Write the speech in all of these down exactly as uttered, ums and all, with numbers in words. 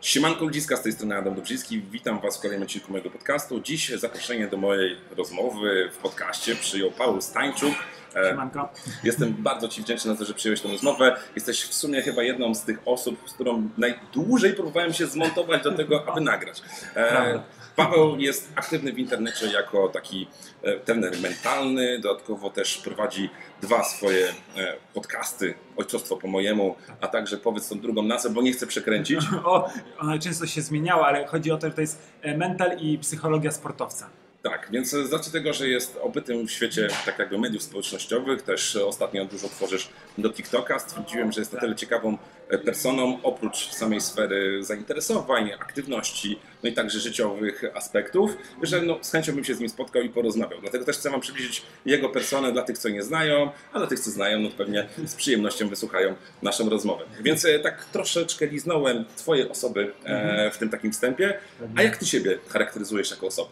Siemanko ludziska, z tej strony Adam Dobrzyński. Witam Was w kolejnym odcinku mojego podcastu. Dziś zaproszenie do mojej rozmowy w podcaście przyjął Paweł Stańczuk. Siemanko. Jestem bardzo Ci wdzięczny za to, że przyjąłeś tę rozmowę. Jesteś w sumie chyba jedną z tych osób, z którą najdłużej próbowałem się zmontować do tego, aby nagrać. Prawda. Paweł jest aktywny w internecie jako taki trener mentalny, dodatkowo też prowadzi dwa swoje podcasty, Ojcostwo po mojemu, a także powiedz tą drugą nazwę, bo nie chcę przekręcić. O, ona często się zmieniała, ale chodzi o to, że to jest Mental i psychologia sportowca. Tak, więc z racji tego, że jest obytym w świecie tak jakby mediów społecznościowych, też ostatnio dużo tworzysz do TikToka, stwierdziłem, że jest na tyle ciekawą personą, oprócz samej sfery zainteresowań, aktywności, no i także życiowych aspektów, że no, z chęcią bym się z nim spotkał i porozmawiał. Dlatego też chcę Wam przybliżyć jego personę dla tych, co nie znają, a dla tych, co znają, no to pewnie z przyjemnością wysłuchają naszą rozmowę. Więc tak troszeczkę liznąłem Twoje osoby e, w tym takim wstępie. A jak Ty siebie charakteryzujesz jako osobę?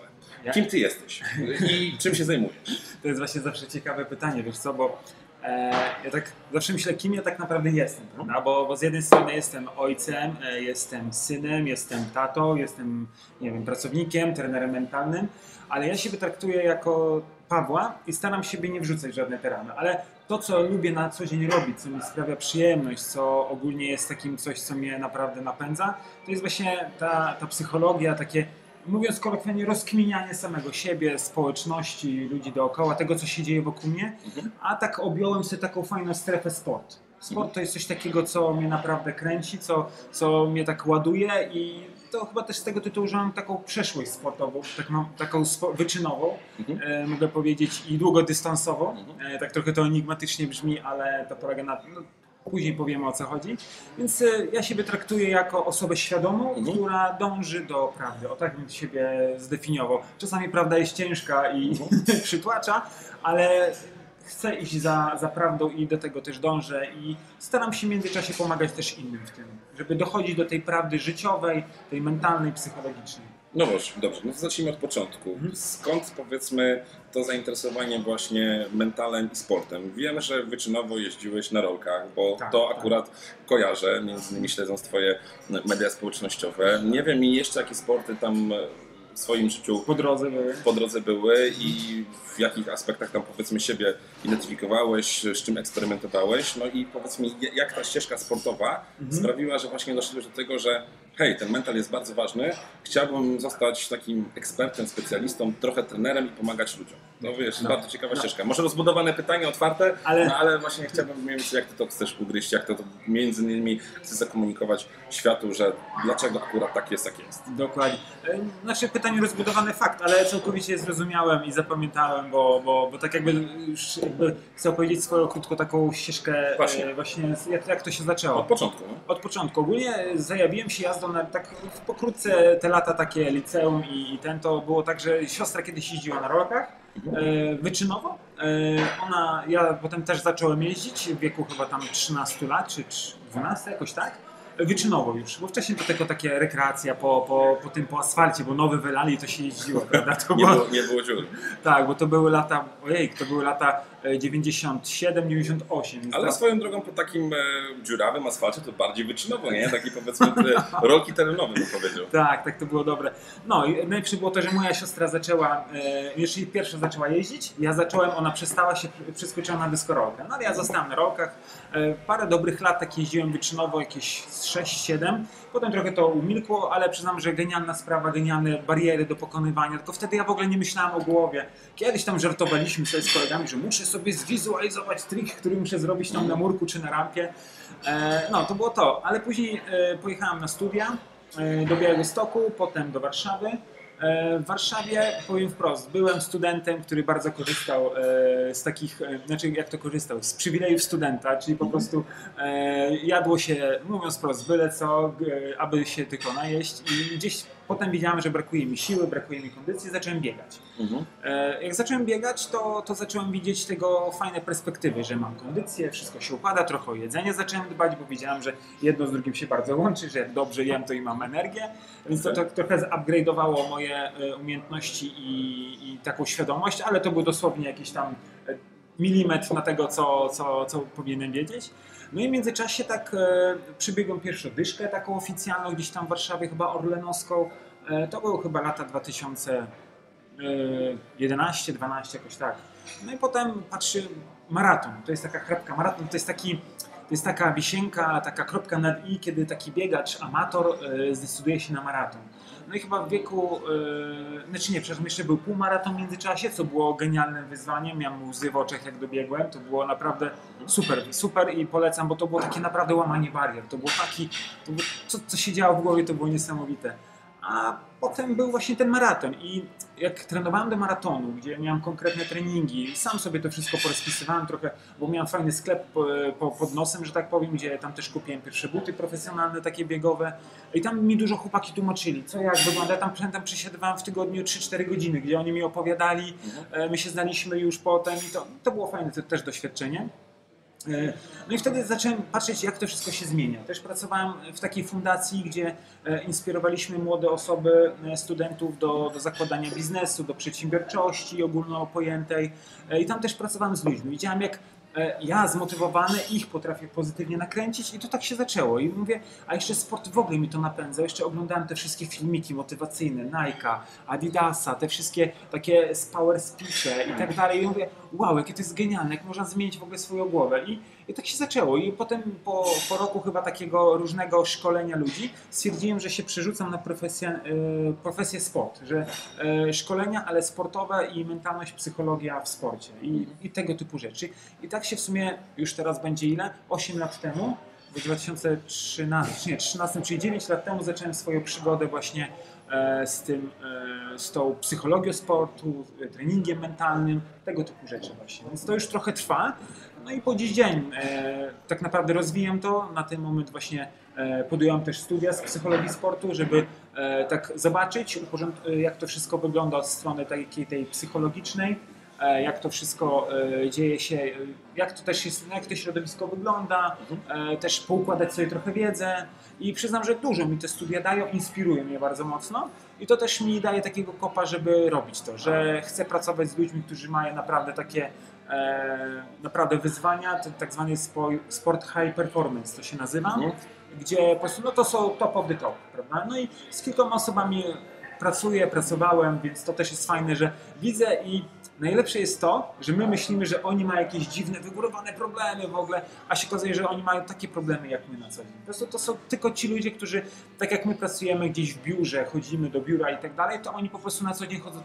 Kim Ty jesteś i czym się zajmujesz? To jest właśnie zawsze ciekawe pytanie, wiesz co, bo e, ja tak zawsze myślę, kim ja tak naprawdę jestem, prawda? Bo, bo z jednej strony jestem ojcem, e, jestem synem, jestem tatą, jestem, nie wiem, pracownikiem, trenerem mentalnym, ale ja siebie traktuję jako Pawła i staram siebie nie wrzucać w żadne tereny, ale to, co lubię na co dzień robić, co mi sprawia przyjemność, co ogólnie jest takim coś, co mnie naprawdę napędza, to jest właśnie ta, ta psychologia, takie, mówiąc kolokwialnie, rozkminianie samego siebie, społeczności, ludzi dookoła, tego, co się dzieje wokół mnie, mhm. a tak objąłem sobie taką fajną strefę sport. Sport mhm. to jest coś takiego, co mnie naprawdę kręci, co, co mnie tak ładuje i to chyba też z tego tytułu, że mam taką przeszłość sportową, tak mam, taką spo- wyczynową, mhm. e, mogę powiedzieć, i długodystansową. Mhm. E, tak trochę to enigmatycznie brzmi, ale to polega na tym. No, później powiemy, o co chodzi. Więc ja siebie traktuję jako osobę świadomą, mhm. która dąży do prawdy. O tak bym siebie zdefiniował. Czasami prawda jest ciężka i mhm. przytłacza, ale chcę iść za, za prawdą i do tego też dążę. I staram się w międzyczasie pomagać też innym w tym, żeby dochodzić do tej prawdy życiowej, tej mentalnej, psychologicznej. No właśnie, dobrze, no to zacznijmy od początku. Skąd, powiedzmy, to zainteresowanie właśnie mentalem i sportem? Wiem, że wyczynowo jeździłeś na rolkach, bo tak, to akurat tak. kojarzę, między innymi śledząc Twoje media społecznościowe. Nie wiem i jeszcze jakie sporty tam w swoim życiu po drodze były, po drodze były i w jakich aspektach tam, powiedzmy, siebie identyfikowałeś, z czym eksperymentowałeś, no i powiedz mi, jak ta ścieżka sportowa mhm. sprawiła, że właśnie doszedłeś do tego, że hej, ten mental jest bardzo ważny, chciałbym zostać takim ekspertem, specjalistą, trochę trenerem i pomagać ludziom. No wiesz, no, bardzo ciekawa no. ścieżka. Może rozbudowane pytanie, otwarte, ale, no, ale właśnie chciałbym wiedzieć, jak Ty to chcesz ugryźć, jak to, to między innymi chcesz zakomunikować światu, że dlaczego akurat tak jest, jak jest. Dokładnie. Znaczy pytanie rozbudowane, fakt, ale całkowicie zrozumiałem i zapamiętałem, bo, bo, bo tak jakby już jakby chcę powiedzieć swoją krótko taką ścieżkę właśnie, właśnie jak, jak to się zaczęło. Od początku. No? Od początku. Ogólnie zajawiłem się jazdą na, tak pokrótce te lata takie liceum i, i ten, to było tak, że siostra kiedyś jeździła na rolkach, e, wyczynowo. E, ona, ja potem też zacząłem jeździć w wieku chyba tam trzynastu lat, czy dwunastu, jakoś tak. Wyczynowo już, bo wcześniej to tylko takie rekreacja po, po, po tym po asfalcie, bo nowy wylali i to się jeździło, prawda? To nie, było, było, nie było dziur. Tak, bo to były lata, ojej, to były lata dziewięćdziesiąt siedem dziewięćdziesiąt osiem. Ale tak. swoją drogą po takim e, dziurawym asfalcie to bardziej wyczynowo, nie? Taki powiedzmy rolki terenowe, bym powiedział. Tak, tak to było dobre. No i najlepsze było to, że moja siostra zaczęła, e, jeszcze pierwsza zaczęła jeździć, ja zacząłem, ona przestała się, przeskoczyła na dyskorolkę. No ale ja zostałem na rolkach, e, parę dobrych lat tak jeździłem wyczynowo, jakieś sześć siedem. Potem trochę to umilkło, ale przyznam, że genialna sprawa, genialne bariery do pokonywania, tylko wtedy ja w ogóle nie myślałem o głowie. Kiedyś tam żartowaliśmy sobie z kolegami, że muszę sobie zwizualizować trik, który muszę zrobić tam na murku czy na rampie. E, no to było to, ale później e, pojechałem na studia e, do Białegostoku, potem do Warszawy. W Warszawie, powiem wprost, byłem studentem, który bardzo korzystał z takich, znaczy jak to korzystał, z przywilejów studenta, czyli po prostu jadło się, mówiąc wprost, byle co, aby się tylko najeść i gdzieś potem widziałem, że brakuje mi siły, brakuje mi kondycji, zacząłem biegać. Mhm. Jak zacząłem biegać, to, to zacząłem widzieć tego fajne perspektywy, że mam kondycję, wszystko się upada, trochę o jedzenie zacząłem dbać, bo widziałem, że jedno z drugim się bardzo łączy, że jak dobrze jem, to i mam energię, więc to, to trochę zupgrade'owało moje umiejętności i, i taką świadomość, ale to był dosłownie jakiś tam milimetr na tego, co, co, co powinienem wiedzieć. No i w międzyczasie tak e, przybiegłem pierwszą dyszkę taką oficjalną gdzieś tam w Warszawie, chyba orlenowską. E, to były chyba lata dwa tysiące jedenaście dwa tysiące dwanaście, jakoś tak. No i potem patrzę, maraton, to jest taka kropka, maraton to jest taki, to jest taka wisienka, taka kropka nad i, kiedy taki biegacz, amator e, zdecyduje się na maraton. No i chyba w wieku, e, znaczy nie, przepraszam, jeszcze był półmaraton w międzyczasie, co było genialnym wyzwaniem, miałem łzy w oczach jak dobiegłem, to było naprawdę super, super i polecam, bo to było takie naprawdę łamanie barier, to było taki, to było, co, co się działo w głowie, to było niesamowite. A potem był właśnie ten maraton i jak trenowałem do maratonu, gdzie miałem konkretne treningi, sam sobie to wszystko porozpisywałem trochę, bo miałem fajny sklep pod nosem, że tak powiem, gdzie tam też kupiłem pierwsze buty profesjonalne, takie biegowe i tam mi dużo chłopaki tłumaczyli, co jak wygląda, tam, tam przesiadywałem w tygodniu trzy cztery godziny, gdzie oni mi opowiadali, my się znaliśmy już potem i to, to było fajne to też doświadczenie. No i wtedy zacząłem patrzeć, jak to wszystko się zmienia. Też pracowałem w takiej fundacji, gdzie inspirowaliśmy młode osoby, studentów do, do zakładania biznesu, do przedsiębiorczości ogólnopojętej i tam też pracowałem z ludźmi. Widziałem, jak ja zmotywowany ich potrafię pozytywnie nakręcić i to tak się zaczęło. I mówię, a jeszcze sport w ogóle mi to napędzał. Jeszcze oglądałem te wszystkie filmiki motywacyjne, Nike'a, Adidasa, te wszystkie takie power speech'e i tak dalej. I mówię, wow, jakie to jest genialne, jak można zmienić w ogóle swoją głowę. I, i tak się zaczęło. I potem po, po roku chyba takiego różnego szkolenia ludzi stwierdziłem, że się przerzucam na profesję, profesję sport. Że szkolenia, ale sportowe i mentalność, psychologia w sporcie i, i tego typu rzeczy. I tak się w sumie, już teraz będzie ile? osiem lat temu, w dwa tysiące trzynastym, nie, trzynastym, czyli dziewięć lat temu zacząłem swoją przygodę właśnie z tym, z tą psychologią sportu, treningiem mentalnym, tego typu rzeczy właśnie. Więc to już trochę trwa. No i po dziś dzień tak naprawdę rozwijam to. Na ten moment właśnie podjąłem też studia z psychologii sportu, żeby tak zobaczyć, jak to wszystko wygląda od strony takiej tej psychologicznej. Jak to wszystko dzieje się, jak to też jest, jak to środowisko wygląda, mhm. też poukładać sobie trochę wiedzę i przyznam, że dużo mi te studia dają, inspirują mnie bardzo mocno i to też mi daje takiego kopa, żeby robić to, że chcę pracować z ludźmi, którzy mają naprawdę takie naprawdę wyzwania, tak zwany sport high performance to się nazywa, mhm. gdzie po prostu no to są top of the top, prawda? No i z kilkoma osobami pracuję, pracowałem, więc to też jest fajne, że widzę i najlepsze jest to, że my myślimy, że oni mają jakieś dziwne, wygórowane problemy w ogóle, a się okazuje, że oni mają takie problemy jak my na co dzień. Po prostu to są tylko ci ludzie, którzy, tak jak my pracujemy gdzieś w biurze, chodzimy do biura i tak dalej, to oni po prostu na co dzień chodzą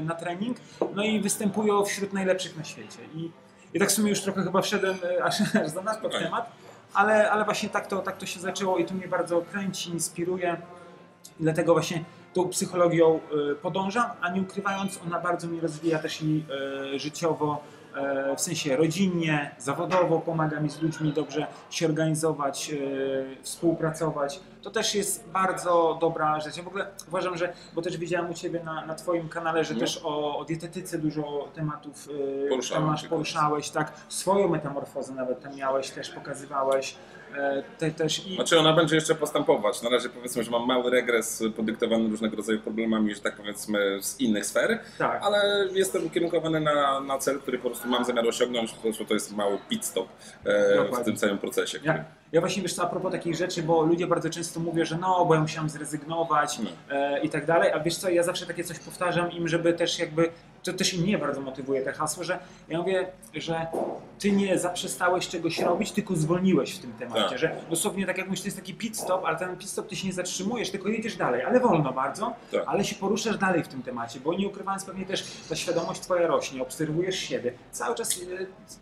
na trening, no i występują wśród najlepszych na świecie. I, i tak w sumie już trochę chyba wszedłem aż, aż za nas pod temat, ale, ale właśnie tak to, tak to się zaczęło i to mnie bardzo kręci, inspiruje, i dlatego właśnie tą psychologią podążam, a nie ukrywając, ona bardzo mnie rozwija też i życiowo, w sensie rodzinnie, zawodowo, pomaga mi z ludźmi dobrze się organizować, współpracować. To też jest bardzo dobra rzecz. Ja w ogóle uważam, że, bo też widziałem u Ciebie na, na Twoim kanale, że no. też o, o dietetyce dużo tematów Poruszałem tam masz, poruszałeś, tak? Swoją metamorfozę nawet tam miałeś, też pokazywałeś. Te, też i... Znaczy ona będzie jeszcze postępować. Na razie powiedzmy, że mam mały regres podyktowany różnego rodzaju problemami, że tak powiedzmy z innych sfer, tak. ale jestem ukierunkowany na, na cel, który po prostu mam zamiar osiągnąć, po prostu to jest mały pit stop e, w tym całym procesie. Ja, ja właśnie wiesz co, a propos takich rzeczy, bo ludzie bardzo często mówią, że no, bo ja musiałem zrezygnować e, i tak dalej, a wiesz co, ja zawsze takie coś powtarzam im, żeby też jakby, to też i mnie bardzo motywuje te hasło, że ja mówię, że ty nie zaprzestałeś czegoś robić, tylko zwolniłeś w tym temacie. Tak. Że dosłownie tak jak mówisz, to jest taki pit stop, ale ten pit stop ty się nie zatrzymujesz, tylko jedziesz dalej, ale wolno bardzo, tak. ale się poruszasz dalej w tym temacie, bo nie ukrywając pewnie też ta świadomość twoja rośnie, obserwujesz siebie, cały czas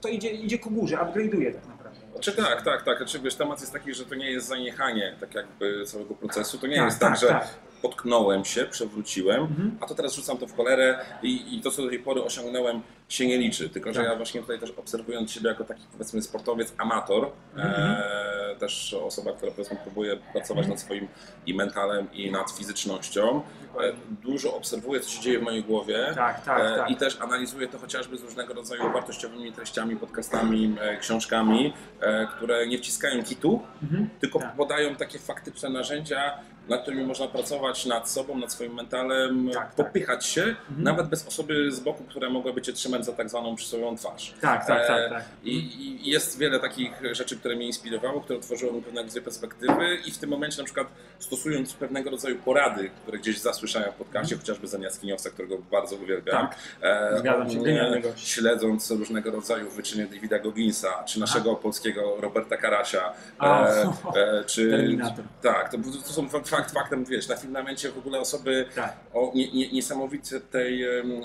to idzie, idzie ku górze, upgrade'uje tak naprawdę. Znaczy, tak, tak, tak. Znaczy, wiesz, temat jest taki, że to nie jest zaniechanie tak jakby całego procesu, to nie tak, jest tak, tak że tak. potknąłem się, przewróciłem, mhm. a to teraz rzucam to w cholerę i, i to, co do tej pory osiągnąłem, się nie liczy. Tylko, że tak. ja właśnie tutaj też obserwując siebie jako taki, powiedzmy, sportowiec, amator, mhm. e, też osoba, która powiedzmy próbuje pracować mhm. nad swoim i mentalem, i nad fizycznością, e, dużo obserwuję, co się dzieje w mojej głowie tak, tak, e, tak. i też analizuję to chociażby z różnego rodzaju wartościowymi treściami, podcastami, e, książkami, e, które nie wciskają kitu, mhm. tylko tak. podają takie faktyczne narzędzia, nad którymi można pracować nad sobą, nad swoim mentalem, tak, popychać tak. się, mhm. nawet bez osoby z boku, która mogłaby cię trzymać za tak zwaną przysłowiową twarz. Tak, tak, tak. tak. I, I jest wiele takich rzeczy, które mnie inspirowały, które otworzyły mi pewne wizje perspektywy i w tym momencie na przykład stosując pewnego rodzaju porady, które gdzieś zasłyszałem w podcaście, mhm. chociażby Zania Skiniowca, którego bardzo uwielbiam, tak. e, Zgadzam się, e, śledząc różnego rodzaju wyczyny Davida Gogginsa, czy naszego A. polskiego Roberta Karasia, A. E, e, czy... Terminator. Tak, to, to są fakt faktem, wiesz, na firmamencie w ogóle osoby tak. o nie, nie, niesamowitej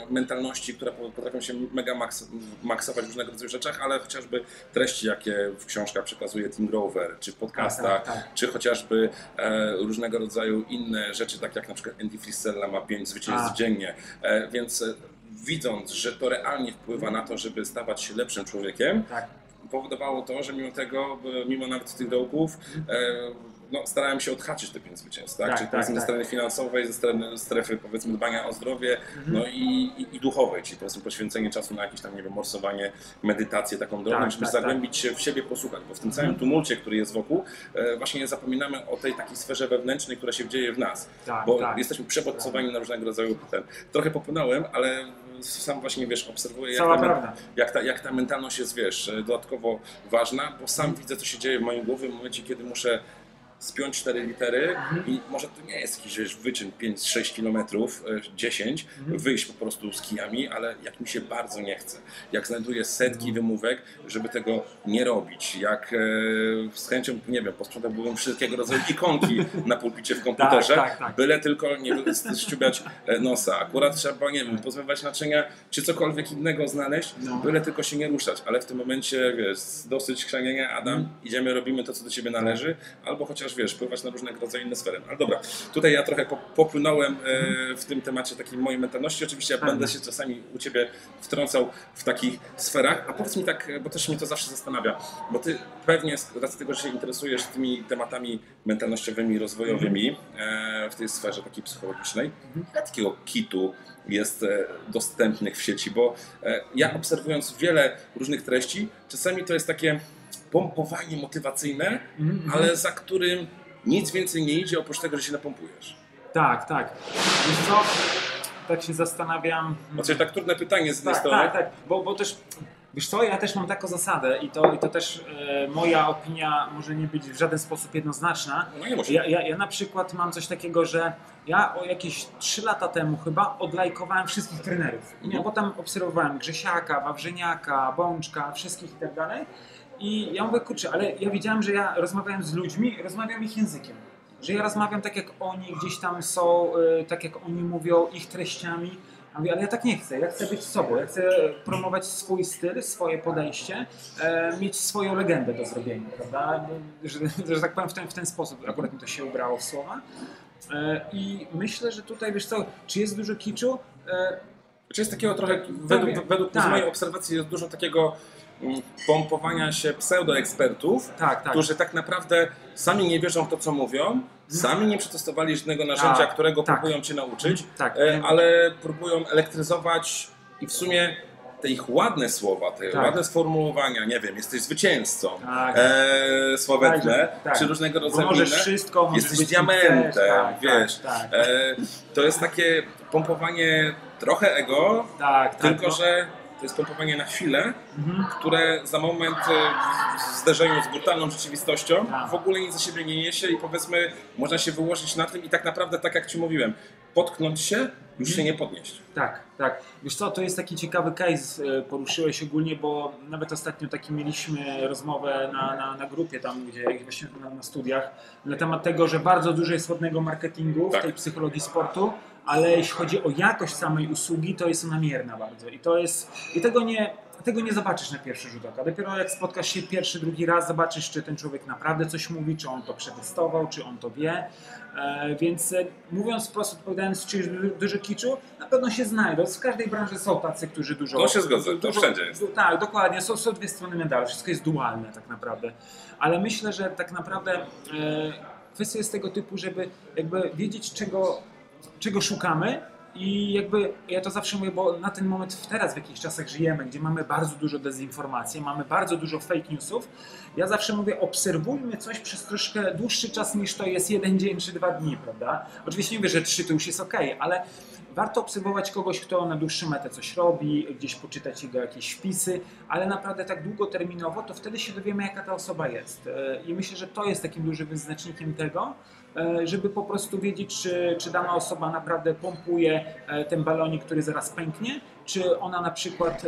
mentalności, która potrafią się mega maks, maksować w różnego rodzaju rzeczach, ale chociażby treści, jakie w książkach przekazuje Tim Grover, czy w podcastach, tak, tak. czy chociażby e, różnego rodzaju inne rzeczy, tak jak na przykład Andy Frisella ma pięć zwycięstw dziennie, e, więc widząc, że to realnie wpływa na to, żeby stawać się lepszym człowiekiem, tak. powodowało to, że mimo tego, mimo nawet tych dołków, e, no, starałem się odhaczyć te pięć zwycięstw, tak? Tak, czyli tak, ze tak. strony finansowej, ze strony strefy powiedzmy dbania o zdrowie, mhm. no i, i, i duchowej, czyli powiedzmy poświęcenie czasu na jakieś tam, nie wiem, morsowanie, medytację taką drogą, tak, żeby tak, zagłębić tak. się w siebie, posłuchać, bo w tym mhm. całym tumulcie, który jest wokół, e, właśnie zapominamy o tej takiej sferze wewnętrznej, która się dzieje w nas, tak, bo tak, jesteśmy przebodźcowani tak. na różnego rodzaju ten. Trochę popłynąłem, ale sam właśnie, wiesz, obserwuję, jak ta, jak, ta, jak ta mentalność jest, wiesz, dodatkowo ważna, bo sam widzę, co się dzieje w mojej głowie w momencie, kiedy muszę spiąć cztery litery mhm. i może to nie jest jakiś wiesz, wyczyn pięć sześć kilometrów, dziesięć, mhm. wyjść po prostu z kijami, ale jak mi się bardzo nie chce, jak znajduję setki mhm. wymówek, żeby tego nie robić, jak e, z chęcią, nie wiem, posprzątałbym wszelkiego rodzaju ikonki na pulpicie w komputerze, tak, tak, tak. byle tylko nie ściubiać nosa, akurat trzeba, nie wiem, pozbywać naczynia, czy cokolwiek innego znaleźć, no. byle tylko się nie ruszać, ale w tym momencie, wiesz, dosyć chrzanienia, Adam, mhm. idziemy, robimy to, co do ciebie należy, albo chociaż wiesz, pływać na różne rodzaje inne sfery. Ale dobra, tutaj ja trochę popłynąłem w tym temacie takiej mojej mentalności. Oczywiście ja będę się czasami u ciebie wtrącał w takich sferach. A powiedz mi tak, bo też mnie to zawsze zastanawia, bo ty pewnie z racji tego, że się interesujesz tymi tematami mentalnościowymi, rozwojowymi w tej sferze takiej psychologicznej, dla takiego kitu jest dostępnych w sieci, bo ja obserwując wiele różnych treści, czasami to jest takie pompowanie motywacyjne, mm-hmm. ale za którym nic więcej nie idzie, oprócz tego, że się napompujesz. Tak, tak. Wiesz co, tak się zastanawiam... Znaczy tak trudne pytanie z jednej strony. Tak, tak, bo, bo też, wiesz co, ja też mam taką zasadę i to, i to też e, moja opinia może nie być w żaden sposób jednoznaczna. No nie musi. Ja, ja, ja na przykład mam coś takiego, że ja o jakieś trzy lata temu chyba odlajkowałem wszystkich trenerów. No. Ja potem obserwowałem Grzesiaka, Wawrzyniaka, Bączka, wszystkich i tak dalej. I ja mówię, kurczę, ale ja widziałem, że ja rozmawiałem z ludźmi, rozmawiam ich językiem. Że ja rozmawiam tak, jak oni gdzieś tam są, tak jak oni mówią, ich treściami. Ja mówię, ale ja tak nie chcę, ja chcę być sobą, ja chcę promować swój styl, swoje podejście, e, mieć swoją legendę do zrobienia, prawda? Że, że tak powiem w ten, w ten sposób, akurat mi to się ubrało w słowa. E, I myślę, że tutaj, wiesz co, czy jest dużo kiczu? E, czy jest takiego trochę, według, według tak. mojej obserwacji jest dużo takiego pompowania się pseudoekspertów, tak, tak. którzy tak naprawdę sami nie wierzą w to, co mówią, sami nie przetestowali żadnego narzędzia, A, którego tak. próbują cię nauczyć, tak. ale próbują elektryzować i w sumie te ich ładne słowa, te tak. ładne sformułowania, nie wiem, jesteś zwycięzcą, tak. e, sławetne, tak, czy różnego rodzaju inne, wszystko, jesteś być diamentem, chcesz, tak, wiesz, tak, tak. E, to jest takie pompowanie trochę ego, tak, tak, tylko że to jest pompowanie na chwilę, mhm. które za moment w zderzeniu z brutalną rzeczywistością w ogóle nic za siebie nie niesie i powiedzmy można się wyłożyć na tym i tak naprawdę tak jak ci mówiłem, potknąć się, już mhm. się nie podnieść. Tak, tak. Wiesz co, to jest taki ciekawy case, poruszyłeś ogólnie, bo nawet ostatnio taki mieliśmy rozmowę na, na, na grupie tam, gdzie właśnie na, na studiach na temat tego, że bardzo dużo jest ładnego marketingu w tak. tej psychologii sportu, ale jeśli chodzi o jakość samej usługi, to jest ona mierna bardzo i to jest, i tego nie, tego nie zobaczysz na pierwszy rzut oka. Dopiero jak spotkasz się pierwszy, drugi raz, zobaczysz, czy ten człowiek naprawdę coś mówi, czy on to przetestował, czy on to wie. E, więc e, mówiąc wprost, odpowiadając czyjś dużo kiczu, na pewno się znajdą. W każdej branży są tacy, którzy dużo... To się zgodzę, to wszędzie jest. Du, tak, dokładnie. Są, są dwie strony medalu. Wszystko jest dualne tak naprawdę. Ale myślę, że tak naprawdę e, kwestia jest tego typu, żeby jakby wiedzieć, czego... czego szukamy I jakby ja to zawsze mówię, bo na ten moment, teraz w jakichś czasach żyjemy, gdzie mamy bardzo dużo dezinformacji, mamy bardzo dużo fake newsów. Ja zawsze mówię, obserwujmy coś przez troszkę dłuższy czas niż to jest jeden dzień czy dwa dni, prawda? Oczywiście nie mówię, że trzy to już jest okej, ale warto obserwować kogoś, kto na dłuższą metę coś robi, gdzieś poczytać jego jakieś wpisy, ale naprawdę tak długoterminowo, to wtedy się dowiemy, jaka ta osoba jest. I myślę, że to jest takim dużym wyznacznikiem tego, żeby po prostu wiedzieć, czy, czy dana osoba naprawdę pompuje ten balonik, który zaraz pęknie, czy ona na przykład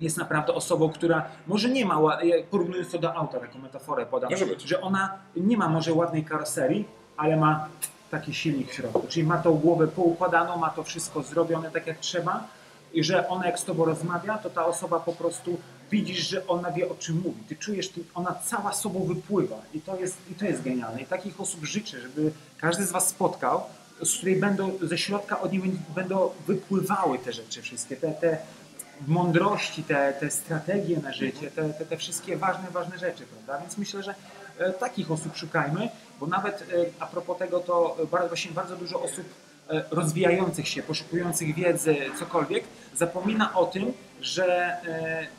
jest naprawdę osobą, która może nie ma, porównując to do auta, taką metaforę podam, że ona nie ma może ładnej karoserii, ale ma taki silnik w środku, czyli ma tą głowę poukładaną, ma to wszystko zrobione tak jak trzeba i że ona jak z tobą rozmawia, to ta osoba po prostu widzisz, że ona wie, o czym mówi. Ty czujesz, ona cała sobą wypływa i to jest, i to jest genialne. I takich osób życzę, żeby każdy z was spotkał, z której będą ze środka od niej będą wypływały te rzeczy wszystkie, te, te mądrości, te, te strategie na życie, te, te, te wszystkie ważne, ważne rzeczy, prawda? Więc myślę, że takich osób szukajmy, bo nawet a propos tego, to właśnie bardzo dużo osób rozwijających się, poszukujących wiedzy, cokolwiek, zapomina o tym, że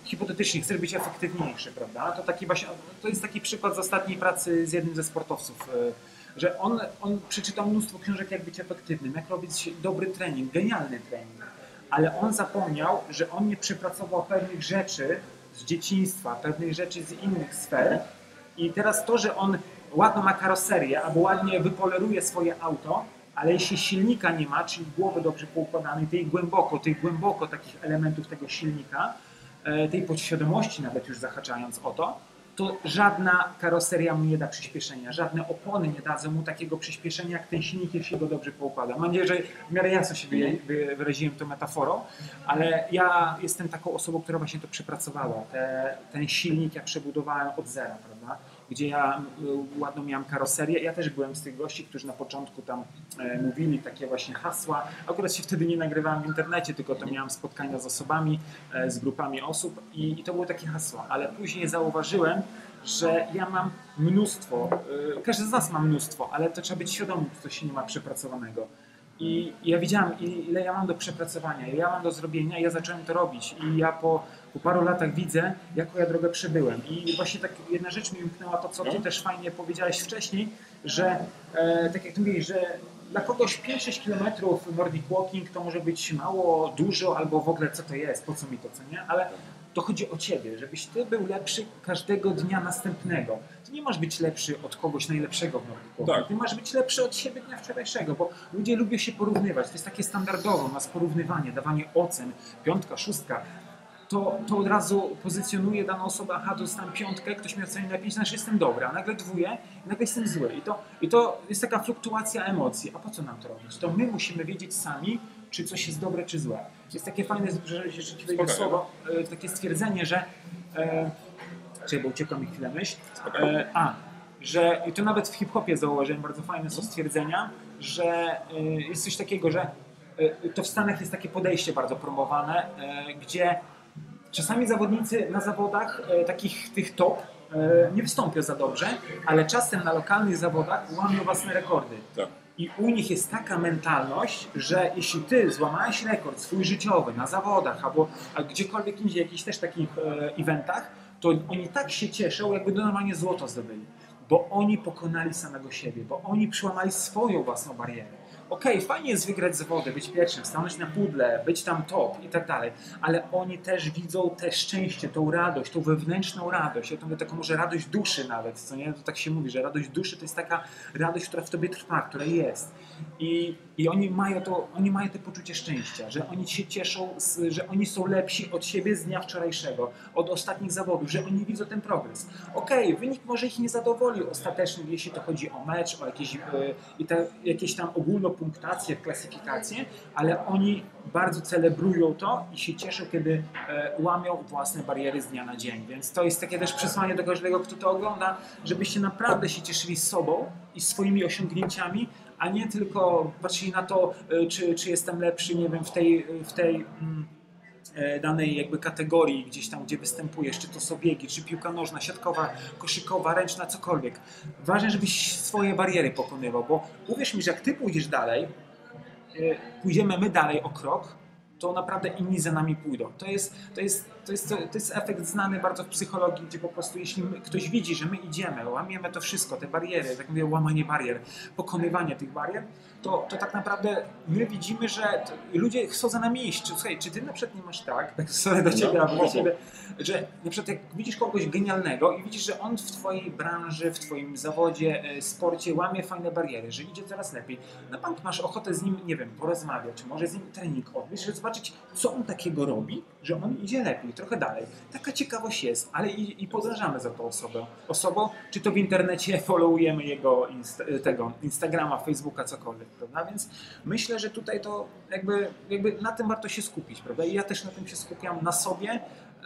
hipotetycznie chce być efektywniejszy, prawda? To, taki właśnie, to jest taki przykład z ostatniej pracy z jednym ze sportowców, że on, on przeczytał mnóstwo książek, jak być efektywnym, jak robić dobry trening, genialny trening, ale on zapomniał, że on nie przepracował pewnych rzeczy z dzieciństwa, pewnych rzeczy z innych sfer. I teraz to, że on ładno ma karoserię albo ładnie wypoleruje swoje auto, ale jeśli silnika nie ma, czyli głowy dobrze poukładanej, tej głęboko, tej głęboko takich elementów tego silnika, tej podświadomości nawet już zahaczając o to, to żadna karoseria mu nie da przyspieszenia, żadne opony nie dadzą mu takiego przyspieszenia, jak ten silnik, jeśli go dobrze poukłada. Mam nadzieję, że w miarę jasno się wyraziłem tą metaforą, ale ja jestem taką osobą, która właśnie to przepracowała. Te, ten silnik ja przebudowałem od zera, prawda? Gdzie ja ładno miałem karoserię. Ja też byłem z tych gości, którzy na początku tam e, mówili takie właśnie hasła. Akurat się wtedy nie nagrywałem w internecie, tylko to miałem spotkania z osobami, e, z grupami osób i, i to były takie hasła. Ale później zauważyłem, że ja mam mnóstwo, e, każdy z nas ma mnóstwo, ale to trzeba być świadomym, że to się nie ma przepracowanego. I ja widziałem, ile ja mam do przepracowania, ile ja mam do zrobienia i ja zacząłem to robić. I ja po, po paru latach widzę, jaką ja drogę przebyłem. I właśnie tak jedna rzecz mi umknęła, to co ty też fajnie powiedziałeś wcześniej, że e, tak jak ty mówisz, że dla kogoś pięć sześć kilometrów Nordic Walking to może być mało, dużo albo w ogóle co to jest, po co mi to, co nie? Ale to chodzi o ciebie, żebyś ty był lepszy każdego dnia następnego. Ty nie masz być lepszy od kogoś najlepszego w Nordic Walking. Tak. Ty masz być lepszy od siebie dnia wczorajszego, bo ludzie lubią się porównywać. To jest takie standardowe, nas porównywanie, dawanie ocen, piątka, szóstka. To, to od razu pozycjonuje daną osobę, aha, dostałem piątkę, ktoś mnie oceni na pięć, znaczy jestem dobry, a nagle dwóje, nagle jestem zły. I to, I to jest taka fluktuacja emocji. A po co nam to robić? To my musimy wiedzieć sami, czy coś jest dobre, czy złe. Jest takie fajne, że, że ci wejdzie słowo, takie stwierdzenie, że... E, czekaj, bo uciekła mi chwilę myśl. E, a, że... I to nawet w hip-hopie zauważyłem, bardzo fajne są stwierdzenia, że e, jest coś takiego, że e, to w Stanach jest takie podejście bardzo promowane, e, gdzie czasami zawodnicy na zawodach e, takich tych top e, nie wystąpią za dobrze, ale czasem na lokalnych zawodach łamią własne rekordy. Tak. I u nich jest taka mentalność, że jeśli ty złamałeś rekord swój życiowy na zawodach albo gdziekolwiek indziej, jakichś też takich e, eventach, to oni tak się cieszą, jakby normalnie złoto zdobyli. Bo oni pokonali samego siebie, bo oni przełamali swoją własną barierę. Okej, okay, fajnie jest wygrać zawody, być pierwszym, stanąć na pudle, być tam top i tak dalej, ale oni też widzą te szczęście, tą radość, tą wewnętrzną radość. Ja to mówię taką może radość duszy nawet, co nie? To tak się mówi, że radość duszy to jest taka radość, która w tobie trwa, która jest. I, i oni, mają to, oni mają to poczucie szczęścia, że oni się cieszą, z, że oni są lepsi od siebie z dnia wczorajszego, od ostatnich zawodów, że oni widzą ten progres. Okej, okay, wynik może ich nie zadowoli ostatecznie, jeśli to chodzi o mecz, o jakieś, yy, i te, jakieś tam ogólno punktację, klasyfikację, ale oni bardzo celebrują to i się cieszą, kiedy e, łamią własne bariery z dnia na dzień. Więc to jest takie też przesłanie do każdego, kto to ogląda, żebyście naprawdę się cieszyli z sobą i swoimi osiągnięciami, a nie tylko patrzyli na to, e, czy, czy jestem lepszy, nie wiem, w tej, w tej mm, e, danej jakby kategorii, gdzieś tam, gdzie występujesz, czy to są biegi, czy piłka nożna, siatkowa, koszykowa, ręczna, cokolwiek. Ważne, żebyś swoje bariery pokonywał, bo uwierz mi, że jak ty pójdziesz dalej, pójdziemy my dalej o krok, to naprawdę inni za nami pójdą. To jest, to jest, to jest, to jest efekt znany bardzo w psychologii, gdzie po prostu jeśli my, ktoś widzi, że my idziemy, łamiemy to wszystko, te bariery, tak mówię, łamanie barier, pokonywanie tych barier, to, to tak naprawdę my widzimy, że ludzie chcą za nami iść. Czy, słuchaj, czy ty na przykład nie masz tak, tak sorry do ciebie, no, do ciebie, że na przykład jak widzisz kogoś genialnego i widzisz, że on w twojej branży, w twoim zawodzie, sporcie łamie fajne bariery, że idzie coraz lepiej, na bank masz ochotę z nim, nie wiem, porozmawiać, czy może z nim trening odbyć, że zobaczyć, co on takiego robi, że on idzie lepiej, trochę dalej. Taka ciekawość jest, ale i, i podążamy za tą osobę. Osobą, czy to w internecie followujemy jego insta, tego, Instagrama, Facebooka, cokolwiek, prawda? Więc myślę, że tutaj to jakby, jakby na tym warto się skupić, prawda? I ja też na tym się skupiam, na sobie,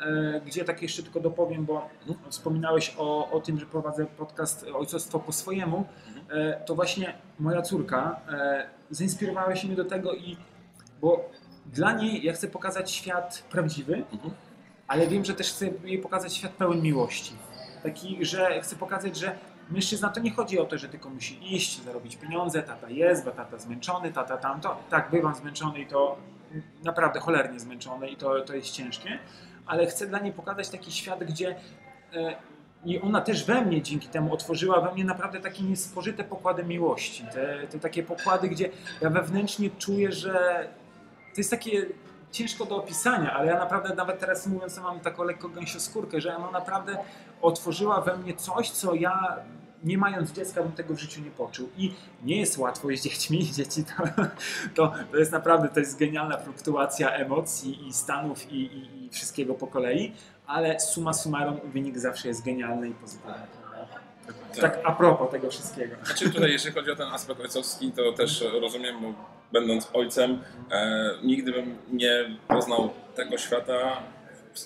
e, gdzie tak jeszcze tylko dopowiem, bo mhm. wspominałeś o, o tym, że prowadzę podcast Ojcostwo po swojemu, e, to właśnie moja córka e, zainspirowała się mnie do tego i bo dla niej ja chcę pokazać świat prawdziwy, mhm. ale wiem, że też chcę jej pokazać świat pełen miłości. Taki, że chcę pokazać, że mężczyzna to nie chodzi o to, że tylko musi iść, zarobić pieniądze, tata jest, bo tata zmęczony, tata tamto. Tak, bywam zmęczony i to naprawdę cholernie zmęczony i to, to jest ciężkie, ale chcę dla niej pokazać taki świat, gdzie e, i ona też we mnie dzięki temu otworzyła we mnie naprawdę takie niespożyte pokłady miłości. Te, te takie pokłady, gdzie ja wewnętrznie czuję, że to jest takie ciężko do opisania, ale ja naprawdę nawet teraz mówiąc, mam taką lekko gęsioskórkę, że ona naprawdę otworzyła we mnie coś, co ja nie mając dziecka bym tego w życiu nie poczuł. I nie jest łatwo z dziećmi. Dzieci to, to, to jest naprawdę to jest genialna fluktuacja emocji i stanów i, i, i wszystkiego po kolei, ale summa summarum wynik zawsze jest genialny i pozytywny. Tak, tak a propos tego wszystkiego. Znaczy tutaj jeżeli chodzi o ten aspekt ojcowski, to też rozumiem, bo będąc ojcem, e, nigdy bym nie poznał tego świata,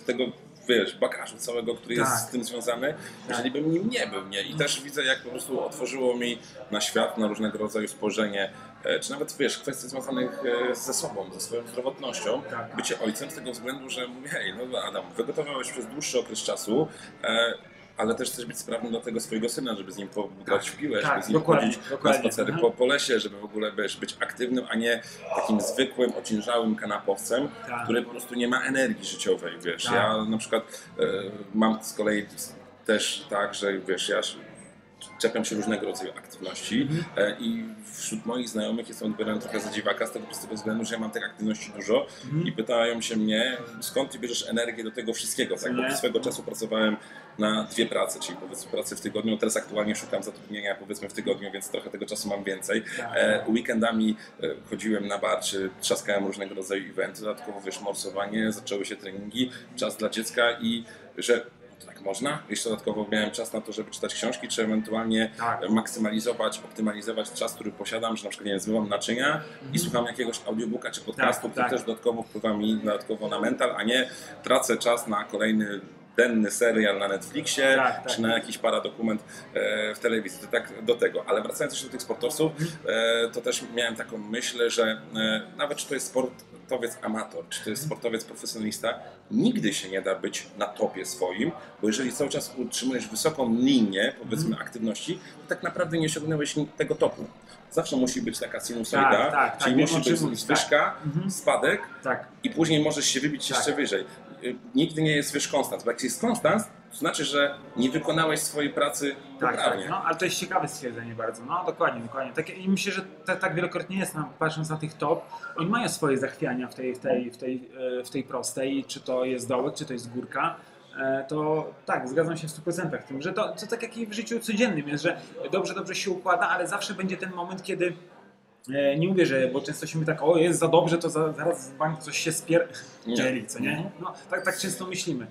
tego wiesz, bagażu całego, który tak. jest z tym związany, jeżeli bym nim nie był. Nie? I też widzę, jak po prostu otworzyło mi na świat, na różnego rodzaju spojrzenie, e, czy nawet wiesz, kwestie związanych e, ze sobą, ze swoją zdrowotnością, tak. bycie ojcem z tego względu, że mówię, hej, no Adam, wygotowałeś przez dłuższy okres czasu, e, ale też chcesz być sprawny do tego swojego syna, żeby z nim grać w piłę, tak, żeby z nim chodzić na spacery po, po lesie, żeby w ogóle wiesz, być aktywnym, a nie takim zwykłym, ociężałym kanapowcem, tak. który po prostu nie ma energii życiowej, wiesz. Tak. Ja na przykład e, mam z kolei też tak, że wiesz, ja czepiam się różnego rodzaju aktywności mhm. i wśród moich znajomych jestem odbierany trochę za dziwaka z tego prostego względu, że ja mam tych aktywności dużo mhm. i pytają się mnie, skąd ty bierzesz energię do tego wszystkiego, tak? Bo swego czasu pracowałem na dwie prace, czyli powiedzmy pracę w tygodniu, teraz aktualnie szukam zatrudnienia powiedzmy w tygodniu, więc trochę tego czasu mam więcej. E, weekendami chodziłem na bar, czy trzaskałem różnego rodzaju eventy, dodatkowo wiesz, morsowanie, zaczęły się treningi, czas dla dziecka i że tak można. Jeszcze dodatkowo miałem czas na to, żeby czytać książki, czy ewentualnie tak. maksymalizować, optymalizować czas, który posiadam, że na przykład nie wiem, zmywam naczynia mhm. i słucham jakiegoś audiobooka czy podcastu, tak, który tak. też dodatkowo wpływa mi dodatkowo na mental, a nie tracę czas na kolejny denny serial na Netflixie, tak, tak, czy na jakiś paradokument e, w telewizji. To tak do tego. Ale wracając jeszcze do tych sportowców, e, to też miałem taką myśl, że e, nawet czy to jest sportowiec amator, czy to jest sportowiec profesjonalista, nigdy się nie da być na topie swoim, bo jeżeli cały czas utrzymujesz wysoką linię, powiedzmy, aktywności, to tak naprawdę nie osiągnąłeś tego topu. Zawsze musi być taka sinusoida, tak, tak, czyli tak, musi być mówić, zwyżka, tak. spadek tak. i później możesz się wybić tak. jeszcze wyżej. Nigdy nie jest wiesz konstans, bo jak jest konstans, to znaczy, że nie wykonałeś swojej pracy tak, poprawnie. Tak, no, ale to jest ciekawe stwierdzenie bardzo, no dokładnie, dokładnie. Tak, i myślę, że tak, tak wielokrotnie jest, no, patrząc na tych top, oni mają swoje zachwiania w tej, w tej, w tej, w tej prostej, czy to jest dołek, czy to jest górka. To tak, zgadzam się w stu procentach z tym, że to, to tak jak i w życiu codziennym jest, że dobrze, dobrze się układa, ale zawsze będzie ten moment, kiedy nie mówię, że, bo często się mi tak, o jest za dobrze, to za, zaraz bank coś się spierdzieli, co nie? No, tak, tak często myślimy.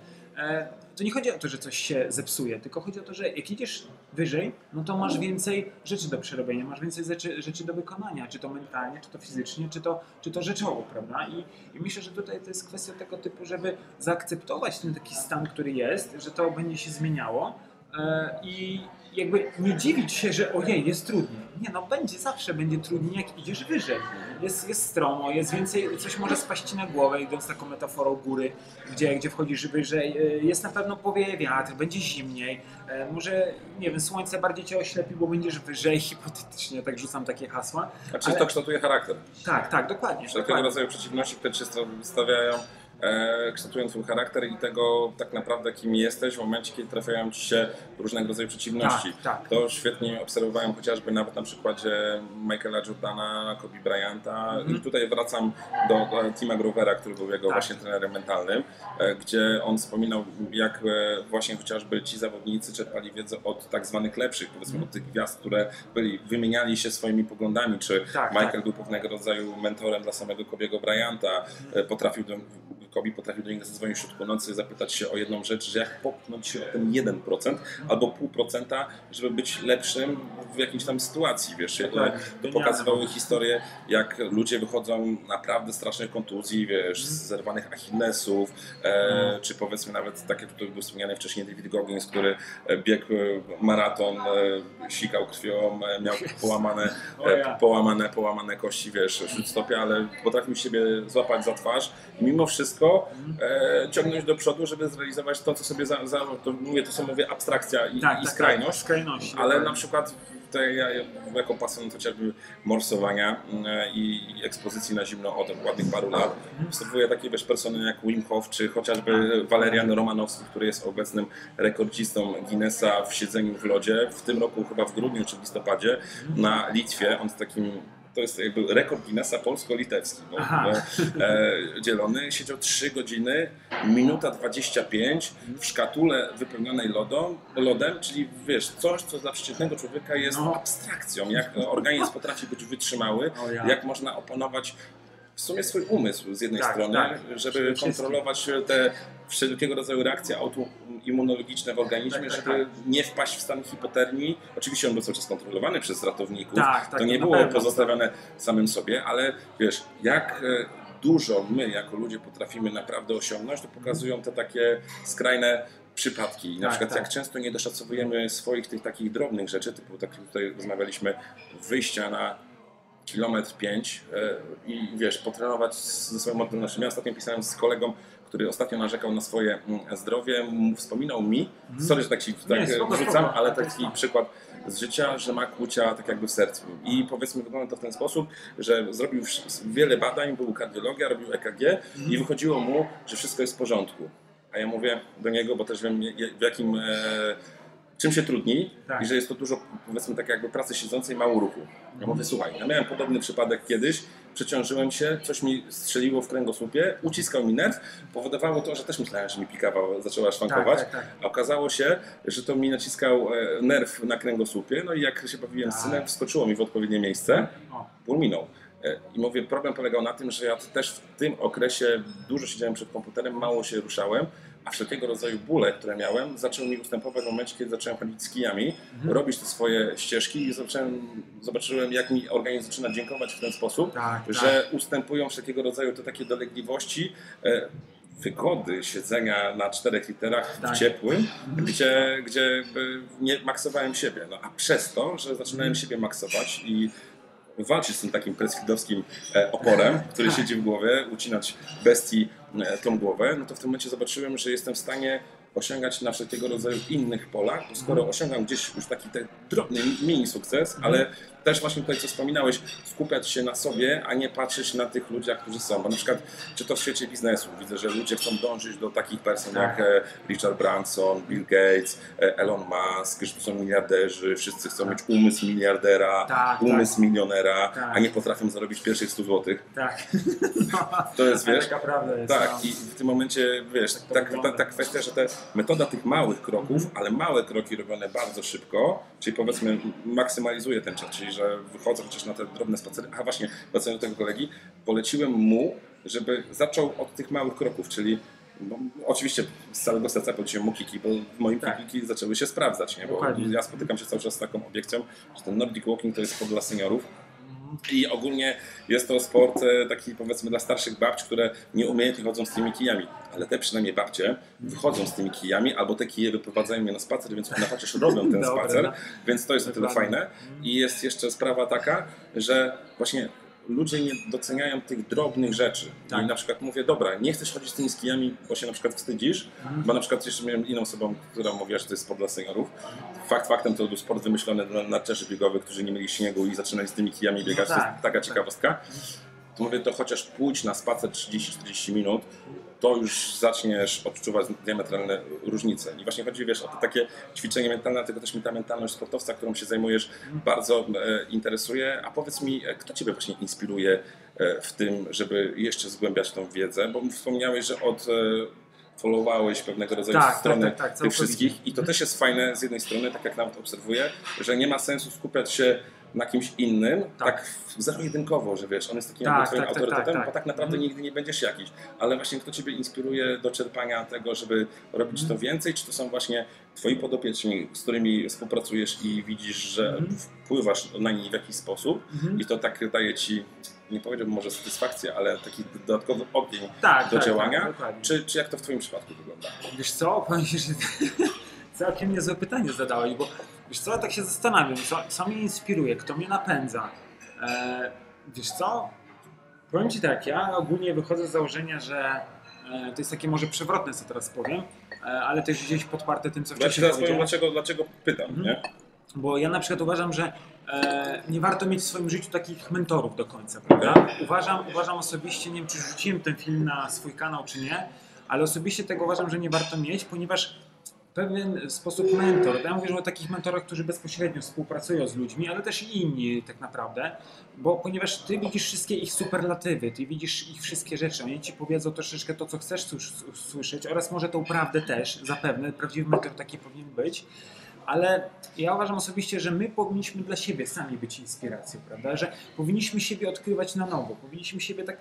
To nie chodzi o to, że coś się zepsuje, tylko chodzi o to, że jak idziesz wyżej, no to masz więcej rzeczy do przerobienia, masz więcej rzeczy, rzeczy do wykonania, czy to mentalnie, czy to fizycznie, czy to, czy to rzeczowo, prawda? I, I myślę, że tutaj to jest kwestia tego typu, żeby zaakceptować ten taki stan, który jest, że to będzie się zmieniało. I, jakby nie dziwić się, że ojej, jest trudniej. Nie no, będzie, zawsze będzie trudniej, jak idziesz wyżej. Jest, jest stromo, jest więcej, coś może spaść ci na głowę, idąc taką metaforą góry, gdzie, gdzie wchodzisz wyżej. Jest na pewno powieje wiatr, będzie zimniej. Może, nie wiem, słońce bardziej cię oślepi, bo będziesz wyżej, hipotetycznie, tak rzucam takie hasła. A czy ale... to kształtuje charakter? Tak, tak, dokładnie. Wszelkiego dokładnie. rodzaju przeciwności, które się stawiają, E, kształtują twój charakter i tego tak naprawdę, kim jesteś w momencie, kiedy trafiają ci się różnego rodzaju przeciwności. Tak, tak. To świetnie obserwowałem chociażby nawet na przykładzie Michaela Jordana, Kobe Bryanta. Mhm. I tutaj wracam do, do Tima Grovera, który był jego tak. właśnie trenerem mentalnym, e, gdzie on wspominał, jak e, właśnie chociażby ci zawodnicy czerpali wiedzę od tak zwanych lepszych, powiedzmy mhm. od tych gwiazd, które byli, wymieniali się swoimi poglądami, czy tak, Michael tak. był pewnego rodzaju mentorem dla samego Kobe'ego Bryanta, mhm. e, potrafił do, Kobe potrafił do niego zadzwonić w środku nocy i zapytać się o jedną rzecz, że jak popchnąć się o ten jeden procent albo pół procenta, żeby być lepszym w jakiejś tam sytuacji, wiesz. To pokazywały historie, jak ludzie wychodzą naprawdę strasznych kontuzji, wiesz, z zerwanych achillesów, e, czy powiedzmy nawet takie, które był wspomniany wcześniej David Goggins, który biegł maraton, e, sikał krwią, e, miał połamane, e, połamane, połamane kości, wiesz, śródstopia, ale potrafił siebie złapać za twarz i mimo wszystko E, ciągnąć do przodu, żeby zrealizować to, co sobie za, za, to mówię, to co mówię, abstrakcja i, tak, i tak, skrajność, skrajność, ale tak. na przykład te, ja, jako pasjonat chociażby morsowania e, i ekspozycji na zimno od ładnych paru lat, obserwuję takie wiesz, persony jak Wim Hof, czy chociażby Walerian Romanowski, który jest obecnym rekordzistą Guinnessa w siedzeniu w lodzie, w tym roku chyba w grudniu czy w listopadzie na Litwie, on z takim to jest jakby rekord Guinnessa polsko-litewski, bo, e, dzielony, siedział trzy godziny, minuta dwadzieścia pięć w szkatule wypełnionej lodem, lodem, czyli wiesz, coś, co dla przeciętnego człowieka jest no. abstrakcją, jak organizm potrafi być wytrzymały, oh, yeah. jak można opanować w sumie swój umysł z jednej tak, strony, tak. żeby kontrolować te wszelkiego rodzaju reakcje autoimmunologiczne w organizmie, tak, tak, żeby tak. nie wpaść w stan hipotermii. Oczywiście on był cały czas kontrolowany przez ratowników, tak, tak, to nie to było pozostawiane samym sobie, ale wiesz, jak dużo my jako ludzie potrafimy naprawdę osiągnąć, to pokazują te takie skrajne przypadki. Na tak, przykład tak. jak często nie doszacowujemy swoich tych takich drobnych rzeczy, typu tak tutaj rozmawialiśmy, wyjścia na kilometr pięć i wiesz, potrenować ze swoją odpornością. Ja ostatnio pisałem z kolegą, który ostatnio narzekał na swoje zdrowie, wspominał mi, mm. sorry, że tak się tak rzucam, ale taki przykład z życia, że ma kłucia tak jakby w sercu. I powiedzmy wygląda to w ten sposób, że zrobił wiele badań, był kardiologia, robił E K G mm. i wychodziło mu, że wszystko jest w porządku. A ja mówię do niego, bo też wiem w jakim... E, czym się trudni tak. i że jest to dużo, powiedzmy, tak jakby pracy siedzącej, mało ruchu. Ja mówię, słuchaj, ja miałem podobny przypadek kiedyś, przeciążyłem się, coś mi strzeliło w kręgosłupie, uciskał mi nerw, powodowało to, że też myślałem, że mi pikawa zaczęła szwankować, tak, tak, tak. a okazało się, że to mi naciskał nerw na kręgosłupie, no i jak się bawiłem tak. z synem, wskoczyło mi w odpowiednie miejsce, ból minął. I mówię, problem polegał na tym, że ja też w tym okresie dużo siedziałem przed komputerem, mało się ruszałem, a wszelkiego rodzaju bóle, które miałem, zaczęły mi ustępować w momencie, kiedy zacząłem chodzić z kijami, mhm. robić te swoje ścieżki i zacząłem, zobaczyłem, jak mi organizm zaczyna dziękować w ten sposób, tak, że tak. ustępują wszelkiego rodzaju te takie dolegliwości, e, wygody siedzenia na czterech literach tak. w ciepłym, gdzie, gdzie nie maksowałem siebie. No, a przez to, że zaczynałem siebie maksować i walczyć z tym takim pressfieldowskim oporem, który siedzi w głowie, ucinać bestii tą głowę, no to w tym momencie zobaczyłem, że jestem w stanie osiągać na wszelkiego rodzaju innych polach, bo skoro osiągam gdzieś już taki ten drobny mini sukces, ale też właśnie tutaj, co wspominałeś, skupiać się na sobie, a nie patrzeć na tych ludziach, którzy są. Bo na przykład, czy to w świecie biznesu, widzę, że ludzie chcą dążyć do takich person jak Richard Branson, Bill Gates, Elon Musk, że to są miliarderzy, wszyscy chcą mieć umysł miliardera, tak, umysł tak. milionera, tak. a nie potrafią zarobić pierwszych stu złotych. Tak. No, to jest, wiesz, taka prawda jest. Tak, no. i w tym momencie, wiesz, tak ta, ta, ta kwestia, że te metoda tych małych kroków, mm. ale małe kroki robione bardzo szybko, czyli powiedzmy maksymalizuje ten czas, czyli że wychodzę chociaż na te drobne spacery, a właśnie wracając do tego kolegi, poleciłem mu, żeby zaczął od tych małych kroków, czyli no, oczywiście z całego serca poleciłem mu kiki, bo w moim tak. kiki zaczęły się sprawdzać, nie? Bo Dokładnie. ja spotykam się cały czas z taką obiekcją, że ten Nordic Walking to jest sport dla seniorów, I ogólnie jest to sport taki, powiedzmy, dla starszych babci, które nieumiejętnie chodzą z tymi kijami. Ale te przynajmniej babcie wychodzą z tymi kijami, albo te kije wyprowadzają mnie na spacer, więc na patrz, robią ten spacer, więc to jest o tyle fajne. I jest jeszcze sprawa taka, że właśnie ludzie nie doceniają tych drobnych rzeczy. Tak. I na przykład mówię, dobra, nie chcesz chodzić z tymi skijami, bo się na przykład wstydzisz, mhm. bo na przykład jeszcze miałem inną osobą, która mówiła, że to jest sport dla seniorów. Fakt faktem to był sport wymyślony dla narciarzy biegowych, którzy nie mieli śniegu i zaczynali z tymi kijami biegać, no tak, to jest taka ciekawostka. Tak. To mówię, to chociaż pójdź na spacer trzydzieści czterdzieści minut, to już zaczniesz odczuwać diametralne różnice. I właśnie chodzi, wiesz, o to takie ćwiczenie mentalne, tylko też mi ta mentalność sportowca, którą się zajmujesz, bardzo e, interesuje. A powiedz mi, kto Ciebie właśnie inspiruje e, w tym, żeby jeszcze zgłębiać tą wiedzę? Bo wspomniałeś, że od... E, followowałeś pewnego rodzaju tak, strony tak, tak, tak, tych wszystkich i to też jest fajne z jednej strony, tak jak nawet obserwuję, że nie ma sensu skupiać się na kimś innym, tak, tak zero-jedynkowo, że wiesz, on jest takim tak, twoim tak, autorytetem, tak, tak, bo tak naprawdę tak. nigdy nie będziesz jakiś. Ale właśnie kto Ciebie inspiruje do czerpania tego, żeby robić mm. to więcej? Czy to są właśnie Twoi podopieczni, z którymi współpracujesz i widzisz, że mm. wpływasz na nich w jakiś sposób mm. i to tak daje Ci... nie powiedziałbym może satysfakcję, ale taki dodatkowy ogień tak, do tak, działania. Tak, czy, czy jak to w Twoim przypadku wygląda? Wiesz co, powiem Ci, że całkiem niezłe pytanie zadałeś, bo wiesz co, ja tak się zastanawiam, co, co mnie inspiruje, kto mnie napędza. E, wiesz co, powiem Ci tak, ja ogólnie wychodzę z założenia, że e, to jest takie może przewrotne, co teraz powiem, e, ale też gdzieś podparte tym, co wcześniej powiedziałem. Teraz powiem, dlaczego, dlaczego pytam, mhm. nie? Bo ja na przykład uważam, że e, nie warto mieć w swoim życiu takich mentorów do końca, prawda? Uważam, uważam osobiście, nie wiem czy rzuciłem ten film na swój kanał czy nie, ale osobiście tego uważam, że nie warto mieć, ponieważ w pewien sposób mentor, ja mówię o takich mentorach, którzy bezpośrednio współpracują z ludźmi, ale też i inni tak naprawdę, bo ponieważ ty widzisz wszystkie ich superlatywy, ty widzisz ich wszystkie rzeczy, oni ci powiedzą troszeczkę to, co chcesz słyszeć oraz może tą prawdę też, zapewne, prawdziwy mentor taki powinien być. Ale ja uważam osobiście, że my powinniśmy dla siebie sami być inspiracją, prawda? Że powinniśmy siebie odkrywać na nowo, powinniśmy siebie tak...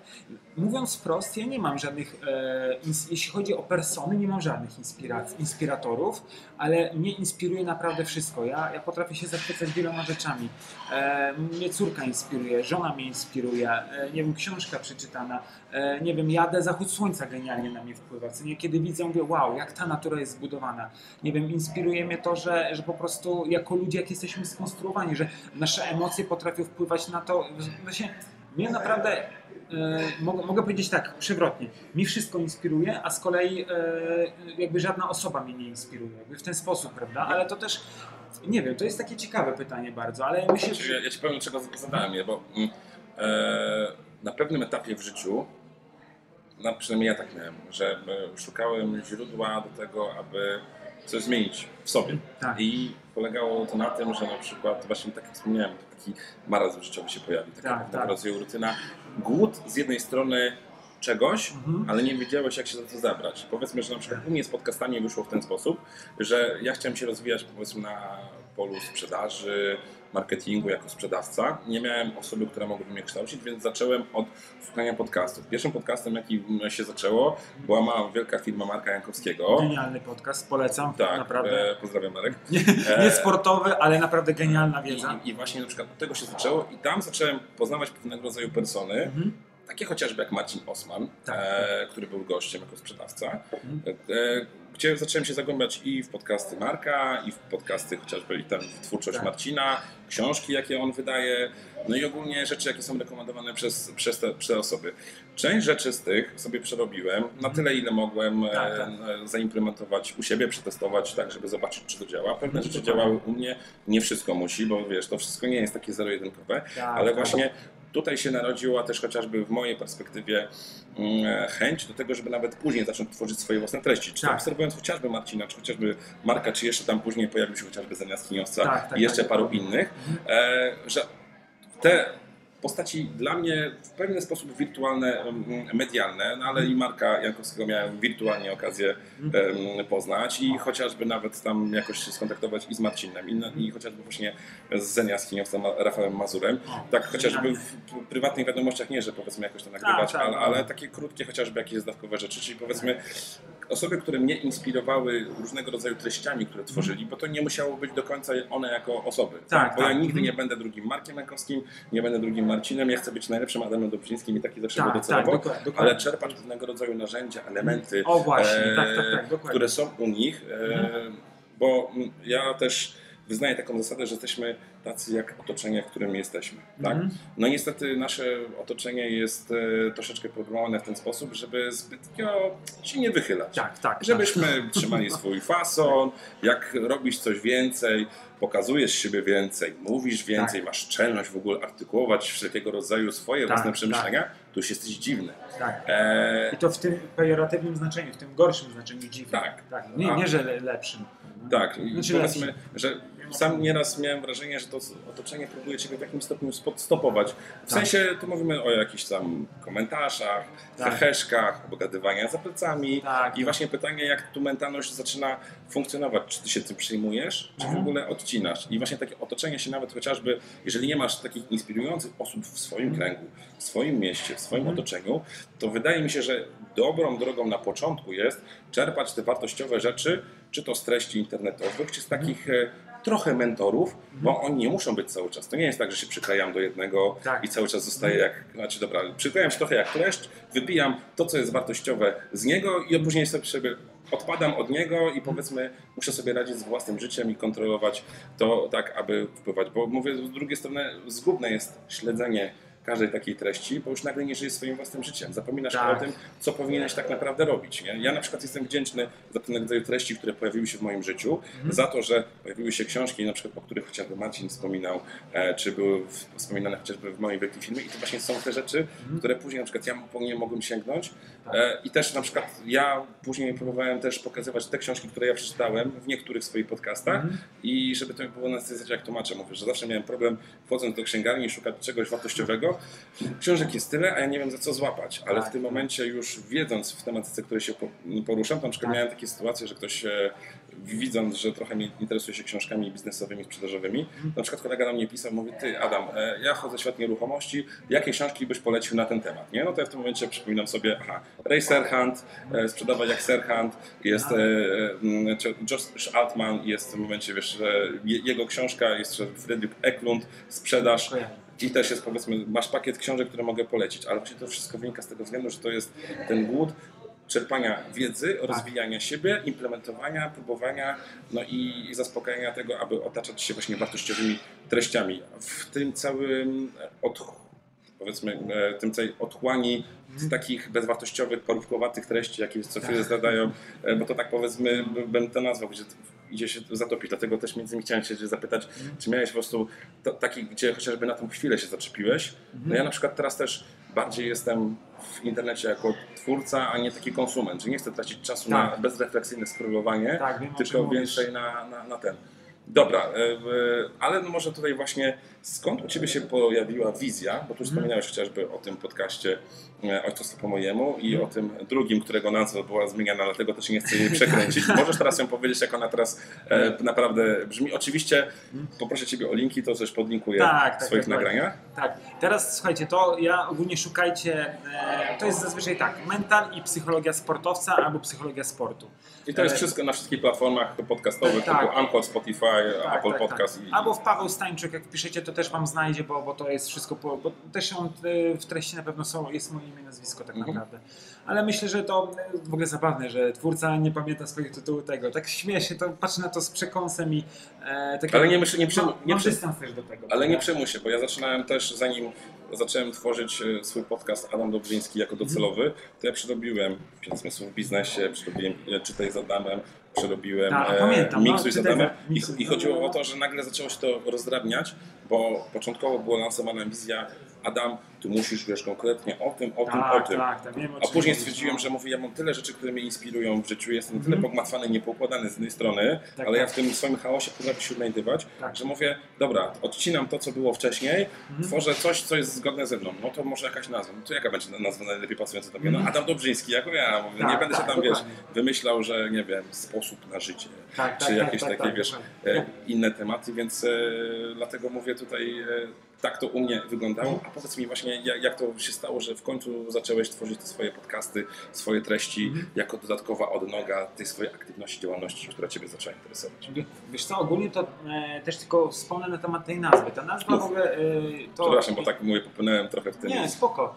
Mówiąc wprost, ja nie mam żadnych, e, ins, jeśli chodzi o persony, nie mam żadnych inspirac, inspiratorów, ale mnie inspiruje naprawdę wszystko. Ja, ja potrafię się zachwycać wieloma rzeczami. E, mnie córka inspiruje, żona mnie inspiruje, e, nie wiem, książka przeczytana, e, nie wiem, jadę, zachód słońca genialnie na mnie wpływa. Co niekiedy widzę, mówię, wow, jak ta natura jest zbudowana. Nie wiem, inspiruje mnie to, że że po prostu jako ludzie, jak jesteśmy skonstruowani, że nasze emocje potrafią wpływać na to. Właśnie mnie naprawdę, e, mogę, mogę powiedzieć tak, przewrotnie, mi wszystko inspiruje, a z kolei e, jakby żadna osoba mnie nie inspiruje, jakby w ten sposób, prawda? Ale to też, nie wiem, to jest takie ciekawe pytanie bardzo, ale myślę, że... Ja, ja Ci powiem, czego zadałem je, bo e, na pewnym etapie w życiu, no, przynajmniej ja tak miałem, że szukałem źródła do tego, aby coś zmienić w sobie. Tak. I polegało to na tym, że na przykład, właśnie tak jak wspomniałem, taki marazm życiowy się pojawił, taka tak, tak. rodzaju rutyna. Głód z jednej strony czegoś, mhm. ale nie wiedziałeś, jak się za to zabrać. Powiedzmy, że na przykład u mnie z podcastami wyszło w ten sposób, że ja chciałem się rozwijać, powiedzmy, na polu sprzedaży, marketingu jako sprzedawca. Nie miałem osoby, która mogłaby mnie kształcić, więc zacząłem od słuchania podcastów. Pierwszym podcastem, jaki się zaczęło, była Mała wielka firma Marka Jankowskiego. Genialny podcast, polecam. Tak, naprawdę. E, pozdrawiam Marek. Nie, nie sportowy, ale naprawdę genialna wiedza. I, i właśnie na przykład od tego się zaczęło i tam zacząłem poznawać pewnego rodzaju persony, mhm. takie chociażby jak Marcin Osman, tak. e, który był gościem jako sprzedawca, mhm. e, gdzie zacząłem się zagłębiać i w podcasty Marka, i w podcasty chociażby i tam w twórczość tak. Marcina, książki, jakie on wydaje, no i ogólnie rzeczy, jakie są rekomendowane przez, przez, te, przez te osoby. Część rzeczy z tych sobie przerobiłem na tyle, ile mogłem tak, tak. E, zaimplementować u siebie, przetestować, tak, żeby zobaczyć, czy to działa. Pewne rzeczy działały u mnie, nie wszystko musi, bo wiesz, to wszystko nie jest takie zero-jedynkowe, tak, ale tak. właśnie tutaj się narodziła też chociażby w mojej perspektywie chęć do tego, żeby nawet później zacząć tworzyć swoje własne treści. Czy tak. obserwując chociażby Marcina, czy chociażby Marka, czy jeszcze tam później pojawił się chociażby Zenia Skiniowca tak, tak, i jeszcze tak, paru tak. innych, że te postaci dla mnie w pewien sposób wirtualne, medialne, no ale i Marka Jankowskiego miałem wirtualnie okazję um, poznać i chociażby nawet tam jakoś się skontaktować i z Marcinem i, na, i chociażby właśnie z Zenia Skiniowcem, Rafałem Mazurem. Tak chociażby w prywatnych wiadomościach nie, że powiedzmy jakoś to nagrywać, ale, ale takie krótkie chociażby jakieś zdawkowe rzeczy, czyli powiedzmy osoby, które mnie inspirowały różnego rodzaju treściami, które tworzyli, bo to nie musiało być do końca one jako osoby. Tak, bo tak. Ja nigdy nie będę drugim Markiem Makowskim, nie będę drugim Marcinem, ja chcę być najlepszym Adamem Dobrzyńskim i taki zawsze tak, będę celował, tak, ale czerpać różnego rodzaju narzędzia, elementy, o, właśnie, e, tak, tak, tak, dokładnie. które są u nich, e, bo ja też wyznaję taką zasadę, że jesteśmy tacy jak otoczenie, w którym jesteśmy. Tak? Mm-hmm. No niestety nasze otoczenie jest e, troszeczkę programowane w ten sposób, żeby zbytnio się nie wychylać. Tak, tak, Żebyśmy tak. trzymali swój fason, jak robisz coś więcej, pokazujesz siebie więcej, mówisz więcej, tak. masz czelność w ogóle artykułować wszelkiego rodzaju swoje tak, własne przemyślenia, tak. to już jesteś dziwny. Tak. E... I to w tym pejoratywnym znaczeniu, w tym gorszym znaczeniu dziwny. Tak. tak. Nie, nie, że le- lepszym. Tak, i znaczy powiedzmy, że sam nieraz miałem wrażenie, że to otoczenie próbuje ciebie w jakimś stopniu stopować. W tak. sensie, tu mówimy o jakichś tam komentarzach, tak. heheszkach, obgadywaniach za plecami tak. i właśnie pytanie, jak tu mentalność zaczyna funkcjonować. Czy ty się tym przyjmujesz, czy mhm. w ogóle odcinasz? I właśnie takie otoczenie się nawet chociażby, jeżeli nie masz takich inspirujących osób w swoim mhm. kręgu, w swoim mieście, w swoim mhm. otoczeniu, to wydaje mi się, że dobrą drogą na początku jest czerpać te wartościowe rzeczy, czy to z treści internetowych, czy z takich trochę mentorów, mhm. bo oni nie muszą być cały czas. To nie jest tak, że się przyklejam do jednego tak. i cały czas zostaję jak, znaczy dobra, przyklejam się trochę jak kleszcz, wybijam to, co jest wartościowe z niego i później sobie odpadam od niego i powiedzmy muszę sobie radzić z własnym życiem i kontrolować to tak, aby wpływać. Bo mówię, z drugiej strony zgubne jest śledzenie każdej takiej treści, bo już nagle nie żyjesz swoim własnym życiem. Zapominasz tak. o tym, co powinieneś tak naprawdę robić. Nie? Ja na przykład jestem wdzięczny za ten rodzaj treści, które pojawiły się w moim życiu, mhm. za to, że pojawiły się książki, na przykład, o których chociażby Marcin wspominał, e, czy były wspominane chociażby w Małej wielkiej firmie i to właśnie są te rzeczy, mhm. które później na przykład ja po nie mogłem sięgnąć e, i też na przykład ja później próbowałem też pokazywać te książki, które ja przeczytałem w niektórych swoich podcastach mhm. i żeby to było na zasadzie jak tłumaczę, mówię, że zawsze miałem problem wchodząc do księgarni i szukać czegoś wartościowego. Książek jest tyle, a ja nie wiem za co złapać, ale tak. w tym momencie już wiedząc w tematyce, której się poruszam, to na przykład tak. miałem takie sytuacje, że ktoś widząc, że trochę mnie interesuje się książkami biznesowymi, sprzedażowymi, hmm. na przykład kolega do mnie pisał, mówi, ty Adam, ja chodzę w świat nieruchomości, jakie książki byś polecił na ten temat? Nie? No to ja w tym momencie przypominam sobie, aha, Ray Serhant, Sprzedawaj jak Serhant, jest Josh Altman, jest w tym momencie, wiesz, jego książka, jest Fredrik Eklund, Sprzedaż. I też jest, powiedzmy, masz pakiet książek, które mogę polecić, ale właśnie to wszystko wynika z tego względu, że to jest ten głód czerpania wiedzy, tak. rozwijania siebie, implementowania, próbowania, no i, i zaspokajania tego, aby otaczać się właśnie wartościowymi treściami. W tym całym odchu. Powiedzmy, tym całej otchłani z takich bezwartościowych, parówkowatych treści, jakie co chwilę zadają, bo to tak powiedzmy, bym to nazwał, gdzie idzie się zatopić. Dlatego też między innymi chciałem się zapytać, czy miałeś po prostu to, taki, gdzie chociażby na tą chwilę się zaczepiłeś. No ja na przykład teraz też bardziej jestem w internecie jako twórca, a nie taki konsument, że nie chcę tracić czasu tak. na bezrefleksyjne scrollowanie, tak, wiem, tylko więcej na, na, na ten. Dobra, ale no może tutaj właśnie skąd u ciebie się pojawiła wizja, bo tu już wspominałeś chociażby o tym podcaście Ojcostwo po mojemu i o tym drugim, którego nazwa była zmieniana, dlatego też nie chcę jej przekręcić. Możesz teraz ją powiedzieć, jak ona teraz naprawdę brzmi. Oczywiście poproszę ciebie o linki, to też podlinkuję tak, w swoich tak, nagraniach. Tak, teraz słuchajcie, to ja ogólnie szukajcie, to jest zazwyczaj tak, mental i psychologia sportowca albo psychologia sportu. I to jest wszystko na wszystkich platformach podcastowych, tak. typu Anchor, Spotify, tak, Apple tak, Podcast. Tak. I... Albo w Paweł Stańczuk, jak piszecie, to też wam znajdzie, bo, bo to jest wszystko, po, bo też on, w treści na pewno są, jest moje imię i nazwisko tak mhm. naprawdę. Ale myślę, że to w ogóle zabawne, że twórca nie pamięta swojego tytułu tego. Tak śmieję się, to patrzę na to z przekąsem i e, tak. Ale nie myślę, nie przejmuję no, się do tego. Ale nie przejmuję się, bo ja zaczynałem też, zanim zacząłem tworzyć swój podcast Adam Dobrzyński jako docelowy, to ja przerobiłem powiedzmy w biznesie, przerobiłem Czytaj z Adamem, przerobiłem tak, pamiętam, Miksuj no, z Adamem i, i chodziło o to, że nagle zaczęło się to rozdrabniać, bo początkowo była lansowana wizja Adam, ty musisz wiesz konkretnie o tym, o tak, tym, o tak, tym. Tak, wiem, o A później stwierdziłem, no. że mówię, ja mam tyle rzeczy, które mnie inspirują w życiu, jestem mm-hmm. tyle pogmatwany, niepoukładany z jednej strony, tak, ale tak. ja w tym swoim chaosie potrafię się odnajdywać, tak. że mówię, dobra, odcinam to, co było wcześniej, mm-hmm. tworzę coś, co jest zgodne ze mną, no to może jakaś nazwa, no to jaka będzie nazwa najlepiej pasująca do mnie? No Adam Dobrzyński, jako ja, mówię, tak, nie będę tak, się tam, dokładnie. wiesz, wymyślał, że nie wiem, sposób na życie, tak, czy tak, jakieś tak, takie, tak, wiesz, tak. inne tematy, więc e, dlatego mówię tutaj, e, tak to u mnie wyglądało. A powiedz mi właśnie, jak, jak to się stało, że w końcu zacząłeś tworzyć te swoje podcasty, swoje treści jako dodatkowa odnoga tej swojej aktywności, działalności, która Ciebie zaczęła interesować? Wiesz co, ogólnie to e, też tylko wspomnę na temat tej nazwy. Ta nazwa no, w ogóle... E, to... Przepraszam, bo tak mówię, popłynąłem trochę w tym. Nie, spoko.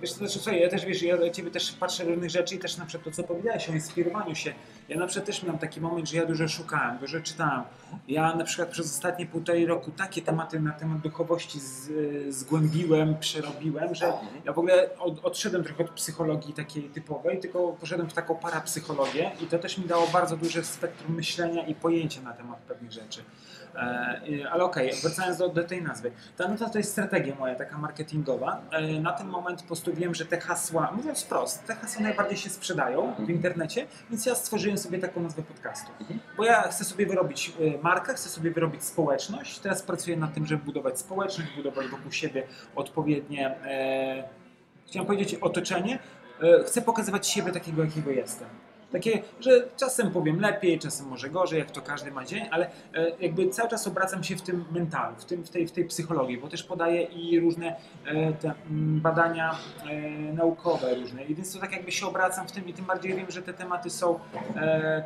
Wiesz co, znaczy, słuchaj, ja też wiesz, ja do Ciebie też patrzę różnych rzeczy i też na przykład to, co powiedziałeś o inspirowaniu się. Ja na przykład też miałem taki moment, że ja dużo szukałem, dużo czytałem. Ja na przykład przez ostatnie półtorej roku takie tematy na temat duchowości z, zgłębiłem, przerobiłem, że ja w ogóle od, odszedłem trochę od psychologii takiej typowej, tylko poszedłem w taką parapsychologię i to też mi dało bardzo duże spektrum myślenia i pojęcia na temat pewnych rzeczy. E, ale okej, okay, wracając do, do tej nazwy. Ta nazwa to jest strategia moja, taka marketingowa. E, na ten moment po prostu wiem, że te hasła, mówiąc wprost, te hasła najbardziej się sprzedają w internecie, więc ja stworzyłem sobie taką nazwę podcastu. Bo ja chcę sobie wyrobić markę, chcę sobie wyrobić społeczność. Teraz pracuję nad tym, żeby budować społeczność, budować wokół siebie odpowiednie, e, chciałem powiedzieć, otoczenie. E, chcę pokazywać siebie takiego, jakiego jestem. Takie, że czasem powiem lepiej, czasem może gorzej, jak to każdy ma dzień, ale jakby cały czas obracam się w tym mentalu, w, tym, w, tej, w tej psychologii, bo też podaję i różne te badania naukowe różne. I więc to tak jakby się obracam w tym i tym bardziej wiem, że te tematy są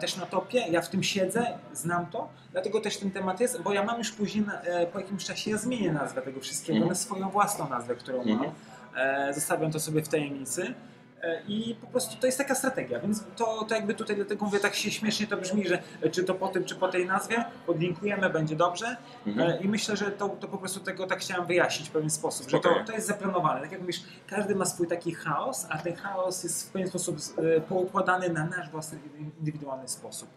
też na topie. Ja w tym siedzę, znam to, dlatego też ten temat jest, bo ja mam już później, po jakimś czasie ja zmienię nazwę tego wszystkiego na swoją własną nazwę, którą mam. Zostawiam to sobie w tajemnicy. I po prostu to jest taka strategia, więc to, to jakby tutaj dlatego mówię, tak się śmiesznie to brzmi, że czy to po tym, czy po tej nazwie, podlinkujemy, będzie dobrze. Mhm. I myślę, że to, to po prostu tego tak chciałem wyjaśnić w pewien sposób, że to, to jest zaplanowane. Tak jak mówisz, każdy ma swój taki chaos, a ten chaos jest w pewien sposób poukładany na nasz własny, indywidualny sposób.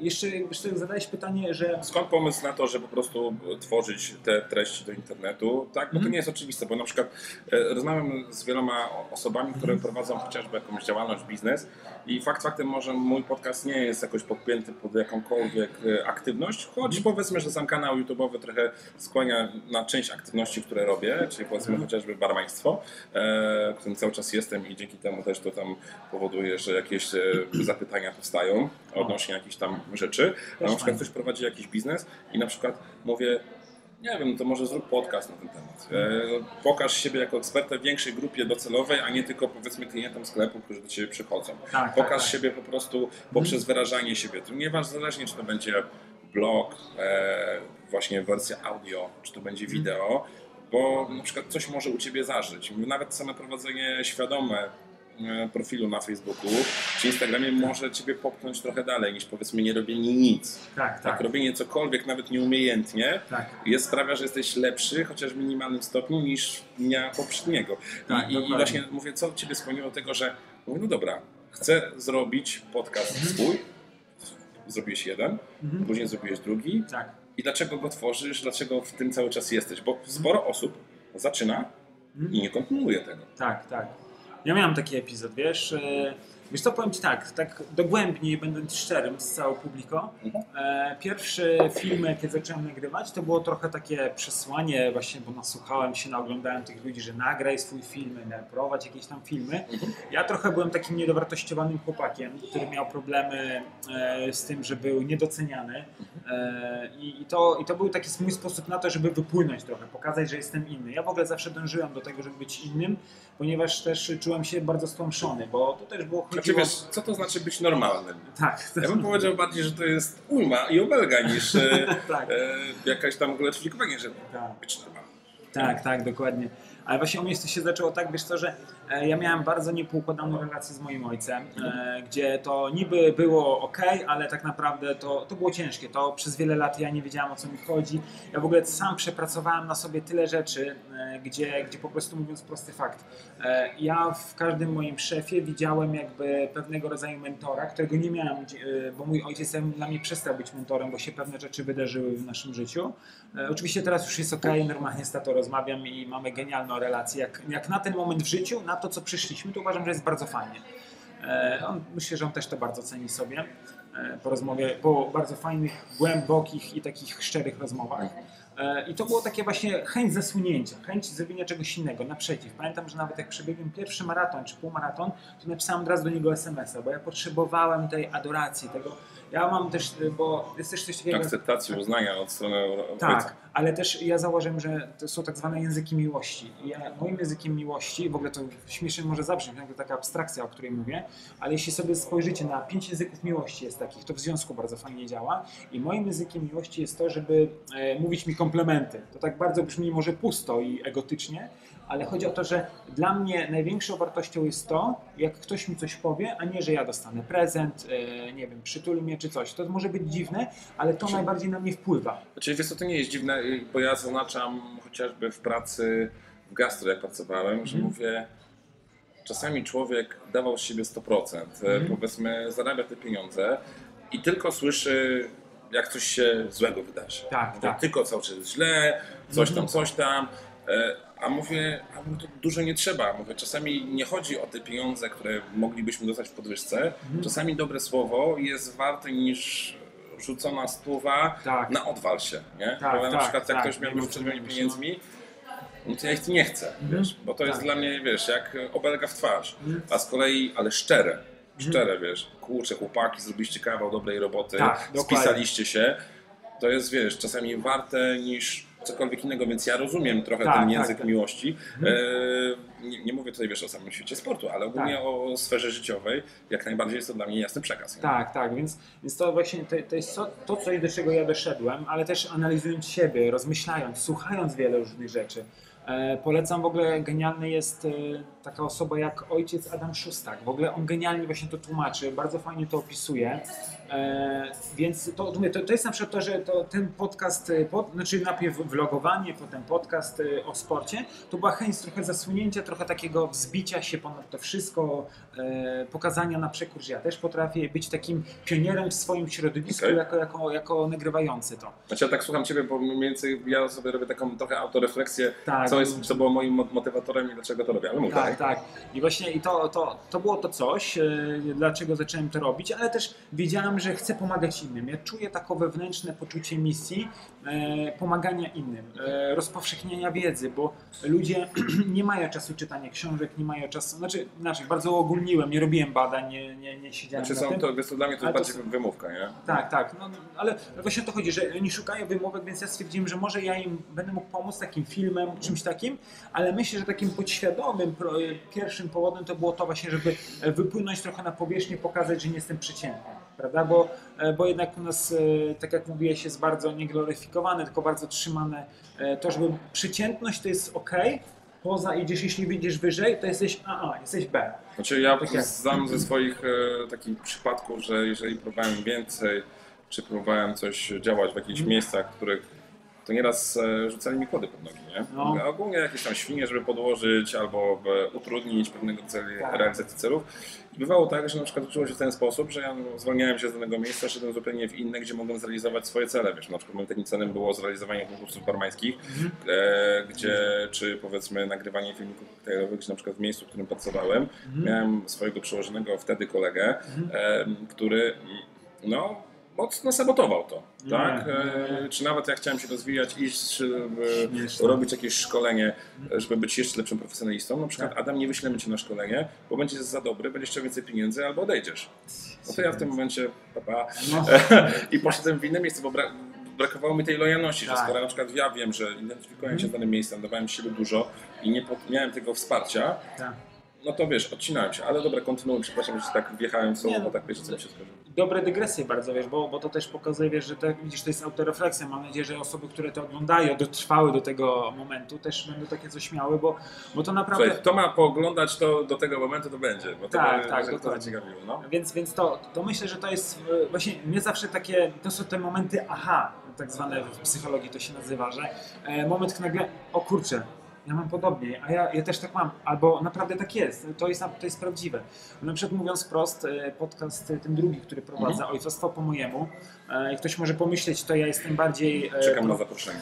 Jeszcze, jeszcze zadałeś pytanie, że... Skąd pomysł na to, że po prostu tworzyć te treści do internetu? Tak, bo to nie jest oczywiste, bo na przykład rozmawiam z wieloma osobami, które prowadzą chociażby jakąś działalność, biznes i fakt faktem może mój podcast nie jest jakoś podpięty pod jakąkolwiek aktywność, choć powiedzmy, że sam kanał YouTube'owy trochę skłania na część aktywności, które robię, czyli powiedzmy chociażby barmaństwo, w którym cały czas jestem i dzięki temu też to tam powoduje, że jakieś zapytania powstają odnośnie jakichś tam rzeczy. Na przykład ktoś prowadzi jakiś biznes i na przykład mówię, nie wiem, to może zrób podcast na ten temat. E, pokaż siebie jako eksperta w większej grupie docelowej, a nie tylko powiedzmy klientom sklepu, którzy do Ciebie przychodzą. Tak, pokaż tak, tak. siebie po prostu poprzez hmm. wyrażanie siebie. To niezależnie, czy to będzie blog, e, właśnie wersja audio, czy to będzie hmm. wideo, bo na przykład coś może u Ciebie zażyć. Nawet same prowadzenie świadome profilu na Facebooku czy Instagramie tak. może Ciebie popchnąć trochę dalej niż powiedzmy nie robienie nic. Tak, tak. tak robienie cokolwiek, nawet nieumiejętnie tak. jest, sprawia, że jesteś lepszy, chociaż w minimalnym stopniu niż dnia poprzedniego. Tak, I, i właśnie mówię, co Ciebie skłoniło do tego, że mówię, no dobra, chcę zrobić podcast mhm. swój, zrobiłeś jeden, mhm. później zrobiłeś drugi tak. i dlaczego go tworzysz, dlaczego w tym cały czas jesteś, bo sporo mhm. osób zaczyna mhm. i nie kontynuuje tego. Tak, tak. Ja miałem taki epizod, wiesz, wiesz co, powiem Ci tak, tak dogłębniej, będąc szczerym z całą publiką, pierwsze filmy, jakie zacząłem nagrywać, to było trochę takie przesłanie właśnie, bo nasłuchałem się, naoglądałem tych ludzi, że nagraj swój film, prowadź jakieś tam filmy. Ja trochę byłem takim niedowartościowanym chłopakiem, który miał problemy z tym, że był niedoceniany i to, i to był taki mój sposób na to, żeby wypłynąć trochę, pokazać, że jestem inny. Ja w ogóle zawsze dążyłem do tego, żeby być innym, ponieważ też czułem się bardzo stłamszony, bo to też było chodziło... Znaczy wiesz, co to znaczy być normalnym? Tak. Ja bym powiedział bardziej, że to jest ujma i obelga niż tak. e, jakaś tam gloryfikowanie, żeby tak. być normalnym. Tak, tak, dokładnie. Ale właśnie u mnie to się zaczęło tak, wiesz co, że ja miałem bardzo niepoukładaną relację z moim ojcem, mhm. gdzie to niby było ok, ale tak naprawdę to, to było ciężkie. To przez wiele lat ja nie wiedziałem, o co mi chodzi. Ja w ogóle sam przepracowałem na sobie tyle rzeczy, gdzie, gdzie po prostu mówiąc prosty fakt. Ja w każdym moim szefie widziałem jakby pewnego rodzaju mentora, którego nie miałem, bo mój ojciec dla mnie przestał być mentorem, bo się pewne rzeczy wydarzyły w naszym życiu. Oczywiście teraz już jest ok, normalnie z tatą rozmawiam i mamy genialną relację, jak, jak na ten moment w życiu, na to, co przyszliśmy, to uważam, że jest bardzo fajnie. E, on, myślę, że on też to bardzo ceni sobie e, po rozmowie, po bardzo fajnych, głębokich i takich szczerych rozmowach. E, I to było takie właśnie chęć zasunięcia, chęć zrobienia czegoś innego, naprzeciw. Pamiętam, że nawet jak przebiegłem pierwszy maraton czy półmaraton, to napisałem od razu do niego es em es a, bo ja potrzebowałem tej adoracji, tego Ja mam też, bo jest też coś takiego... Akceptacji, tak, uznania od strony... Tak, ojca. Ale też ja założę, że to są tak zwane języki miłości. Ja, moim językiem miłości, w ogóle to śmiesznie może zabrzmieć, jakby taka abstrakcja, o której mówię, ale jeśli sobie spojrzycie na pięć języków miłości jest takich, to w związku bardzo fajnie działa i moim językiem miłości jest to, żeby e, mówić mi komplementy. To tak bardzo brzmi może pusto i egotycznie, ale chodzi o to, że dla mnie największą wartością jest to, jak ktoś mi coś powie, a nie, że ja dostanę prezent, e, nie wiem, przytuli mnie czy coś. To może być dziwne, ale to znaczy, najbardziej na mnie wpływa. Znaczy, wiesz co, to nie jest dziwne, bo ja zaznaczam chociażby w pracy, w gastro jak pracowałem, mm. że mówię, czasami człowiek dawał z siebie sto procent, mm. powiedzmy, zarabia te pieniądze i tylko słyszy, jak coś się złego wydarzy. Tak, mówię, tak. Tylko cały czas źle, coś mm. tam, coś tam. A mówię, a mówię, to dużo nie trzeba. Mówię, czasami nie chodzi o te pieniądze, które moglibyśmy dostać w podwyżce. Mhm. Czasami dobre słowo jest warte niż rzucona stówa, tak, na odwal się. Nie? Tak, bo tak, na przykład jak tak, ktoś miał już przed moimi pieniędzmi, no to ja ich nie chcę, mhm. wiesz, bo to jest tak. dla mnie, wiesz, jak obelga w twarz, mhm. a z kolei, ale szczere, szczere, mhm. wiesz, kurczę, chłopaki, zrobiliście kawał dobrej roboty, tak, spisaliście się, to jest, wiesz, czasami warte niż cokolwiek innego, więc ja rozumiem trochę tak, ten język tak, tak. miłości. Mhm. E, nie, nie mówię tutaj, wiesz, o samym świecie sportu, ale ogólnie tak. o sferze życiowej jak najbardziej jest to dla mnie jasny przekaz. Nie? Tak, tak, więc, więc to właśnie to, to jest to, to coś, do czego ja doszedłem, ale też analizując siebie, rozmyślając, słuchając wiele różnych rzeczy. E, polecam, w ogóle genialny jest e, taka osoba jak Ojciec Adam Szustak. W ogóle on genialnie właśnie to tłumaczy, bardzo fajnie to opisuje. E, więc to, to, to jest na przykład to, że to, ten podcast, pod, znaczy najpierw vlogowanie, potem podcast e, o sporcie, to była chęć trochę zasunięcia, trochę takiego wzbicia się ponad to wszystko, e, pokazania na przekór, że ja też potrafię być takim pionierem w swoim środowisku, okay. jako, jako, jako nagrywający to. Znaczy ja tak słucham Ciebie, bo mniej więcej ja sobie robię taką trochę autorefleksję, tak. co, jest, co było moim motywatorem i dlaczego to robię. Tak, tak, tak. I właśnie i to, to, to było to coś, e, dlaczego zacząłem to robić, ale też wiedziałem, że chcę pomagać innym. Ja czuję takie wewnętrzne poczucie misji, e, pomagania innym, e, rozpowszechniania wiedzy, bo ludzie nie mają czasu czytania książek, nie mają czasu, znaczy, znaczy bardzo ogólniłem, nie robiłem badań, nie, nie, nie siedziałem znaczy, na są tym. To, to dla mnie to jest bardziej to są, wymówka, nie? Tak, tak, no, ale właśnie o to chodzi, że nie szukają wymówek, więc ja stwierdziłem, że może ja im będę mógł pomóc takim filmem, czymś takim, ale myślę, że takim podświadomym pro, pierwszym powodem to było to właśnie, żeby wypłynąć trochę na powierzchnię, pokazać, że nie jestem przeciętny, prawda? Bo, bo jednak u nas, tak jak mówiłeś, jest bardzo niegloryfikowane, tylko bardzo trzymane to, żeby przeciętność to jest ok, poza idziesz, jeśli widzisz wyżej, to jesteś A A, jesteś B. Znaczy ja tak znam jak... ze swoich e, takich przypadków, że jeżeli próbowałem więcej, czy próbowałem coś działać w jakichś mm. miejscach, w których to nieraz rzucali mi kody pod nogi, nie? No. Ogólnie jakieś tam świnie, żeby podłożyć albo utrudnić pewnego celu, tak. realizacji celów. I bywało tak, że na przykład uczyło się w ten sposób, że ja zwalniałem się z danego miejsca, szedłem zupełnie w inne, gdzie mogłem zrealizować swoje cele. Wiesz, na przykład moim takim celem było zrealizowanie konkursów barmańskich, mhm. e, gdzie, czy powiedzmy nagrywanie filmików koktajlowych, gdzie na przykład w miejscu, w którym pracowałem, mhm. miałem swojego przełożonego wtedy kolegę, mhm. e, który no, mocno sabotował to, nie, tak? Nie, nie. Czy nawet jak chciałem się rozwijać, iść, robić jakieś szkolenie, żeby być jeszcze lepszym profesjonalistą, na przykład tak. Adam, nie wyślemy Cię na szkolenie, bo będziesz za dobry, będziesz chciał więcej pieniędzy albo odejdziesz. No to ja w tym momencie pa, pa. No. i poszedłem w inne miejsce, bo bra brakowało mi tej lojalności, tak. że skoro na przykład ja wiem, że identyfikuję się z danym miejscem, dawałem siebie dużo i nie miałem tego wsparcia, tak. no to wiesz, odcinałem się, ale dobra, kontynuuję, przepraszam, że tak wjechałem w słowo, bo tak wiesz, co mi się skończyło. Dobre dygresje bardzo, wiesz, bo, bo to też pokazuje, wiesz, że tak, widzisz, to jest autorefleksja. Mam nadzieję, że osoby, które to oglądają, dotrwały do tego momentu, też będą takie coś miały, bo, bo to naprawdę... Słuchaj, kto ma pooglądać to do tego momentu, to będzie, bo to tak, by, tak, to zaciekawiło, no. Więc, więc to, to myślę, że to jest właśnie, nie zawsze takie, to są te momenty aha, tak zwane w psychologii to się nazywa, że moment nagle, o kurczę, ja mam podobnie, a ja, ja też tak mam, albo naprawdę tak jest, to jest, to jest prawdziwe. Na przykład mówiąc wprost, podcast ten drugi, który prowadzę, mhm. Ojcostwo po mojemu, i ktoś może pomyśleć, to ja jestem bardziej... Czekam e, na zaproszenie.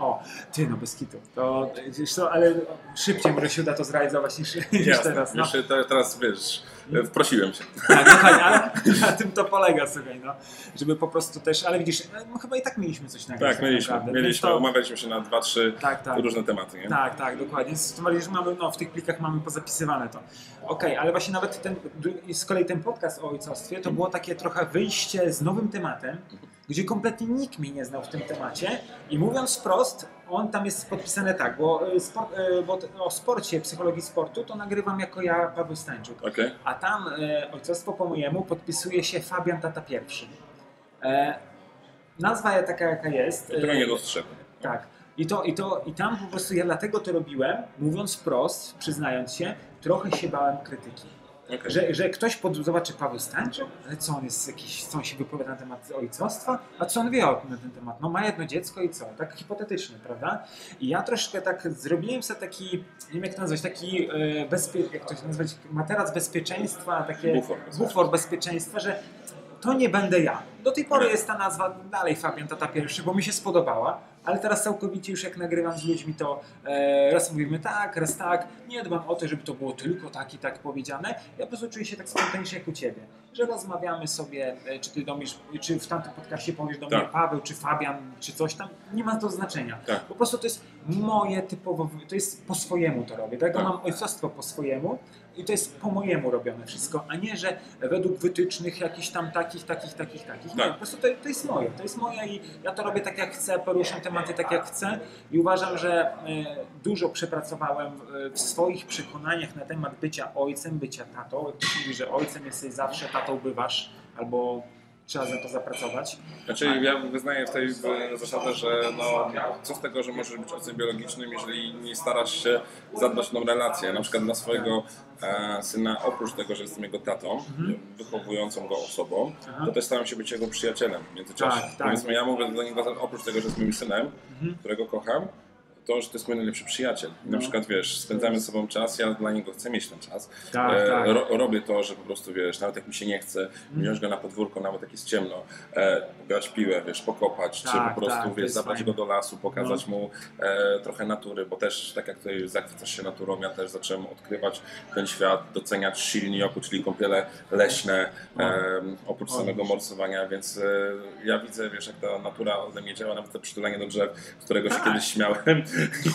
O, ty no bez kitu, to, to, ale szybciej może się uda to zrealizować niż, Jasne, niż teraz. No. Jeszcze te, teraz wiesz, wprosiłem się. Tak, no, ale na tym to polega, słuchaj, no, żeby po prostu też, ale widzisz, no, chyba i tak mieliśmy coś nagrać. Tak, mieliśmy, tak mieliśmy to, omawialiśmy się na dwa, trzy tak, tak. różne tematy, nie? Tak. Tak, tak, dokładnie. Tym bardziej, że mamy, no, w tych plikach mamy pozapisywane to. Okej, okay, ale właśnie nawet ten, z kolei ten podcast o ojcostwie to było takie trochę wyjście z nowym tematem, gdzie kompletnie nikt mnie nie znał w tym temacie i mówiąc wprost, on tam jest podpisane tak, bo, sport, bo o sporcie, psychologii sportu to nagrywam jako ja, Paweł Stańczuk, okay. A tam Ojcostwo po mojemu podpisuje się Fabian Tata Pierwszy. Nazwa ja taka jaka jest. To nie dostrzegam. Tak. I, to, i, to, I tam po prostu ja dlatego to robiłem, mówiąc wprost, przyznając się, trochę się bałem krytyki. Okay. Że, że ktoś pod, zobaczy Paweł Stańczuk, ale co on jest jakiś, co on się wypowiada na temat ojcostwa, a co on wie na ten temat? No ma jedno dziecko i co? Tak hipotetycznie, prawda? I ja troszkę tak zrobiłem sobie taki, nie wiem jak to nazwać, taki e, bezpie, jak to się nazwać, materac bezpieczeństwa, takie bufor, bufor bezpieczeństwa, że to nie będę ja. Do tej pory jest ta nazwa dalej Fabian Tata Pierwszy, bo mi się spodobała, ale teraz całkowicie już jak nagrywam z ludźmi, to e, raz mówimy tak, raz tak. Nie dbam o to, żeby to było tylko tak i tak powiedziane. Ja po prostu czuję się tak spontanicznie jak u ciebie, że rozmawiamy sobie, e, czy ty domiesz, czy w tamtym podcastie powiesz do mnie tak. Paweł, czy Fabian, czy coś tam. Nie ma to znaczenia. Tak. Po prostu to jest moje typowo, to jest po swojemu to robię. Dlatego tak? Mam ojcostwo po swojemu i to jest po mojemu robione wszystko, a nie, że według wytycznych jakichś tam takich, takich, takich, takich. Tak. Nie, po prostu to, to jest moje, to jest moje i ja to robię tak jak chcę, poruszam tematy tak jak chcę i uważam, że y, dużo przepracowałem w, w swoich przekonaniach na temat bycia ojcem, bycia tatą. Ktoś mówi, że ojcem jesteś zawsze, tatą bywasz, albo trzeba za to zapracować. Znaczy ale... ja wyznaję w tej zasadzie, że no, co z tego, że możesz być ojcem biologicznym, jeżeli nie starasz się zadbać o tą relację, na przykład dla swojego syna, oprócz tego, że jestem jego tatą, mhm. wychowującą go osobą, aha. to też staram się być jego przyjacielem w międzyczasie. Tak, tak. Powiedzmy, ja mówię do niego, oprócz tego, że jest moim synem, mhm. którego kocham, to, że to jest mój najlepszy przyjaciel. Na no. przykład, wiesz, spędzamy z sobą czas, ja dla niego chcę mieć ten czas. Tak, e, tak. Ro, robię to, że po prostu, wiesz, nawet jak mi się nie chce, wziąć go na podwórko, nawet jak jest ciemno, e, grać piłę, wiesz, pokopać, tak, czy po prostu, tak, wiesz, zabrać fajne. Go do lasu, pokazać no. mu e, trochę natury, bo też, tak jak tutaj zachwycasz się naturą, ja też zacząłem odkrywać ten świat, doceniać silni oku, czyli kąpiele leśne, e, oprócz no. samego morsowania, więc e, ja widzę, wiesz, jak ta natura ode mnie działa, nawet to przytulanie do drzew, z którego się kiedyś śmiałem,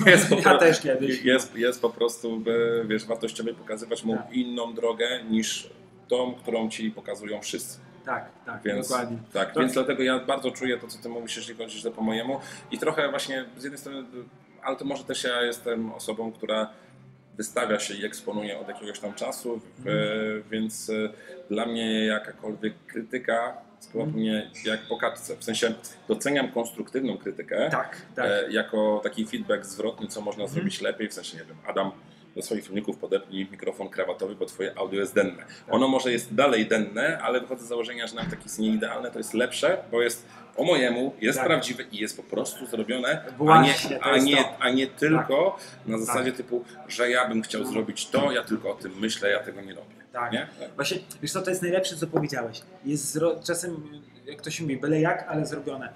Jest po, ja też kiedyś. Jest, jest po prostu, by, wiesz, wartościowo pokazywać mu tak. inną drogę niż tą, którą ci pokazują wszyscy. Tak, tak, więc, dokładnie. Tak, to więc to... dlatego ja bardzo czuję to, co ty mówisz, jeżeli chodzisz do po mojemu. I trochę właśnie z jednej strony, ale to może też ja jestem osobą, która wystawia się i eksponuje od jakiegoś tam czasu, mm. e, więc e, dla mnie jakakolwiek krytyka mnie jak po kaczce. W sensie doceniam konstruktywną krytykę tak, tak. E, jako taki feedback zwrotny, co można mm. zrobić lepiej. W sensie, nie wiem, Adam, do swoich filmików podepnij mikrofon krawatowy, bo twoje audio jest denne. Tak. Ono może jest dalej denne, ale wychodzę z założenia, że nam takie jest nieidealne, to jest lepsze, bo jest po mojemu, jest tak. prawdziwe i jest po prostu zrobione, właśnie, a, nie, a, nie, a nie tylko tak. na zasadzie tak. typu, że ja bym chciał zrobić to, ja tylko o tym myślę, ja tego nie robię. Tak. Nie? Tak. Właśnie, wiesz co, to jest najlepsze, co powiedziałeś. Jest zro- czasem, jak ktoś mówi, byle jak, ale zrobione.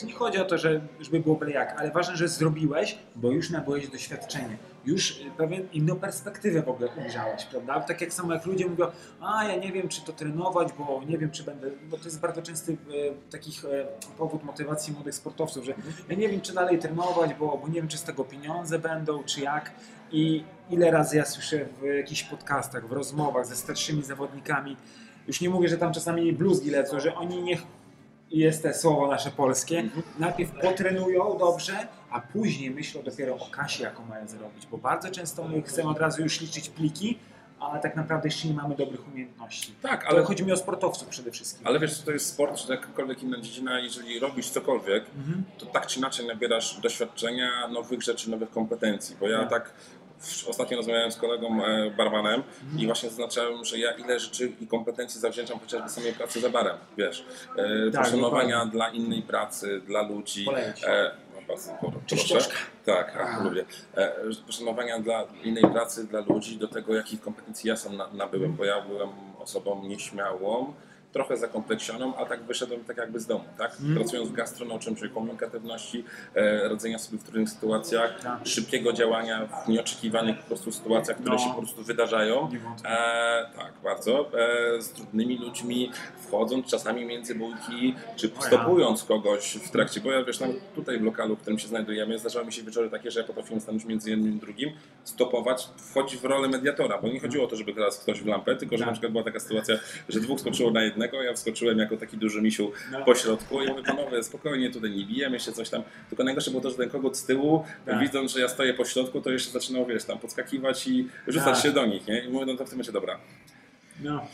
To nie chodzi o to, że, żeby było byle jak, ale ważne, że zrobiłeś, bo już nabyłeś doświadczenie. Już pewien inną perspektywę w ogóle ujrzałeś, prawda? Tak jak samo jak ludzie mówią, a ja nie wiem, czy to trenować, bo nie wiem, czy będę, bo to jest bardzo częsty e, takich e, powód motywacji młodych sportowców, że ja nie wiem, czy dalej trenować, bo, bo nie wiem, czy z tego pieniądze będą, czy jak. I ile razy ja słyszę w jakichś podcastach, w rozmowach ze starszymi zawodnikami, już nie mówię, że tam czasami bluzgi lecą, że oni niech jest te słowo nasze polskie, mhm. najpierw potrenują dobrze, a później myślą dopiero o kasie, jaką mają zrobić, bo bardzo często my chcemy od razu już liczyć pliki, a tak naprawdę jeszcze nie mamy dobrych umiejętności. Tak, ale to chodzi mi o sportowców przede wszystkim. Ale wiesz, to jest sport, czy jakakolwiek inna dziedzina, jeżeli robisz cokolwiek, mhm. to tak czy inaczej nabierasz doświadczenia, nowych rzeczy, nowych kompetencji, bo ja mhm. tak ostatnio rozmawiałem z kolegą e, barmanem mm. i właśnie zaznaczałem, że ja ile rzeczy i kompetencji zawdzięczam chociażby samej pracy za barem, wiesz, e, tak, poszanowania dla innej pracy, dla ludzi, e, no, proszę, tak, ach, lubię, e, poszanowania dla innej pracy, dla ludzi, do tego jakich kompetencji ja sam na, nabyłem, bo ja byłem osobą nieśmiałą, trochę zakompleksioną, a tak wyszedłem tak jakby z domu, tak? Mm. Pracując w gastro, nauczyłem się komunikatywności, e, radzenia sobie w trudnych sytuacjach, tak. Szybkiego działania w nieoczekiwanych po prostu sytuacjach, które no. się po prostu wydarzają. E, tak, bardzo. E, z trudnymi ludźmi, wchodząc czasami między bójki, czy stopując kogoś w trakcie, bo ja wiesz, tam tutaj w lokalu, w którym się znajdujemy, zdarzały mi się wieczory takie, że ja potrafiłem stanąć między jednym i drugim, stopować, wchodzić w rolę mediatora, bo nie chodziło o to, żeby teraz ktoś w lampę, tylko że tak. na przykład była taka sytuacja, że dwóch skoczyło na jednego, ja wskoczyłem jako taki duży misiu no. po środku i mówię, panowie, spokojnie, tutaj nie bijemy, jeszcze coś tam, tylko najgorsze było to, że ten kogut z tyłu, tak. widząc, że ja stoję po środku, to jeszcze zaczynał, wiesz, tam podskakiwać i rzucać tak. się do nich, nie? I mówię, no to w tym będzie dobra. No.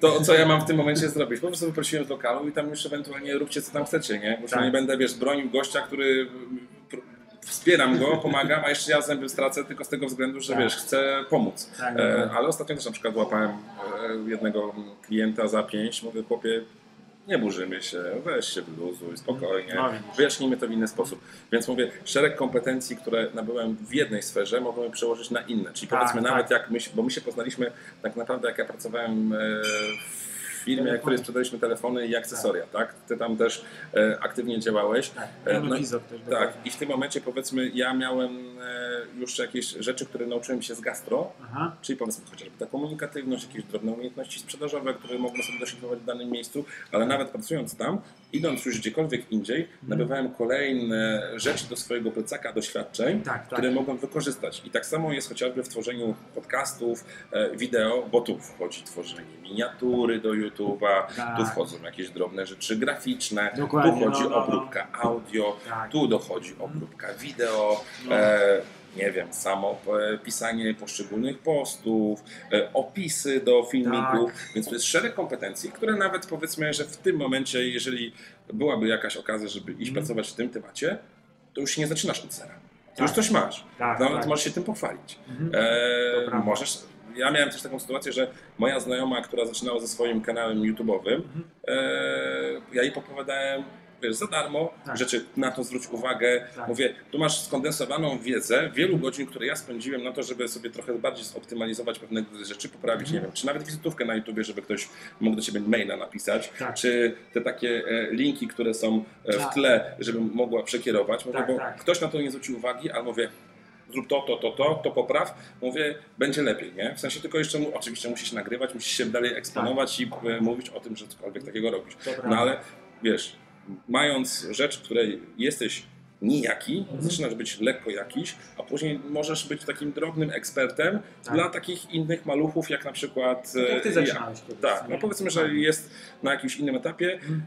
To, co ja mam w tym momencie zrobić? Po prostu wyprosiłem z lokalu i tam już ewentualnie róbcie, co tam chcecie, nie? Bo tak. nie będę, wiesz, bronił gościa, który... Wspieram go, pomagam, a jeszcze ja zęby stracę tylko z tego względu, że tak. wiesz, chcę pomóc. Tak, tak. E, ale ostatnio też na przykład łapałem jednego klienta za pięść, mówię, chłopie, nie burzymy się, weź się wyluzuj, spokojnie, wyjaśnijmy to w inny sposób. Więc mówię, szereg kompetencji, które nabyłem w jednej sferze, mogłem przełożyć na inne. Czyli tak, powiedzmy tak. nawet jak my, bo my się poznaliśmy tak naprawdę jak ja pracowałem w firmie, w której sprzedaliśmy telefony i akcesoria, tak? Ty tam też e, aktywnie działałeś. Tak, e, no, też tak. I w tym momencie powiedzmy ja miałem e, już jakieś rzeczy, które nauczyłem się z gastro, aha. czyli powiedzmy chociażby ta komunikatywność, jakieś drobne umiejętności sprzedażowe, które mogłem sobie doszacować w danym miejscu, ale nawet pracując tam, idąc już gdziekolwiek indziej, mhm. nabywałem kolejne rzeczy do swojego plecaka, doświadczeń, tak, tak. które mogłem wykorzystać. I tak samo jest chociażby w tworzeniu podcastów, e, wideo, bo tu wchodzi tworzenie miniatury do YouTube, YouTube'a, tak. tu wchodzą jakieś drobne rzeczy graficzne, dokładnie, tu chodzi no, no. obróbka audio, tak. tu dochodzi obróbka wideo, no. e, nie wiem, samo pisanie poszczególnych postów, e, opisy do filmików, tak. więc to jest szereg kompetencji, które nawet powiedzmy, że w tym momencie, jeżeli byłaby jakaś okazja, żeby iść mm. pracować w tym temacie, to już nie zaczynasz od zera, to tak. już coś masz, tak, nawet tak. możesz się tym pochwalić, mhm. e, możesz... Ja miałem też taką sytuację, że moja znajoma, która zaczynała ze swoim kanałem YouTube'owym, mhm. e, ja jej podpowiadałem, wiesz, za darmo, tak. rzeczy na to zwróć uwagę. Tak. Mówię, tu masz skondensowaną wiedzę, wielu godzin, które ja spędziłem na to, żeby sobie trochę bardziej zoptymalizować pewne rzeczy, poprawić, mhm. nie wiem, czy nawet wizytówkę na YouTubie, żeby ktoś mógł do ciebie maila napisać, tak. czy te takie linki, które są w tle, żebym mogła przekierować, mówię, tak, bo tak. ktoś na to nie zwrócił uwagi, ale mówię, zrób to, to, to, to, to popraw, mówię, będzie lepiej, nie? W sensie tylko jeszcze, oczywiście musisz nagrywać, musisz się dalej eksponować tak. i mówić o tym, że cokolwiek takiego robisz. Dobra. No ale wiesz, mając rzecz, w której jesteś nijaki, mhm. zaczynasz być lekko jakiś, a później możesz być takim drobnym ekspertem tak. dla takich innych maluchów, jak na przykład jak ty zaczynałeś ja. Tak, no powiedzmy, że jest na jakimś innym etapie mhm.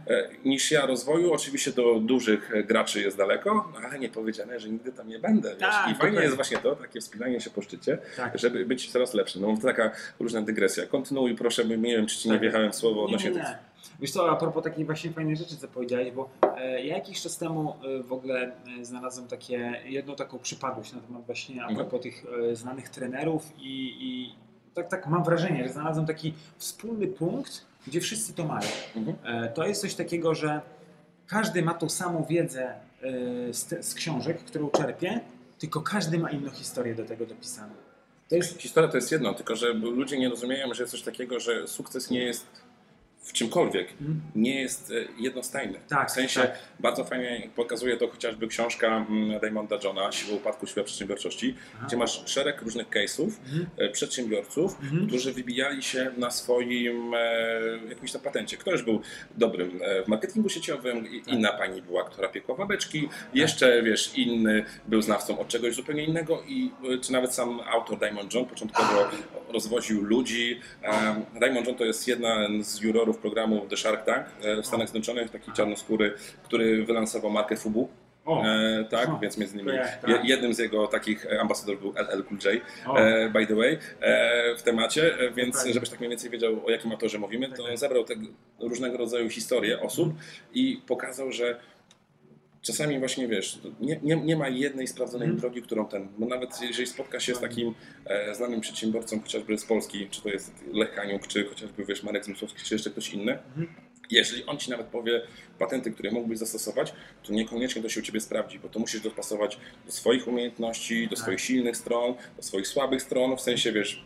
niż ja rozwoju, oczywiście do dużych graczy jest daleko, no ale nie powiedziane, że nigdy tam nie będę, wiesz? Tak, i fajnie tak. jest właśnie to, takie wspinanie się po szczycie, tak. żeby być coraz lepszy, no to taka różna dygresja, kontynuuj proszę, nie wiem, czy ci nie wjechałem w słowo odnośnie tych... Wiesz co, a propos takiej właśnie fajnej rzeczy, co powiedziałeś, bo e, ja jakiś czas temu e, w ogóle e, znalazłem takie, jedną taką przypadłość na temat właśnie a propos tych e, znanych trenerów i, i tak, tak mam wrażenie, że znalazłem taki wspólny punkt, gdzie wszyscy to mają. E, to jest coś takiego, że każdy ma tą samą wiedzę e, z, z książek, którą czerpie, tylko każdy ma inną historię do tego dopisaną. To jest... Historia to jest jedno, tylko że ludzie nie rozumieją, że jest coś takiego, że sukces nie jest... w czymkolwiek, hmm. nie jest jednostajny. Tak, w sensie tak. bardzo fajnie pokazuje to chociażby książka Diamonda Johna, Siła upadku, siła przedsiębiorczości, aha. gdzie masz szereg różnych case'ów hmm. przedsiębiorców, hmm. którzy wybijali się na swoim e, jakimś tam patencie. Ktoś był dobrym w marketingu sieciowym, tak. inna pani była, która piekła babeczki, tak. jeszcze wiesz, inny był znawcą od czegoś zupełnie innego i czy nawet sam autor Diamond John początkowo ah. rozwoził ludzi. E, Diamond John to jest jedna z jurorów programu The Shark Tank w Stanach Zjednoczonych, taki czarnoskóry, który wylansował markę FUBU. O, e, tak, o, więc między innymi je, jednym z jego takich ambasadorów był L L Cool J, e, by the way, e, w temacie, więc żebyś tak mniej więcej wiedział, o jakim autorze mówimy, to on zebrał te różnego rodzaju historie osób i pokazał, że czasami właśnie, wiesz, nie, nie, nie ma jednej sprawdzonej hmm. drogi, którą ten, bo nawet jeżeli spotka się z takim e, znanym przedsiębiorcą, chociażby z Polski, czy to jest Lech Aniuk, czy chociażby, wiesz, Marek Zmysłowski, czy jeszcze ktoś inny, hmm. jeżeli on ci nawet powie patenty, które mógłbyś zastosować, to niekoniecznie to się u ciebie sprawdzi, bo to musisz dopasować do swoich umiejętności, do swoich silnych stron, do swoich słabych stron, w sensie, wiesz,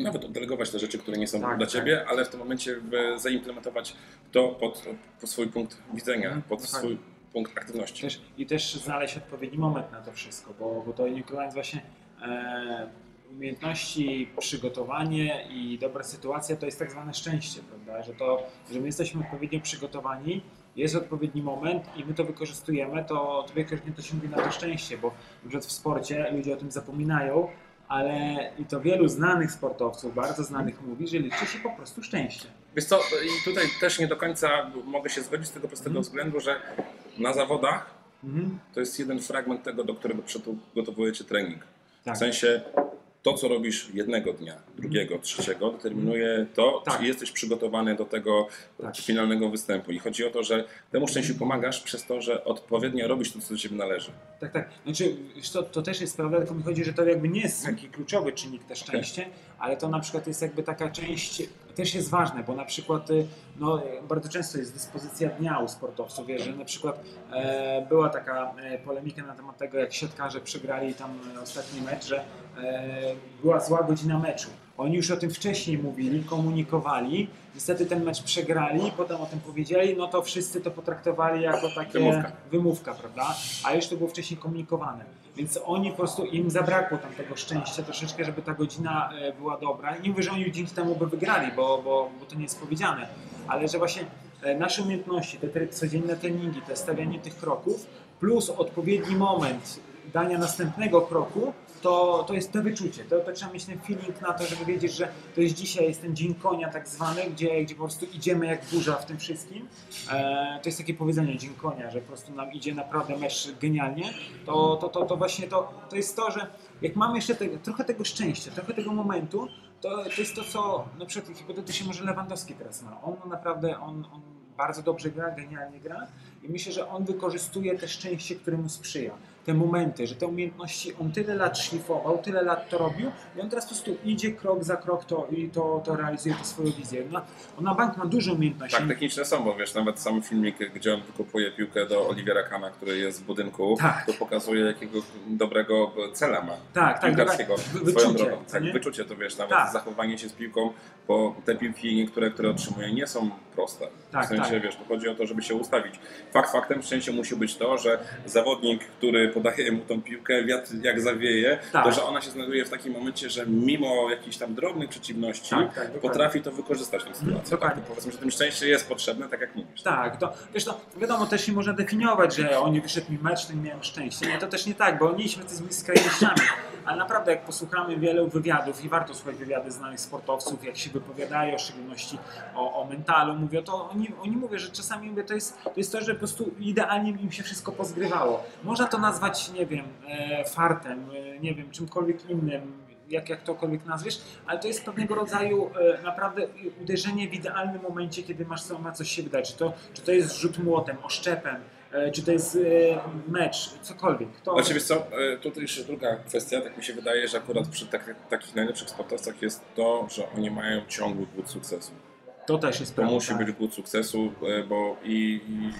i nawet oddelegować te rzeczy, które nie są tak, dla Ciebie, tak. ale w tym momencie zaimplementować to pod, pod swój punkt widzenia, pod tak. swój punkt aktywności. Też, I też znaleźć odpowiedni moment na to wszystko, bo, bo to indywidualnie właśnie e, umiejętności, przygotowanie i dobra sytuacja to jest tak zwane szczęście, prawda? Że, to, że my jesteśmy odpowiednio przygotowani, jest odpowiedni moment i my to wykorzystujemy, to wielokrotnie to się mówi na to szczęście, bo np. w sporcie ludzie o tym zapominają, ale i to wielu znanych sportowców, bardzo znanych mówi, że liczy się po prostu szczęście. Wiesz co, i tutaj też nie do końca mogę się zgodzić z tego prostego mm. względu, że na zawodach mm. to jest jeden fragment tego, do którego przygotowujecie trening. Tak. W sensie to, co robisz jednego dnia, drugiego, trzeciego, determinuje to, tak. czy jesteś przygotowany do tego tak. finalnego występu. I chodzi o to, że temu szczęściu pomagasz przez to, że odpowiednio robisz to, co do Ciebie należy. Tak, tak. Znaczy, to, to też jest prawda, tylko mi chodzi, że to jakby nie jest taki kluczowy czynnik te szczęście, okay. ale to na przykład jest jakby taka część, też jest ważne, bo na przykład no, bardzo często jest dyspozycja dnia u sportowców, wiesz, że na przykład e, była taka polemika na temat tego, jak siatkarze przegrali tam ostatni mecz, że e, była zła godzina meczu. Oni już o tym wcześniej mówili, komunikowali, niestety ten mecz przegrali, potem o tym powiedzieli, no to wszyscy to potraktowali jako takie wymówka, wymówka prawda? A już to było wcześniej komunikowane. Więc oni po prostu, im zabrakło tam tego szczęścia troszeczkę, żeby ta godzina była dobra. Nie mówię, że oni dzięki temu by wygrali, bo, bo, bo to nie jest powiedziane, ale że właśnie nasze umiejętności, te codzienne treningi, te stawianie tych kroków, plus odpowiedni moment dania następnego kroku, to, to jest to wyczucie, to, to trzeba mieć ten feeling na to, żeby wiedzieć, że to jest dzisiaj, jest ten dzień konia tak zwany, gdzie, gdzie po prostu idziemy jak burza w tym wszystkim. E, to jest takie powiedzenie, dzień konia, że po prostu nam idzie naprawdę mecz genialnie. To, to, to, to właśnie to, to jest to, że jak mamy jeszcze te, trochę tego szczęścia, trochę tego momentu, to, to jest to, co na przykład hipotetycznie może Lewandowski teraz ma. On naprawdę, on, on bardzo dobrze gra, genialnie gra i myślę, że on wykorzystuje te szczęście, które mu sprzyja. Te momenty, że te umiejętności on tyle lat szlifował, tyle lat to robił i on teraz po prostu idzie krok za krok to i to, to realizuje tę swoją wizję. Ona, ona bank ma dużo umiejętności. Tak, techniczne są, bo wiesz, nawet sam filmik, gdzie on wykupuje piłkę do Oliwiera Kahna, który jest w budynku, tak. to pokazuje, jakiego dobrego cela ma. Tak, tak, tak. Wyczucie, tak, nie? Wyczucie to wiesz, nawet tak. zachowanie się z piłką, bo te piłki niektóre, które otrzymuje, nie są proste. Tak, w sensie, tak. wiesz, to chodzi o to, żeby się ustawić. Fakt faktem, szczęście musi być to, że zawodnik, który podaje mu tą piłkę, wiatr jak zawieje, tak. to że ona się znajduje w takim momencie, że mimo jakichś tam drobnych przeciwności tak, tak, potrafi to wykorzystać tę sytuację. Tak, to powiedzmy, że tym szczęście jest potrzebne, tak jak mówisz. Tak, to wiesz, no, wiadomo, też nie można definiować, że oni wyszedł mi mecz, to nie miałem szczęścia. No to też nie tak, bo mieliśmy to z skrajnościami, ale naprawdę jak posłuchamy wielu wywiadów i warto słuchać wywiady znanych sportowców, jak się wypowiadają, w szczególności o, o mentalu, mówią, to oni, oni mówią, że czasami mówię, to, jest, to jest to, że po prostu idealnie im się wszystko pozgrywało. Można to nazwać, nie wiem, e, fartem, e, nie wiem, czymkolwiek innym, jak, jak tokolwiek nazwiesz, ale to jest pewnego rodzaju e, naprawdę uderzenie w idealnym momencie, kiedy masz co, ma coś się wydać. Czy to, czy to jest rzut młotem, oszczepem, e, czy to jest e, mecz, cokolwiek. To... Znaczy wiesz co, e, tutaj jeszcze druga kwestia, tak mi się wydaje, że akurat przy tak, takich najlepszych sportowcach jest to, że oni mają ciągły głód sukcesu. To też jest to prawo, musi tak. być głód sukcesu, bo i, i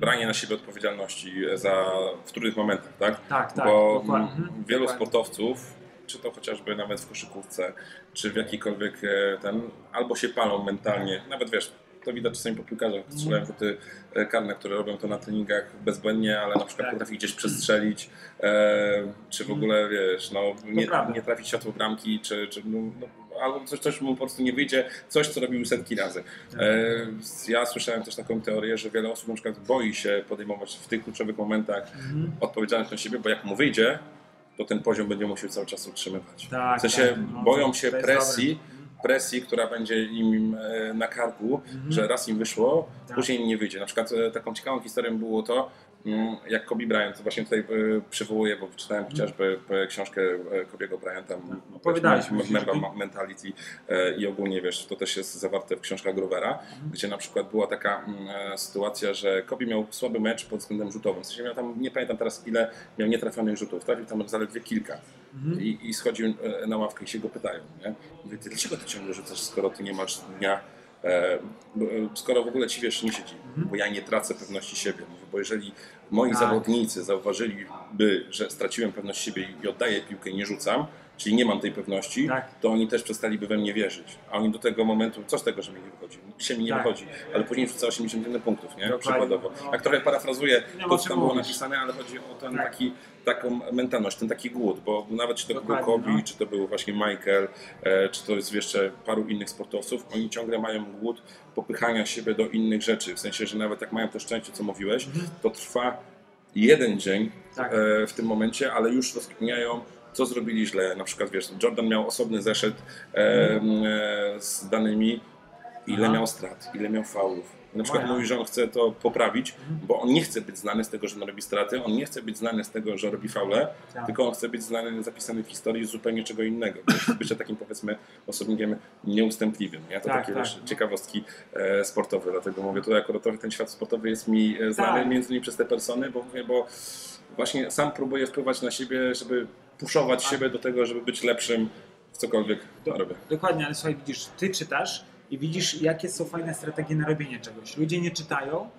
branie na siebie odpowiedzialności za, w trudnych momentach, tak? Tak, tak. Bo dokładnie. wielu dokładnie. sportowców, czy to chociażby nawet w koszykówce, czy w jakikolwiek ten, albo się palą mentalnie, nawet wiesz, to widać czasami po piłkarzach, strzelają rzuty karne, które robią to na treningach bezbłędnie, ale na przykład tak. potrafi gdzieś przestrzelić, e, czy w ogóle wiesz, no, nie, nie trafić światło bramki, czy, czy no, no, albo coś, coś mu po prostu nie wyjdzie, coś co robił setki razy. Ja słyszałem też taką teorię, że wiele osób na przykład boi się podejmować w tych kluczowych momentach mhm. odpowiedzialność na siebie, bo jak mu wyjdzie, to ten poziom będzie musiał cały czas utrzymywać. Tak, w sensie tak, no, boją się presji, presji, która będzie im na karku, mhm. że raz im wyszło, tak. później nie wyjdzie. Na przykład taką ciekawą historią było to, jak Kobe Bryant, właśnie tutaj przywołuję, bo czytałem chociażby książkę Kobe'ego Bryanta, opowiadaliśmy o Mentality i ogólnie wiesz, to też jest zawarte w książkach Grovera, gdzie na przykład była taka sytuacja, że Kobe miał słaby mecz pod względem rzutowym, w sensie miał tam, nie pamiętam teraz ile, miał nietrafionych rzutów, trafił tam zaledwie kilka i, i schodził na ławkę i się go pytają, nie? Mówię, ty dlaczego ty ciągle rzucasz, skoro ty nie masz dnia, skoro w ogóle ci wiesz nie siedzi, mhm. bo ja nie tracę pewności siebie, bo jeżeli moi tak. zawodnicy zauważyliby, że straciłem pewność siebie i oddaję piłkę i nie rzucam, czyli nie mam tej pewności, tak. to oni też przestaliby we mnie wierzyć. A oni do tego momentu, co z tego, że mi nie wychodzi? Dzisiaj mi nie tak. wychodzi, ale później wrzuca osiemdziesiąt punktów, nie? Przykładowo. Tak trochę parafrazuję to, co tam było napisane, ale chodzi o ten tak. taki, taką mentalność, ten taki głód, bo nawet czy to Dokładnie, był Kobe, no. czy to był właśnie Michael, e, czy to jest jeszcze paru innych sportowców, oni ciągle mają głód popychania siebie do innych rzeczy. W sensie, że nawet jak mają to szczęście, co mówiłeś, mhm. to trwa jeden dzień tak. e, w tym momencie, ale już rozkminiają, co zrobili źle. Na przykład, wiesz, Jordan miał osobny zeszyt e, e, z danymi, ile Aha. miał strat, ile miał faulów. Na przykład mówi, że on chce to poprawić, bo on nie chce być znany z tego, że on robi straty, on nie chce być znany z tego, że robi faule, tak. tylko on chce być znany, zapisany w historii zupełnie czego innego. Bycie takim, powiedzmy, osobnikiem nieustępliwym. Ja to tak, takie tak, no. ciekawostki e, sportowe, dlatego mówię, tutaj akurat trochę ten świat sportowy jest mi znany, tak. między innymi przez te persony, bo, bo właśnie sam próbuję wpływać na siebie, żeby puszować tak. siebie do tego, żeby być lepszym w cokolwiek do, robię. Dokładnie, ale słuchaj, widzisz, ty czytasz i widzisz, jakie są fajne strategie na robienie czegoś. Ludzie nie czytają,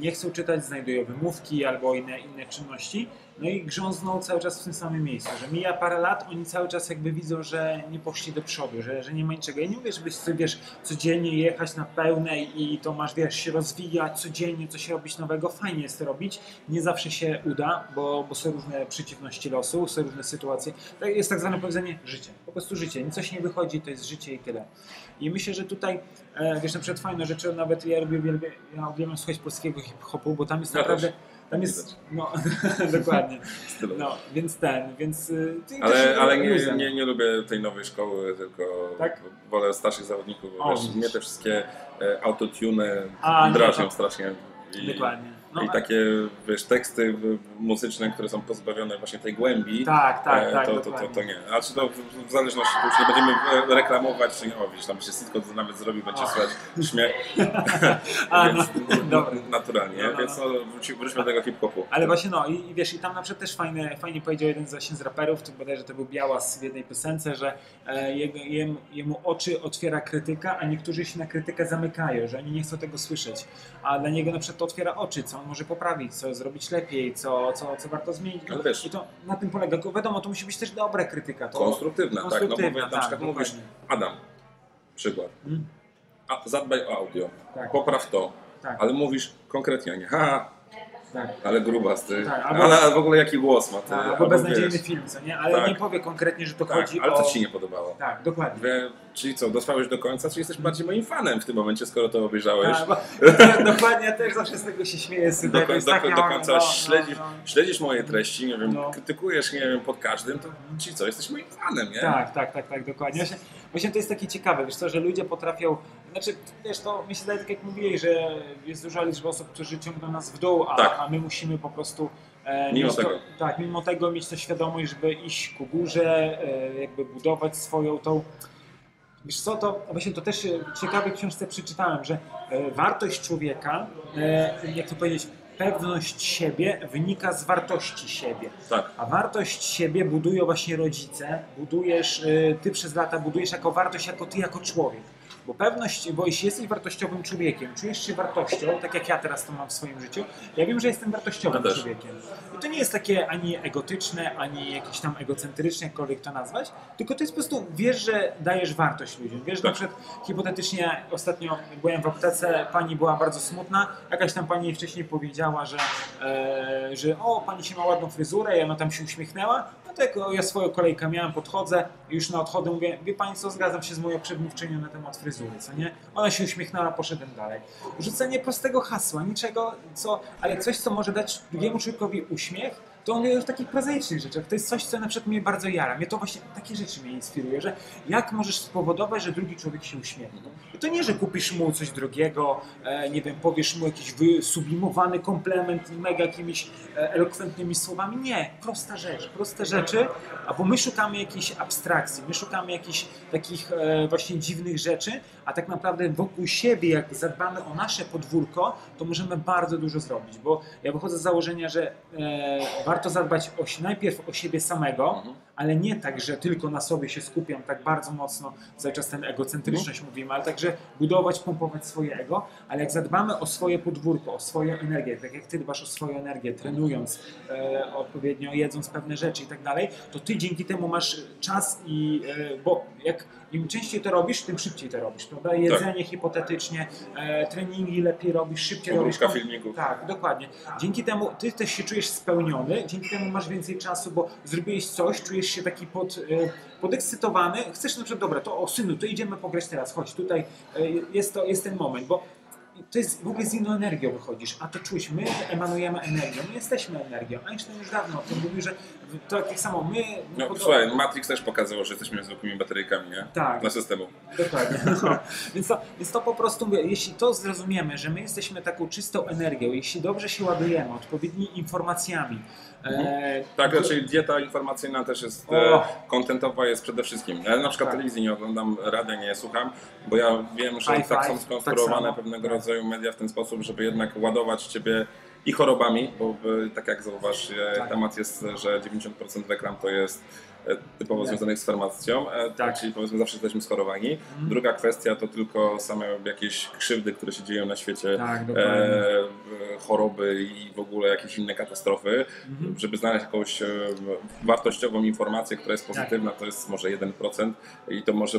nie chcą czytać, znajdują wymówki albo inne, inne czynności, no i grzązną cały czas w tym samym miejscu, że mija parę lat, oni cały czas jakby widzą, że nie poszli do przodu, że, że nie ma niczego. Ja nie mówię, żebyś sobie, wiesz, codziennie jechać na pełnej i to masz, wiesz, się rozwijać, codziennie coś robić nowego, fajnie jest to robić, nie zawsze się uda, bo, bo są różne przeciwności losu, są różne sytuacje, jest tak zwane powiedzenie życie, po prostu życie, nic nie wychodzi, to jest życie i tyle. I myślę, że tutaj, wiesz, na przykład fajne rzeczy, nawet ja lubię, ja uwielbiam słuchać polskiego hip-hopu, bo tam jest naprawdę... Tam jest, no, dokładnie, no, więc ten, więc... Ty ale ale nie, nie, nie lubię tej nowej szkoły, tylko tak? wolę starszych zawodników, bo o, wiesz, mnie te wszystkie e, autotune drażnią tak. strasznie. I, dokładnie. No, i takie, wiesz, teksty muzyczne, które są pozbawione właśnie tej głębi, tak, tak, tak, to, to, to, to nie. A czy to w zależności, to już nie będziemy reklamować, czy nie, o wiesz, tam się sitko nawet zrobi, będzie słychać śmiech, A, więc no, naturalnie, no, no, więc no, wróćmy do tego hip-hopu. Ale właśnie no, i, i wiesz, i tam na przykład też fajne, fajnie powiedział jeden z, właśnie z raperów, to bodajże to był Białas w jednej piosence, że e, jemu, jemu oczy otwiera krytyka, a niektórzy się na krytykę zamykają, że oni nie chcą tego słyszeć, a dla niego na przykład to otwiera oczy, co on może poprawić, co zrobić lepiej, co, co, co warto zmienić. No, wiesz, i to na tym polega. Wiadomo, to musi być też dobra krytyka. To konstruktywna, konstruktywna, tak. No, bo tak, na przykład tak, mówisz, Adam, przykład, hmm? A, zadbaj o audio, tak. popraw to, tak. ale mówisz konkretnie, a nie ha, tak. ale grubasty, tak, albo, ale w ogóle jaki głos ma. Ty, tak, albo beznadziejny wiesz. Film, co nie? Ale tak. nie powie konkretnie, że to tak, chodzi ale o... Ale co ci nie podobało? Tak, dokładnie. Wie, czyli co, dotrwałeś do końca, czy jesteś bardziej moim fanem w tym momencie, skoro to obejrzałeś? A, bo, ja, dokładnie, ja też zawsze z tego się śmieję. Z do, do, tak do, do końca no, śledzisz, no, no. śledzisz moje treści, nie wiem, no. krytykujesz, nie wiem, pod każdym, to ci co, jesteś moim fanem, nie? Tak, tak, tak, tak, dokładnie. Właśnie, właśnie to jest takie ciekawe, wiesz co, że ludzie potrafią, znaczy wiesz, to mi się daje tak jak mówiłeś, że jest duża liczba osób, którzy ciągną nas w dół, a, tak. a my musimy po prostu... Mimo tego. To, tak, mimo tego mieć tę świadomość, żeby iść ku górze, jakby budować swoją tą... Wiesz co, to właśnie to też w ciekawej książce przeczytałem, że wartość człowieka, jak to powiedzieć, pewność siebie wynika z wartości siebie. Tak. A wartość siebie budują właśnie rodzice, budujesz, ty przez lata budujesz jako wartość, jako ty, jako człowiek. Bo pewność, bo jeśli jesteś wartościowym człowiekiem, czujesz się wartością, tak jak ja teraz to mam w swoim życiu, ja wiem, że jestem wartościowym ja człowiekiem. I to nie jest takie ani egotyczne, ani jakieś tam egocentryczne, jakkolwiek to nazwać, tylko to jest po prostu, wiesz, że dajesz wartość ludziom. Wiesz, tak. na przykład hipotetycznie ostatnio byłem w aptece, pani była bardzo smutna, jakaś tam pani wcześniej powiedziała, że, e, że o, pani się ma ładną fryzurę, i ona tam się uśmiechnęła, no to jak ja swoją kolejkę miałem, podchodzę i już na odchodę mówię, wie pani co, zgadzam się z moją przedmówczynią na temat fryzury. Co nie? Ona się uśmiechnęła, poszedłem dalej. Rzucenie prostego hasła, niczego, co, ale coś, co może dać drugiemu człowiekowi uśmiech, to on już w takich prozaicznych rzeczach. To jest coś, co na przykład mnie bardzo jara. Mnie to właśnie takie rzeczy mnie inspiruje, że jak możesz spowodować, że drugi człowiek się uśmiechnie. I to nie, że kupisz mu coś drugiego, e, nie wiem, powiesz mu jakiś wysublimowany komplement mega jakimiś elokwentnymi słowami. Nie, prosta rzecz, proste rzeczy, a bo my szukamy jakiejś abstrakcji, my szukamy jakichś takich e, właśnie dziwnych rzeczy, a tak naprawdę wokół siebie, jak zadbamy o nasze podwórko, to możemy bardzo dużo zrobić, bo ja wychodzę z założenia, że e, warto zadbać o, najpierw o siebie samego, ale nie tak, że tylko na sobie się skupiam tak bardzo mocno, cały czas ten egocentryczność no. mówimy, ale także budować, pompować swoje ego, ale jak zadbamy o swoje podwórko, o swoją energię, tak jak ty dbasz o swoją energię, trenując e, odpowiednio, jedząc pewne rzeczy i tak dalej, to ty dzięki temu masz czas i, e, bo jak im częściej to robisz, tym szybciej to robisz, prawda? Jedzenie tak. hipotetycznie, e, treningi lepiej robisz, szybciej Obróbka robisz. Filmików. Tak, dokładnie. Dzięki temu ty też się czujesz spełniony, dzięki temu masz więcej czasu, bo zrobiłeś coś, czujesz się taki pod, podekscytowany, chcesz na przykład, dobra, to o synu, to idziemy pograć teraz, chodź tutaj, jest, to, jest ten moment, bo to jest w ogóle z inną energią wychodzisz, a to czuć, my emanujemy energią, my jesteśmy energią. Einstein już dawno o tym mówił, że to tak samo my... No pod... słuchaj, Matrix też pokazywał, że jesteśmy zwykłymi bateryjkami, nie? Tak. Dla systemu. Dokładnie. No. Więc, to, więc to po prostu, jeśli to zrozumiemy, że my jesteśmy taką czystą energią, jeśli dobrze się ładujemy odpowiednimi informacjami, Eee, tak, to... czyli dieta informacyjna też jest, kontentowa jest przede wszystkim. Ja na przykład tak. telewizji nie oglądam, radia nie słucham, bo ja wiem, że I tak są skonstruowane tak pewnego tak. rodzaju media w ten sposób, żeby jednak ładować ciebie i chorobami, bo tak jak zauważ, tak. temat jest, że dziewięćdziesiąt procent reklam to jest typowo tak. związanych z farmacją, tak. czyli powiedzmy zawsze jesteśmy schorowani. Mhm. Druga kwestia to tylko same jakieś krzywdy, które się dzieją na świecie, tak, e, choroby i w ogóle jakieś inne katastrofy. Mhm. Żeby znaleźć jakąś wartościową informację, która jest pozytywna, tak. to jest może jeden procent i to może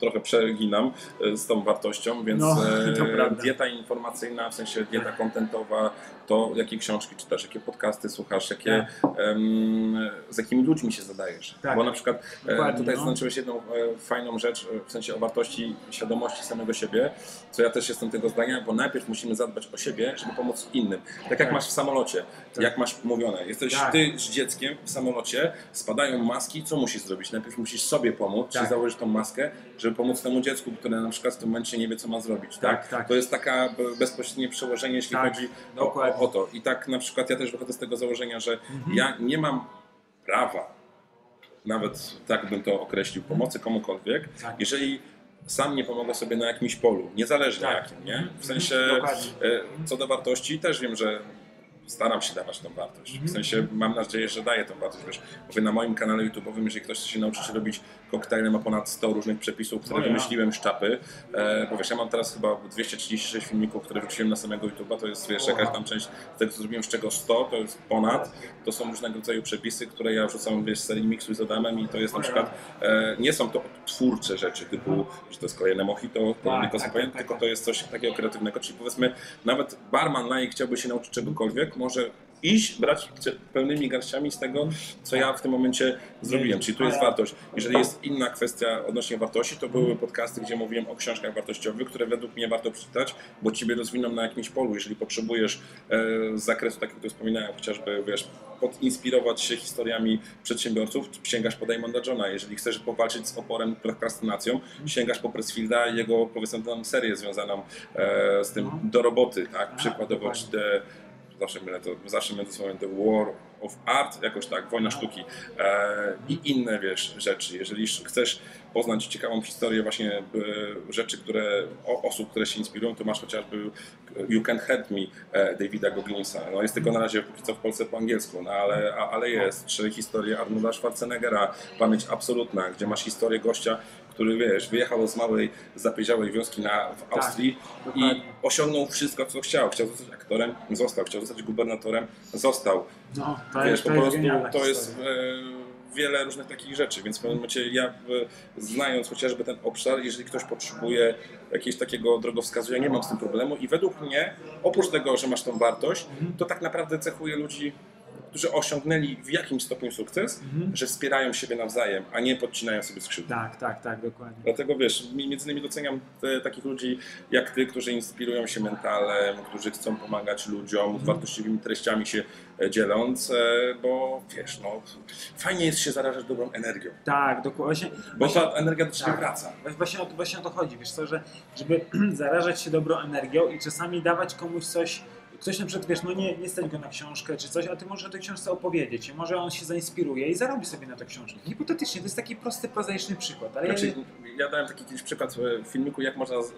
trochę przeginam z tą wartością, więc no, e, dieta informacyjna, w sensie dieta tak. kontentowa, to jakie książki czytasz, jakie podcasty słuchasz, jakie, tak. em, z jakimi ludźmi się zadajesz. Tak. Bo na przykład Dokładnie, tutaj no. zaznaczyłeś jedną fajną rzecz w sensie o wartości świadomości samego siebie, co ja też jestem tego zdania, bo najpierw musimy zadbać o siebie, żeby pomóc innym. Tak, tak. jak masz w samolocie, tak. jak masz mówione, jesteś tak. ty z dzieckiem w samolocie, spadają maski, co musisz zrobić? Najpierw musisz sobie pomóc, tak. czy założyć tą maskę, żeby pomóc temu dziecku, które na przykład w tym momencie nie wie, co ma zrobić. Tak, tak? tak. To jest taka bezpośrednie przełożenie, jeśli tak. chodzi o, o to. I tak na przykład ja też wychodzę z tego założenia, że mhm. ja nie mam prawa, nawet tak bym to określił, pomocy komukolwiek, tak. jeżeli sam nie pomogę sobie na jakimś polu, niezależnie tak. jakim, nie? W sensie, Dokładnie. co do wartości, też wiem, że staram się dawać tą wartość. W sensie mam nadzieję, że daję tą wartość. Wiesz, mówię, na moim kanale YouTube'owym, jeżeli ktoś chce się nauczyć robić koktajle, ma ponad sto różnych przepisów, które Oja. wymyśliłem z czapy. E, bo wiesz, ja mam teraz chyba dwieście trzydzieści sześć filmików, które wrzuciłem na samego YouTube'a. To jest, wiesz, jakaś tam część z tego, co zrobiłem, z czego sto, to jest ponad. To są różnego rodzaju przepisy, które ja wrzucam, wiesz, z serii Miksuj z Adamem i to jest na przykład, e, nie są to twórcze rzeczy, typu, że to jest kolejne mojito, to nie kosypałem, tylko to jest coś takiego kreatywnego. Czyli powiedzmy, nawet barman na jej chciałby się nauczyć czegokolwiek, może iść, brać pełnymi garściami z tego, co ja w tym momencie zrobiłem. Czyli tu jest wartość. Jeżeli jest inna kwestia odnośnie wartości, to były podcasty, gdzie mówiłem o książkach wartościowych, które według mnie warto przeczytać, bo ciebie rozwiną na jakimś polu. Jeżeli potrzebujesz e, z zakresu, tak jak tu wspominałem, chociażby, wiesz, podinspirować się historiami przedsiębiorców, sięgasz po Diamonda Johna. Jeżeli chcesz powalczyć z oporem, prokrastynacją, sięgasz po Pressfielda i jego, powiedzmy, tam serię związaną e, z tym do roboty, tak? Przykładowo, czy te Zawsze mylę to, zawsze mylę to słowem The War of Art, jakoś tak, wojna sztuki e, i inne, wiesz, rzeczy. Jeżeli chcesz poznać ciekawą historię właśnie e, rzeczy, które, o, osób, które się inspirują, to masz chociażby You Can Help Me e, Davida Gogginsa. No, jest tylko na razie póki co w Polsce po angielsku, no, ale, a, ale jest. Czy historię Arnolda Schwarzeneggera, Pamięć absolutna, gdzie masz historię gościa, który, wiesz, wyjechał z małej, zapiedziałej wioski na, w Austrii tak, i osiągnął wszystko, co chciał. Chciał zostać aktorem, został. Chciał zostać gubernatorem, został. No, to wiesz, jest, po to prostu jest to jest e, wiele różnych takich rzeczy, więc w pewnym momencie ja, e, znając chociażby ten obszar, jeżeli ktoś potrzebuje jakiegoś takiego drogowskazu, ja nie mam z tym problemu i według mnie, oprócz tego, że masz tą wartość, to tak naprawdę cechuje ludzi, którzy osiągnęli w jakimś stopniu sukces, mhm. że wspierają siebie nawzajem, a nie podcinają sobie skrzydła. Tak, tak, tak, dokładnie. Dlatego wiesz, między innymi doceniam te, takich ludzi jak ty, którzy inspirują się mentalem, którzy chcą pomagać ludziom, mhm. wartościowymi treściami się dzieląc, bo wiesz, no fajnie jest się zarażać dobrą energią. Tak, dokładnie. Bo ta energia do ciebie tak. wraca. Właśnie o, właśnie o to chodzi, wiesz co, że żeby zarażać się dobrą energią i czasami dawać komuś coś, ktoś na przykład, wiesz, no nie, nie stać go na książkę czy coś, a ty możesz o tej książce opowiedzieć. Może on się zainspiruje i zarobi sobie na tę książkę. Hipotetycznie, to jest taki prosty, prozaiczny przykład. Ale znaczy, ja... ja dałem taki kiedyś przykład w filmiku, jak można z,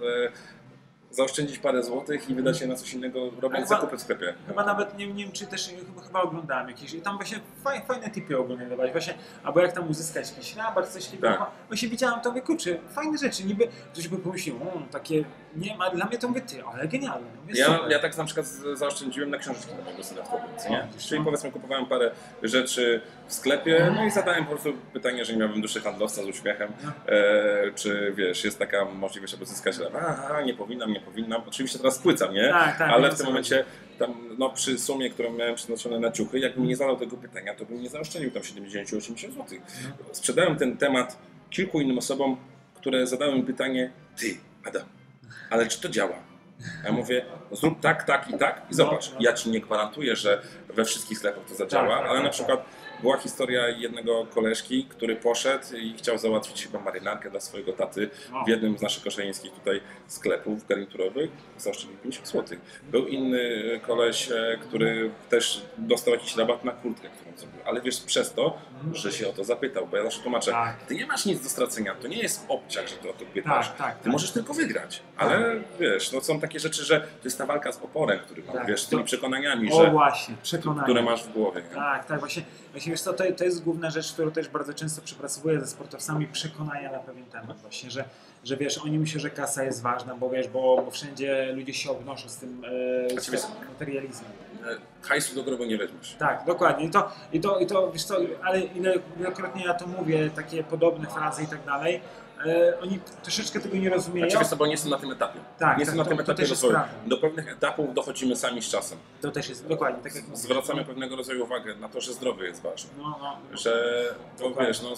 zaoszczędzić parę złotych i wydać je na coś innego, robiąc zakupy w sklepie. Chyba nawet, nie, nie wiem czy też, chyba oglądałem jakieś, i tam właśnie fajne, fajne tipy oglądałeś, właśnie, albo jak tam uzyskać jakiś rabat, coś takiego. Tak. Właśnie widziałem to, mówię, kurczę, fajne rzeczy, niby ktoś by pomyślał, mmm, takie, nie ma, dla mnie to mówię, ty, ale genialne. Mówię, ja, ja tak na przykład zaoszczędziłem na książeczki na tego sklepu, nie? Czyli powiedzmy kupowałem parę rzeczy w sklepie, no i zadałem po prostu pytanie, że nie miałbym duszy handlowca z uśmiechem, e, czy wiesz, jest taka możliwość, aby uzyskać rabat, aha, nie powinnam, nie powinnam. Oczywiście teraz płycam, nie? Tak, tak, ale w tym momencie tam, no, przy sumie, którą miałem przeznaczone na ciuchy, jakbym nie zadał tego pytania, to bym nie zaoszczędził tam siedemdziesiąt osiemdziesiąt złotych. Sprzedałem ten temat kilku innym osobom, które zadały mi pytanie, ty, Adam, ale czy to działa? Ja mówię, no zrób tak, tak i tak i zobacz. Ja ci nie gwarantuję, że we wszystkich sklepach to zadziała, ale na przykład była historia jednego koleżki, który poszedł i chciał załatwić chyba marynarkę dla swojego taty w jednym z naszych koszalińskich tutaj sklepów garniturowych, zaoszczędził pięćdziesiąt złotych. Był inny koleś, który też dostał jakiś rabat na kurtkę, którą zrobił, ale wiesz, przez to, że się o to zapytał, bo ja zawsze tłumaczę, ty nie masz nic do stracenia, to nie jest obciach, że ty o to pytasz, ty możesz tylko wygrać, ale wiesz, no są takie rzeczy, że to jest ta walka z oporem, który mam, tak, wiesz, z tymi przekonaniami, o, że, właśnie, przekonania, które masz w głowie. Nie? Tak, tak, właśnie, właśnie wiesz co, to, to jest główna rzecz, którą też bardzo często przepracowuję ze sportowcami, przekonania na pewien temat właśnie, że, że wiesz, oni myślą, że kasa jest ważna, bo wiesz, bo, bo wszędzie ludzie się obnoszą z tym e, z materializmem. Hajsu do grobu nie weźmiesz. Tak, dokładnie. I to, i to, i to wiesz co, ale wielokrotnie ja to mówię, takie podobne frazy i tak dalej, oni troszeczkę tego nie rozumieją. Oczywiście, bo nie są na tym etapie. Tak, nie są tak, na to, tym etapie rozwoju. Do pewnych etapów dochodzimy sami z czasem. To też jest, dokładnie. Tak jak zwracamy no, pewnego rodzaju uwagę na to, że zdrowie jest ważne. No, no, że, to wiesz, no,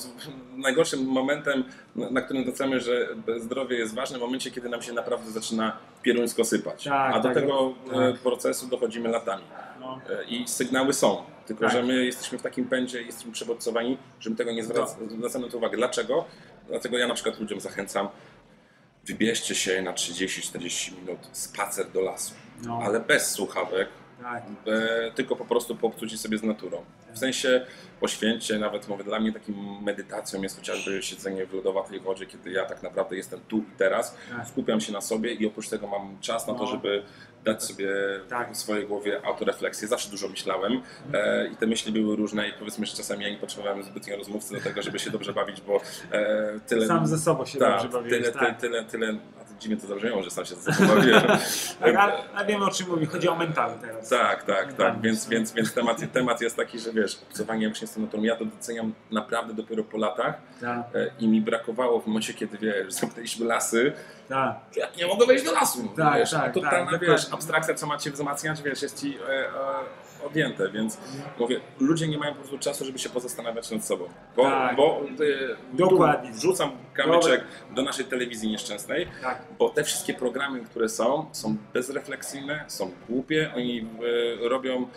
najgorszym momentem, na którym doceniamy, że zdrowie jest ważne, w momencie, kiedy nam się naprawdę zaczyna pieruńsko sypać. Tak, a do tak, tego tak. procesu dochodzimy latami. No. I sygnały są. Tylko, tak. że my jesteśmy w takim pędzie, jesteśmy przebodźcowani, że my tego nie zwracamy na to uwagę. Dlaczego? Dlatego ja na przykład ludziom zachęcam, wybierzcie się na trzydzieści czterdzieści minut spacer do lasu, no. ale bez słuchawek, tak. e, tylko po prostu poobcudzić sobie z naturą. W sensie poświęćcie, nawet mówię, dla mnie takim medytacją jest chociażby siedzenie w lodowatej wodzie, kiedy ja tak naprawdę jestem tu i teraz, tak. skupiam się na sobie i oprócz tego mam czas na to, żeby dać sobie tak. w swojej głowie autorefleksję. Zawsze dużo myślałem e, i te myśli były różne i powiedzmy, że czasami ja nie potrzebowałem zbytnio rozmówcy do tego, żeby się dobrze bawić, bo e, tyle... Sam ze sobą się ta, dobrze bawiłeś, tyle, tak. tyle, tyle, tyle, a dziwnie to zabrzmiało, że sam się ze sobą bawiłem. A wiem o czym mówi, chodzi o mental teraz. Tak, tak, tak, tak. Więc, więc, więc temat, temat jest taki, że wiesz, obcowanie właśnie z tą naturą, ja to doceniam naprawdę dopiero po latach tak. e, i mi brakowało w momencie, kiedy wiesz, zamknęliśmy lasy, tak. że ja nie mogę wejść do lasu, tak, wiesz, tak, totalna tak, wiesz, abstrakcja, co ma cię wzmacniać, wiesz, jest ci e, e, objęte, więc mówię, ludzie nie mają po prostu czasu, żeby się pozastanawiać nad sobą, bo, tak. bo e, dokładnie. wrzucam kamyczek do naszej telewizji nieszczęsnej, tak. bo te wszystkie programy, które są, są bezrefleksyjne, są głupie, oni e, robią,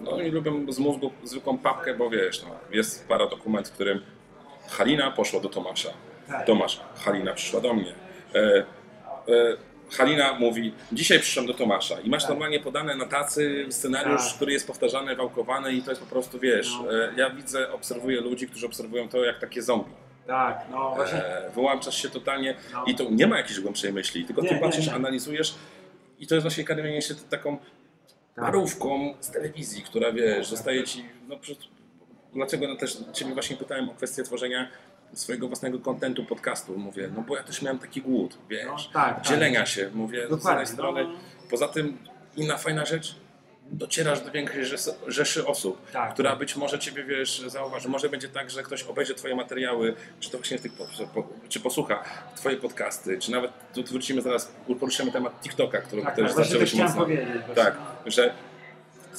no oni lubią z mózgu zwykłą papkę, bo wiesz, no, jest para dokumentów, w którym Halina poszła do Tomasza, tak. Tomasz, Halina przyszła do mnie. E, e, Halina mówi, dzisiaj przyszłam do Tomasza i masz tak. normalnie podane na tacy scenariusz, tak. który jest powtarzany, wałkowany i to jest po prostu, wiesz, no. e, ja widzę, obserwuję ludzi, którzy obserwują to jak takie zombie. Tak, no właśnie. E, wyłączasz się totalnie no. i to nie ma jakiejś głębszej myśli, tylko nie, ty patrzysz, nie, nie. analizujesz i to jest właśnie kierowanie się taką tak. parówką z telewizji, która, wiesz, zostaje ci, no przed, dlaczego no też ciebie właśnie pytałem o kwestię tworzenia swojego własnego kontentu, podcastu, mówię, no bo ja też miałem taki głód, wiesz, no, tak, dzielenia tak. się, mówię, dokładnie, z jednej strony. No. Poza tym inna fajna rzecz, docierasz do większej rzeszy osób, tak, która tak. być może ciebie, wiesz, zauważy, może będzie tak, że ktoś obejrzy twoje materiały, czy to właśnie w tych, po, czy posłucha twoje podcasty, czy nawet, tu wrócimy zaraz, poruszymy temat TikToka, którego tak, też tak, zacząłeś mocno. Tak, że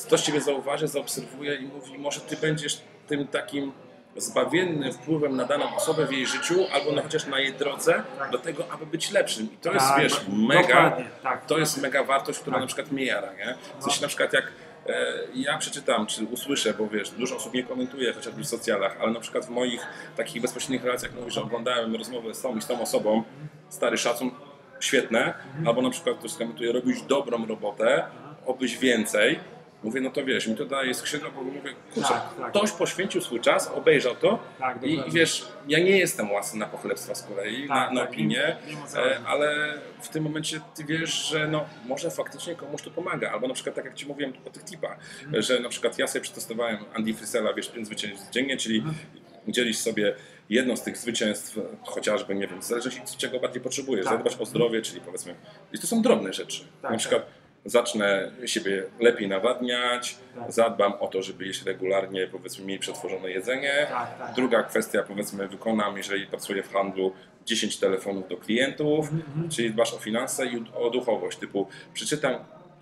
ktoś ciebie zauważy, zaobserwuje i mówi, może ty będziesz tym takim zbawiennym wpływem na daną osobę w jej życiu, albo na, chociaż na jej drodze tak. do tego, aby być lepszym. I to jest, tak, wiesz, mega, tak, to jest mega wartość, która tak. na przykład mnie jara, nie? W sensie na przykład jak e, ja przeczytam, czy usłyszę, bo wiesz, dużo osób nie komentuje, chociażby w socjalach, ale na przykład w moich takich bezpośrednich relacjach mówisz, że oglądałem rozmowę z tą i z tą osobą, stary szacun, świetne, mhm. albo na przykład ktoś skomentuje, robisz dobrą robotę, obyś więcej, Mówię, no to wiesz, mi to daje skrzydło, bo mówię, kurczę, tak, tak. Ktoś poświęcił swój czas, obejrzał to tak, i, i wiesz, ja nie jestem łasny na pochlebstwa z kolei, tak, na, na tak, opinię, nie, nie ale w tym momencie ty wiesz, że no może faktycznie komuś to pomaga, albo na przykład tak jak ci mówiłem o tych tipach, hmm. że na przykład ja sobie przetestowałem Andy Frisella, wiesz, pięć zwycięstw dziennie, czyli hmm. dzielisz sobie jedno z tych zwycięstw, chociażby, nie wiem, zależy się czego bardziej potrzebujesz, tak. Zadbać o zdrowie, czyli powiedzmy, i to są drobne rzeczy, tak, na przykład tak. Zacznę siebie lepiej nawadniać, tak. Zadbam o to, żeby jeść regularnie, powiedzmy, mniej przetworzone jedzenie. Tak, tak. Druga kwestia, powiedzmy, wykonam, jeżeli pracuję w handlu, dziesięć telefonów do klientów, mm-hmm. czyli dbasz o finanse i o duchowość, typu przeczytam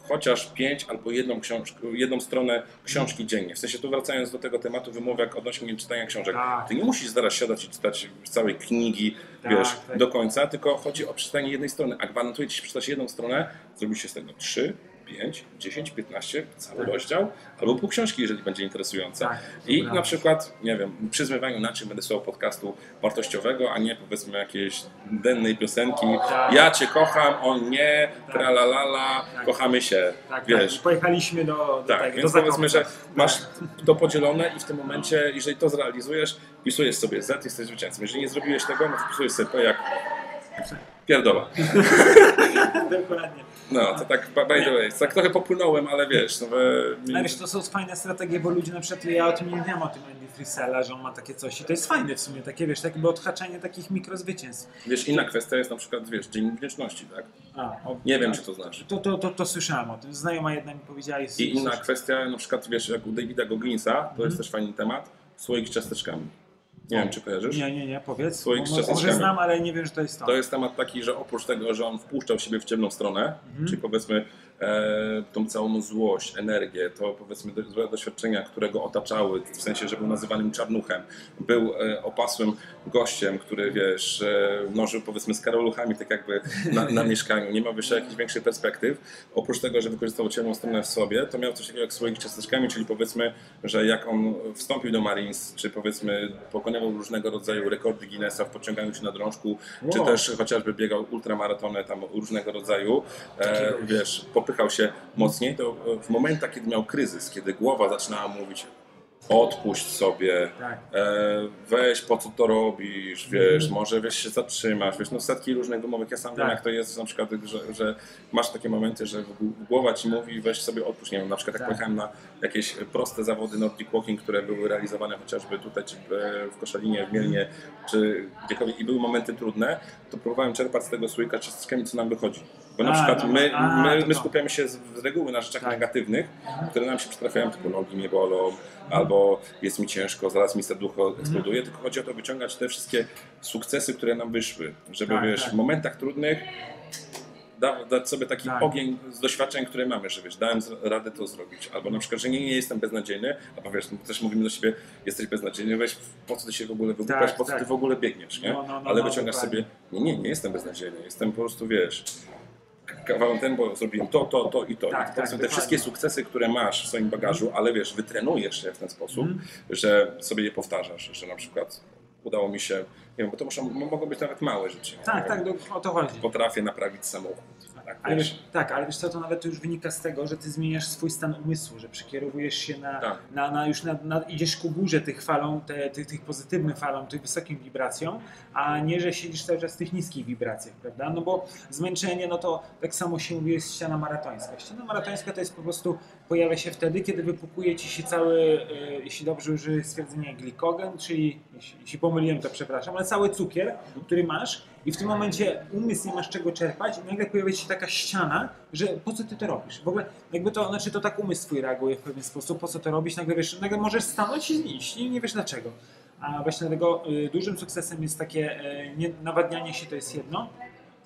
chociaż pięć albo jedną, książkę, jedną stronę książki mm. dziennie. W sensie tu wracając do tego tematu wymówek odnośnie czytania książek. Tak. Ty nie musisz zaraz siadać i czytać całej knigi, tak, wiesz, tak. do końca, tylko chodzi o przeczytanie jednej strony. A gwarantuję ci, przeczytać jedną stronę, zrobi się z tego trzy, pięć, dziesięć, piętnaście, cały tak. rozdział, albo pół książki, jeżeli będzie interesująca. Tak, i na przykład, nie wiem, przy zmywaniu naczyń będę słuchał podcastu wartościowego, a nie powiedzmy jakiejś dennej piosenki. O, tak. Ja cię kocham, on nie, tak. tralalala, tak. kochamy się. Tak, wiesz. Tak. Pojechaliśmy do, do tak, tego, więc do powiedzmy, że masz to podzielone i w tym momencie, jeżeli to zrealizujesz, wpisujesz sobie Z, jesteś zwycięzcą. Jeżeli nie zrobiłeś tego, no wpisujesz sobie P jak pierdoła. Dokładnie. No, to tak by the way, tak trochę popłynąłem, ale wiesz... No, ale wiesz, to są fajne strategie, bo ludzie na przykład, ja o tym nie wiem, o tym Andy Frisella, że on ma takie coś i to jest fajne w sumie, takie wiesz, takie odhaczanie takich mikrozwycięstw. Wiesz, inna kwestia jest na przykład, wiesz, Dzień Wdzięczności, tak? A, o, nie wiem, tak. czy to znaczy. To, to, to, to słyszałem o tym, znajoma jedna mi powiedziała... I, I inna coś... kwestia, na przykład, wiesz, jak u Davida Gogginsa, to mm. jest też fajny temat, słoik z ciasteczkami. Nie wiem, czy kojarzysz? Nie, nie, nie, powiedz. Może znam, ale nie wiem, że to jest to. To jest temat taki, że oprócz tego, że on wpuszczał siebie w ciemną stronę, mhm. czyli powiedzmy e, tą całą złość, energię, to powiedzmy złe doświadczenia, które go otaczały, w sensie, że był nazywanym czarnuchem, był e, opasłym gościem, który wiesz, e, mnożył powiedzmy z karoluchami tak jakby na, na mieszkaniu, nie miał jeszcze jakichś większych perspektyw. Oprócz tego, że wykorzystał ciemną stronę w sobie, to miał coś takiego jak swoimi ciasteczkami, czyli powiedzmy, że jak on wstąpił do Marines, czy powiedzmy pokonał różnego rodzaju rekordy Guinnessa w podciąganiu się na drążku, wow. czy też chociażby biegał ultramaratony tam różnego rodzaju, e, wiesz, popychał się mocniej, to w momentach, kiedy miał kryzys, kiedy głowa zaczynała mówić odpuść sobie, tak. e, weź po co to robisz, wiesz, mm. może wiesz się zatrzymasz, wiesz, no setki różnych wymówek, ja sam tak. wiem jak to jest, na przykład, że, że masz takie momenty, że głowa ci mówi weź sobie odpuść, nie wiem, na przykład tak. jak pojechałem na jakieś proste zawody Nordic Walking, które były realizowane chociażby tutaj w Koszalinie, w Mielnie, czy gdziekolwiek i były momenty trudne, to próbowałem czerpać z tego słoika ciasteczkami, co nam wychodzi. Bo na a, przykład no, my, a, my, my skupiamy się z, z reguły na rzeczach tak. negatywnych, Aha. które nam się przytrafiają, tylko nogi mnie bolą, albo jest mi ciężko, zaraz mi serducho eksploduje, mm. tylko chodzi o to wyciągać te wszystkie sukcesy, które nam wyszły, żeby tak, wiesz, tak. w momentach trudnych da, dać sobie taki tak. ogień z doświadczeń, które mamy, że wiesz, dałem radę to zrobić, albo na przykład, że nie, nie jestem beznadziejny, albo wiesz, też mówimy do siebie, jesteś beznadziejny, weź, po co ty się w ogóle wygłupiasz, tak, po co tak. ty w ogóle biegniesz, nie? No, no, no, ale wyciągasz no, sobie, nie, nie, nie jestem beznadziejny, jestem po prostu, wiesz, kawałem ten, bo zrobiłem to, to, to i to. Tak, I tak, te tak, wszystkie tak. sukcesy, które masz w swoim bagażu, ale wiesz, wytrenujesz się w ten sposób, mm. że sobie je powtarzasz, że na przykład udało mi się, nie wiem, bo to muszą, mogą być nawet małe rzeczy. Tak, tak, do, o to chodzi. Potrafię naprawić samochód. Tak, ale wiesz, tak, ale wiesz co, to nawet już wynika z tego, że ty zmieniasz swój stan umysłu, że przekierowujesz się na, tak. na, na już na, na, idziesz ku górze tych falą, te, tych, tych pozytywnych falą, tych wysokich wibracją, a nie, że siedzisz cały czas w tych niskich wibracjach, prawda? No bo zmęczenie, no to tak samo się mówi, jest ściana maratońska. Ściana maratońska to jest po prostu, pojawia się wtedy, kiedy wypukuje ci się cały, jeśli dobrze użyję stwierdzenia, glikogen, czyli, jeśli, jeśli pomyliłem, to przepraszam, ale cały cukier, który masz, i w tym momencie umysł nie masz czego czerpać i nagle pojawia się taka ściana, że po co ty to robisz? W ogóle jakby to, znaczy to tak umysł twój reaguje w pewien sposób, po co to robisz, nagle wiesz, nagle możesz stanąć i iść i nie wiesz dlaczego. A właśnie dlatego y, dużym sukcesem jest takie y, nie, nawadnianie się, to jest jedno,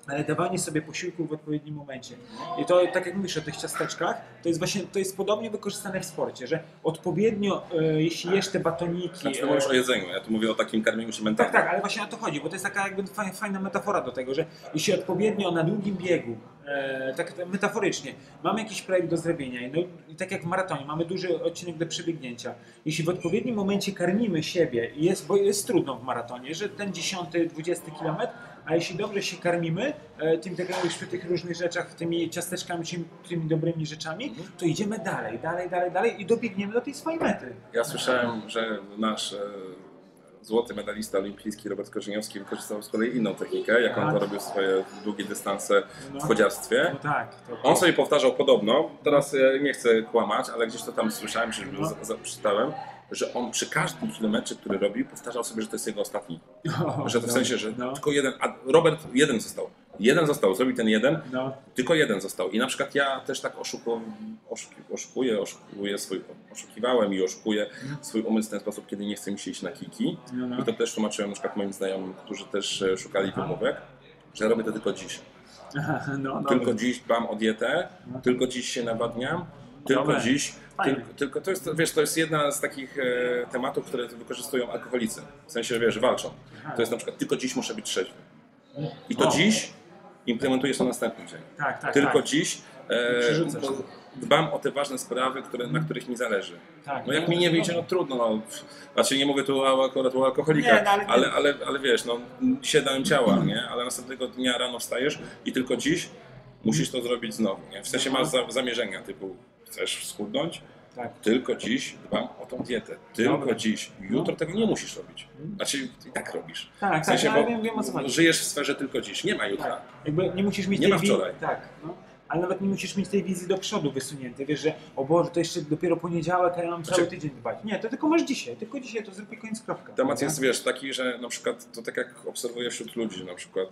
ale dawanie sobie posiłków w odpowiednim momencie. I to, tak jak mówisz o tych ciasteczkach, to jest właśnie, to jest podobnie wykorzystane w sporcie, że odpowiednio, e, jeśli jesz te batoniki... Znaczy, ty mówisz o jedzeniu, ja tu mówię o takim karmieniu się mentalnym. Tak, tak, ale właśnie o to chodzi, bo to jest taka jakby fajna metafora do tego, że jeśli odpowiednio na długim biegu, e, tak metaforycznie, mamy jakiś projekt do zrobienia i, no, i tak jak w maratonie, mamy duży odcinek do przebiegnięcia. Jeśli w odpowiednim momencie karmimy siebie, jest, bo jest trudno w maratonie, że ten dziesiąty, dwudziesty kilometr, a jeśli dobrze się karmimy, tym tak jak mówisz w tych różnych rzeczach, tymi ciasteczkami, tymi dobrymi rzeczami, to idziemy dalej, dalej, dalej, dalej i dobiegniemy do tej swojej mety. Ja słyszałem, że nasz złoty medalista olimpijski Robert Korzeniowski wykorzystał z kolei inną technikę, jak on to robił swoje długie dystanse w chodziarstwie. No tak, to... On sobie powtarzał podobno, teraz nie chcę kłamać, ale gdzieś to tam słyszałem, że no. zaprzytałem, że on przy każdym kilometrze, który robił, powtarzał sobie, że to jest jego ostatni. O, że to w sensie, że no. tylko jeden, a Robert jeden został. Jeden został, zrobił ten jeden, no. tylko jeden został. I na przykład ja też tak oszukuję, oszukuję, oszukuję swój, oszukiwałem i oszukuję swój umysł w ten sposób, kiedy nie chcę mi się iść na kiki. No, no. I to też tłumaczyłem na przykład moim znajomym, którzy też szukali wymówek, że robię to tylko dziś. No, tylko no. dziś dbam o dietę, no. tylko dziś się nawadniam. Tylko Dobre. dziś, tylko, tylko to jest, wiesz, to jest jedna z takich e, tematów, które wykorzystują alkoholicy. W sensie, że wiesz, walczą. To jest na przykład tylko dziś muszę być trzeźwy. I to o. dziś implementujesz na następny dzień. Tak, tak, tylko tak. dziś e, to, dbam o te ważne sprawy, które, na których mi zależy. Tak, no jak mi nie wyjdzie, no trudno. No. Znaczy nie mówię tu akurat o alkoholikach, nie, ale, ale, ale, ale wiesz, no się dałem ciała, nie? Ale następnego dnia rano wstajesz i tylko dziś musisz to zrobić znowu. Nie? W sensie masz za, zamierzenia typu chcesz schudnąć? Tak. Tylko dziś dbam o tą dietę. Tylko Dobre. dziś. Jutro no. tego nie musisz robić. Znaczy i tak robisz. Tak, w sensie, tak, bo wiem, wiem, o co chodzi. Żyjesz w sferze tylko dziś. Nie ma jutra. Tak. Jakby nie musisz mieć nie tej ma wczoraj. Tak, no. Ale nawet nie musisz mieć tej wizji do przodu wysuniętej. Wiesz, że o Boże, to jeszcze dopiero poniedziałek, a ja mam cały znaczy... tydzień dbać. Nie, to tylko masz dzisiaj. Tylko dzisiaj to zrobię koniec kropka. Temat tak? jest, wiesz, taki, że na przykład to tak jak obserwuję wśród ludzi, na przykład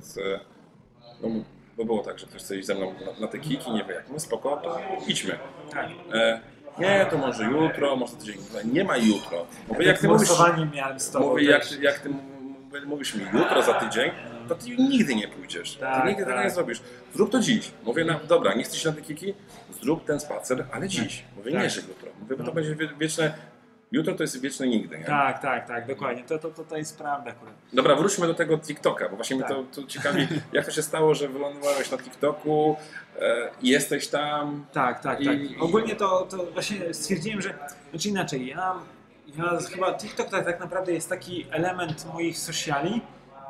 no, bo było tak, że ktoś chce iść ze mną na, na te kiki, nie wiem, jak my spoko, to idźmy. E, nie, to może jutro, może tydzień, nie ma jutro. Mówię, jak ty mówisz, mówię, jak, jak ty mówisz mi jutro za tydzień, to ty nigdy nie pójdziesz, tak, ty nigdy tak. tego nie zrobisz. Zrób to dziś. Mówię, no, dobra, nie chcesz na te kiki, zrób ten spacer, ale dziś. Mówię, tak. nie, że jutro. Mówię, bo to będzie wieczne. Jutro to jest wieczne nigdy, nie? Tak, tak, tak, dokładnie. To, to, to, to jest prawda akurat. Dobra, wróćmy do tego TikToka, bo właśnie tak. mnie to, to ciekawi, jak to się stało, że wylądowałeś na TikToku, e, jesteś tam. Tak, tak, i, tak. I... Ogólnie to, to właśnie stwierdziłem, że... Znaczy inaczej, ja, ja chyba TikTok tak, tak naprawdę jest taki element moich sociali,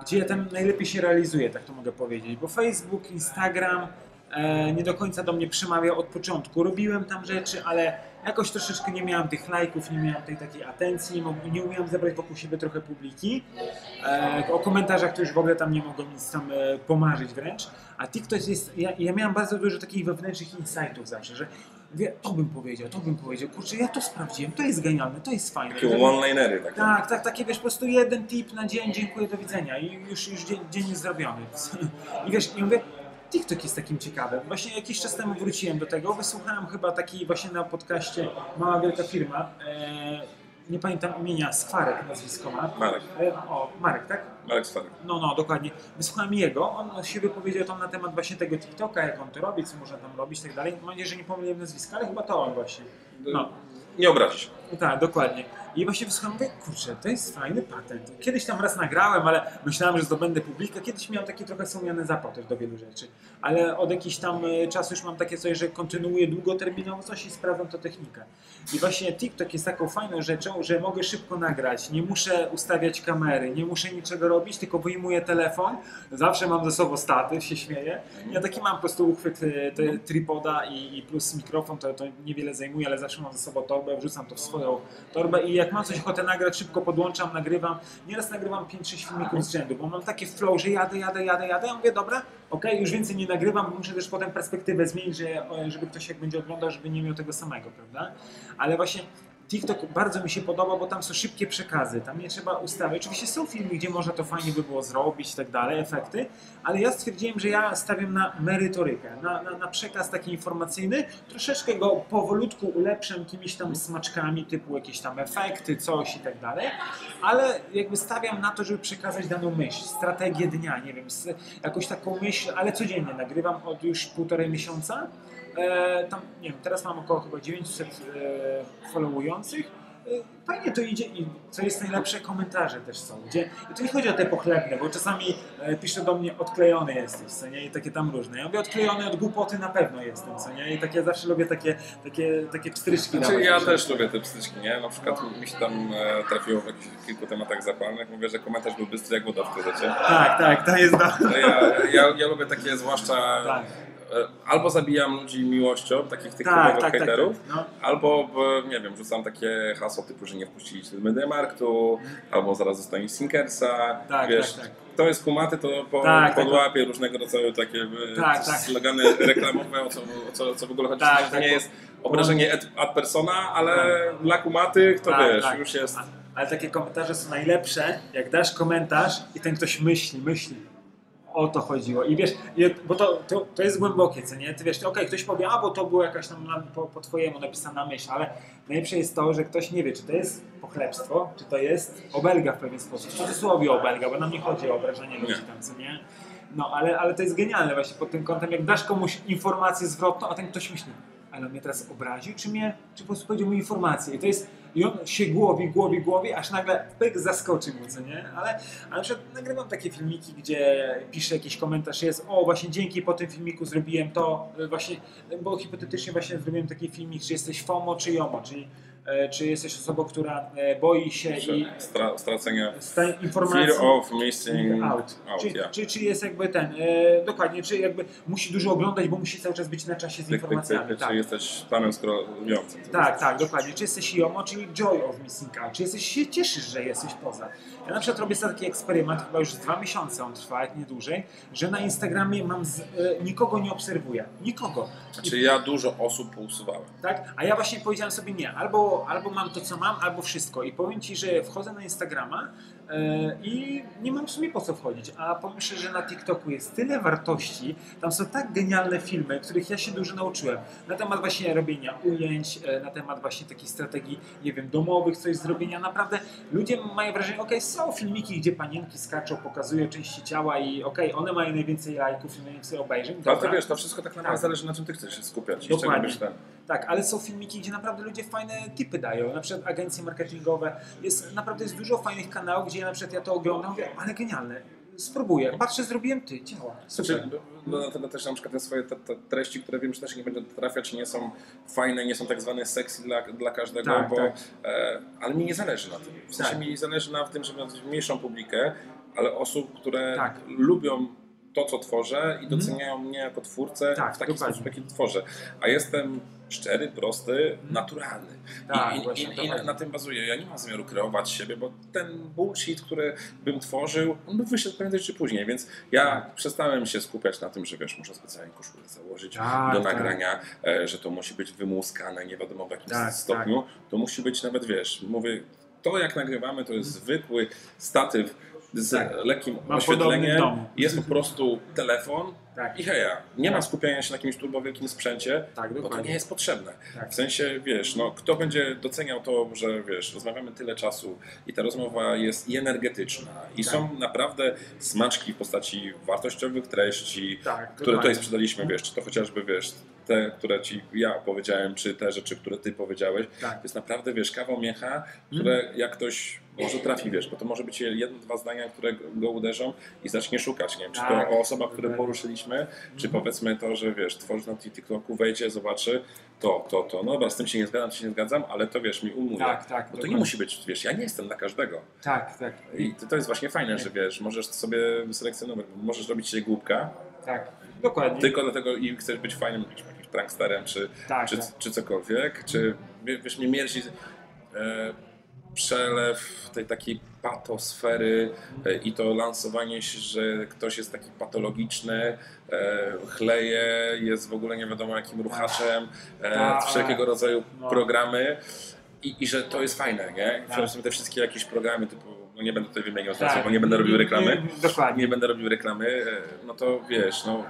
gdzie ja tam najlepiej się realizuję, tak to mogę powiedzieć, bo Facebook, Instagram e, nie do końca do mnie przemawia od początku. Robiłem tam rzeczy, ale... Jakoś troszeczkę nie miałem tych lajków, nie miałem tej takiej atencji, nie, nie umiałem zebrać wokół siebie trochę publiki. E, o komentarzach to już w ogóle tam nie mogłem nic tam e, pomarzyć wręcz. A TikTok jest, ja, ja miałem bardzo dużo takich wewnętrznych insightów zawsze, że wie, to bym powiedział, to bym powiedział, kurczę, ja to sprawdziłem, to jest genialne, to jest fajne. Takie one-linery. Tak, tak, tak, takie wiesz, po prostu jeden tip na dzień, dziękuję, do widzenia i już, już dzień, dzień jest zrobiony. I wiesz, i mówię, TikTok jest takim ciekawym. Właśnie jakiś czas temu wróciłem do tego, wysłuchałem chyba takiej właśnie na podcaście Mała wielka firma, e, nie pamiętam imienia, Skwarek nazwisko ma. Marek. E, o, Marek, tak? Marek Skwarek. No, no, dokładnie. Wysłuchałem jego, on się wypowiedział tam na temat właśnie tego TikToka, jak on to robi, co można tam robić i tak dalej. Mam nadzieję, że nie pomyliłem nazwiska, ale chyba to on właśnie. No. Nie obrazić. Tak, dokładnie. I właśnie wysłuchałem, mówię, kurczę, to jest fajny patent. Kiedyś tam raz nagrałem, ale myślałem, że zdobędę publikę. Kiedyś miałem taki trochę słomiany zapał też do wielu rzeczy. Ale od jakiegoś tam czasu już mam takie coś, że kontynuuję długoterminowo coś i sprawdzam to technikę. I właśnie TikTok jest taką fajną rzeczą, że mogę szybko nagrać. Nie muszę ustawiać kamery, nie muszę niczego robić, tylko wyjmuję telefon. Zawsze mam ze sobą statyw, się śmieję. Ja taki mam po prostu uchwyt te, tripoda i, i plus mikrofon, to, to niewiele zajmuje, ale zawsze mam ze sobą torbę, wrzucam to w swoją torbę i jak mam coś ochotę nagrać, szybko podłączam, nagrywam. Nieraz nagrywam pięć sześć filmików z rzędu, bo mam takie flow, że jadę, jadę, jadę, jadę. Ja mówię, dobra, okej, okay, już więcej nie nagrywam, muszę też potem perspektywę zmienić, że, żeby ktoś jak będzie oglądał, żeby nie miał tego samego, prawda? Ale właśnie TikTok bardzo mi się podoba, bo tam są szybkie przekazy, tam nie trzeba ustawiać. Oczywiście są filmy, gdzie można to fajnie by było zrobić i tak dalej, efekty, ale ja stwierdziłem, że ja stawiam na merytorykę, na, na, na przekaz taki informacyjny, troszeczkę go powolutku ulepszam jakimiś tam smaczkami typu jakieś tam efekty, coś i tak dalej, ale jakby stawiam na to, żeby przekazać daną myśl, strategię dnia, nie wiem, jakąś taką myśl, ale codziennie nagrywam od już półtorej miesiąca. Tam, nie wiem, teraz mam około chyba dziewięćset e, followujących. fajnie to idzie i co jest najlepsze, komentarze też są, gdzie, i tu nie chodzi o te pochlebne, bo czasami e, pisze do mnie odklejony jesteś, co nie, i takie tam różne. Ja mówię odklejony od głupoty na pewno jestem, co nie, i takie, ja zawsze lubię takie, takie, takie pstryczki. Znaczy, ja też rzeczy. lubię te pstryczki, nie, na przykład mi się tam e, trafiło w jakichś kilku tematach zapalnych, mówię, że komentarz był bystry jak wodowkę, wiecie. Tak, tak, to jest dobre. Ja, ja, ja lubię takie zwłaszcza... Tak. Albo zabijam ludzi miłością, takich tych tak, tak, hejterów, tak, tak. No. Albo, nie wiem, rzucam takie hasło typu, że nie wpuścili się do Mediamarktu, mm. albo zaraz zostanie Sinkersa, tak, wiesz, tak, tak. To jest kumaty, to po, tak, podłapie tak, różnego rodzaju takie tak, tak. slogany reklamowe, o co, o co, o co w ogóle chodzi, tak, to tak, nie bo... jest obrażenie ad, ad persona, ale tak. dla kumaty, to tak, wiesz, tak. już jest... Ale takie komentarze są najlepsze, jak dasz komentarz i ten ktoś myśli, myśli. O to chodziło. I wiesz, bo to, to, to jest głębokie, co nie? Ty wiesz, okej, okay, ktoś powie, a bo to było jakaś tam po, po twojemu napisana myśl, ale najlepsze jest to, że ktoś nie wie, czy to jest pochlebstwo, czy to jest obelga w pewien sposób. W cudzysłowie obelga, bo nam nie chodzi o obrażenie ludzi tam, co nie? No, ale, ale to jest genialne właśnie pod tym kątem, jak dasz komuś informację zwrotną, a ten ktoś myśli, ale on mnie teraz obraził, czy mnie, czy po prostu powiedział mu informację. I to jest, i on się głowi, głowi, głowi, aż nagle pyk zaskoczy mu, co nie? Ale, ale na przykład nagrywam takie filmiki, gdzie piszę jakiś komentarz, jest o właśnie dzięki po tym filmiku zrobiłem to, właśnie, bo hipotetycznie właśnie zrobiłem taki filmik, czy jesteś FOMO czy JOMO, czyli czy jesteś osobą, która boi się czy i stra, stracenia informacji, fear of missing out, out czy, yeah. czy, czy jest jakby ten, e, dokładnie, czy jakby musi dużo oglądać, bo musi cały czas być na czasie z informacjami. Tak. Czy jesteś panem skrolującym. Tak, tak, dokładnie. Czy jesteś JOMO, czyli joy of missing out, czy jesteś, się cieszysz, że jesteś poza. Ja na przykład robię sobie taki eksperyment, chyba już dwa miesiące on trwa, jak nie dłużej, że na Instagramie mam z, e, nikogo nie obserwuję. Nikogo. Znaczy I, ja dużo osób pousuwałem. Tak? A ja właśnie powiedziałem sobie nie, albo Albo mam to, co mam, albo wszystko. I powiem ci, że wchodzę na Instagrama yy, i nie mam w sumie po co wchodzić. A pomyślę, że na TikToku jest tyle wartości, tam są tak genialne filmy, których ja się dużo nauczyłem. Na temat właśnie robienia ujęć, yy, na temat właśnie takich strategii, nie wiem, domowych, coś zrobienia. Naprawdę ludzie mają wrażenie, okej, okay, są filmiki, gdzie panienki skaczą, pokazują części ciała i okej, okay, one mają najwięcej lajków i najwięcej obejrzeń. Ale to wiesz, to wszystko tak naprawdę tak. zależy, na czym ty chcesz się skupiać. Dokładnie. Ten... Tak, ale są filmiki, gdzie naprawdę ludzie fajne tipy dają, na przykład agencje marketingowe. Jest, naprawdę jest dużo fajnych kanałów, gdzie na przykład ja to oglądam, mówię, ale genialne, spróbuję, patrzę, zrobiłem ty, działa. Znaczy, dlatego też na przykład te swoje te, te treści, które wiem, że też nie będą trafiać, nie są fajne, nie są tak zwane sexy dla, dla każdego, tak, bo, tak. E, ale mi nie zależy na tym. W sensie tak. mi zależy na tym, żeby mieć mniejszą publikę, ale osób, które tak. lubią to, co tworzę i doceniają hmm. mnie jako twórcę tak, w taki dokładnie. sposób, jaki tworzę. A jestem szczery, prosty, naturalny. Tak, I, i, i, i na, na tym bazuję. Ja nie mam zamiaru kreować siebie, bo ten bullshit, który bym tworzył, on by wyszedł prędzej czy później, więc ja tak. przestałem się skupiać na tym, że wiesz, muszę specjalnie koszulę założyć tak, do nagrania, tak. e, że to musi być wymuskane, nie wiadomo w jakim tak, stopniu. Tak. To musi być nawet, wiesz, mówię, to jak nagrywamy, to jest hmm. zwykły statyw z tak. lekkim mam oświetleniem, jest po prostu telefon tak. i heja, nie tak. ma skupiania się na jakimś turbowielkim sprzęcie, tak, bo to nie jest potrzebne. Tak. W sensie, wiesz, no, kto będzie doceniał to, że wiesz, rozmawiamy tyle czasu i ta rozmowa jest i energetyczna i tak. są naprawdę smaczki w postaci wartościowych treści, tak, które tutaj sprzedaliśmy, wiesz, czy to chociażby, wiesz, te, które ci ja powiedziałem, czy te rzeczy, które ty powiedziałeś, tak. to jest naprawdę, wiesz, kawał miecha, które mm. jak ktoś może trafi, wiesz, bo to może być jedno, dwa zdania, które go uderzą i zacznie szukać, nie wiem, czy tak. to osoba, którą poruszyliśmy, mm. czy powiedzmy to, że wiesz, tworzysz na TikToku, wejdzie, zobaczy to, to, to, no dobra, z tym się nie zgadzam, się nie zgadzam, ale to wiesz, mi umówię, tak, tak, bo to dokładnie. nie musi być, wiesz, ja nie jestem dla każdego. Tak, tak. I to, to jest właśnie fajne, tak. że wiesz, możesz sobie selekcjonować, możesz robić się głupka, tak, dokładnie. Tylko dlatego i chcesz być fajnym, jakimś pranksterem, czy, tak, czy, tak. czy cokolwiek, czy wiesz, mnie mierzi, e, przelew tej takiej patosfery i to lansowanie się, że ktoś jest taki patologiczny, e, chleje, jest w ogóle nie wiadomo jakim ruchaczem, e, wszelkiego rodzaju programy i, i że to jest fajne, nie? Przecież te wszystkie jakieś programy typu, no nie będę tutaj wymieniał z nazwy, bo nie będę robił reklamy, Dokładnie. nie będę robił reklamy, no to wiesz, no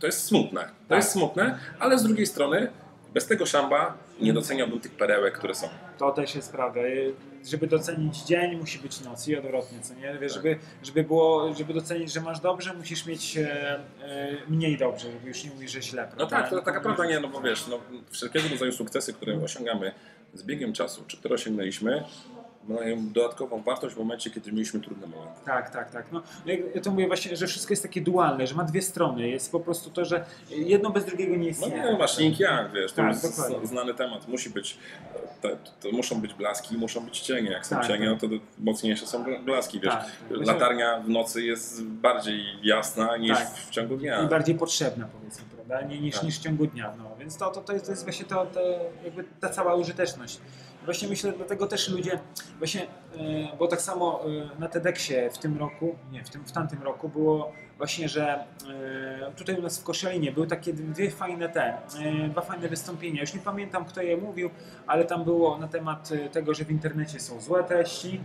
to jest smutne, to jest smutne, ale z drugiej strony bez tego szamba nie doceniałbym tych perełek, które są. To też jest prawda. Żeby docenić dzień, musi być noc i odwrotnie, co nie? Wiesz, tak. żeby, żeby, było, żeby docenić, że masz dobrze, musisz mieć e, e, mniej dobrze, żeby już nie mówić, że źle. No tak, to taka prawda, nie, no bo wiesz, no, wszelkiego rodzaju sukcesy, które osiągamy z biegiem czasu, czy które osiągnęliśmy, mają dodatkową wartość w momencie, kiedy mieliśmy trudne momenty. Tak, tak, tak. No, ja to mówię właśnie, że wszystko jest takie dualne, że ma dwie strony. Jest po prostu to, że jedno bez drugiego nie istnieje. No nie, właśnie, jak wiesz, to tak, jest dokładnie. Znany temat. Musi być, to, to muszą być blaski i muszą być cienie. Jak są tak, cienie, tak. No to mocniejsze są blaski. Wiesz, tak, tak. Latarnia w nocy jest bardziej jasna niż tak. w ciągu dnia. I bardziej potrzebna, powiedzmy, prawda? Nie, niż, tak. niż w ciągu dnia. No, więc to, to, to, jest, to jest właśnie to, to, jakby ta cała użyteczność. Właśnie myślę, dlatego też ludzie, właśnie, bo tak samo na TEDxie w tym roku, nie, w, tym, w tamtym roku było właśnie, że tutaj u nas w Koszalinie były takie dwie fajne te, dwa fajne wystąpienia. Już nie pamiętam, kto je mówił, ale tam było na temat tego, że w internecie są złe treści,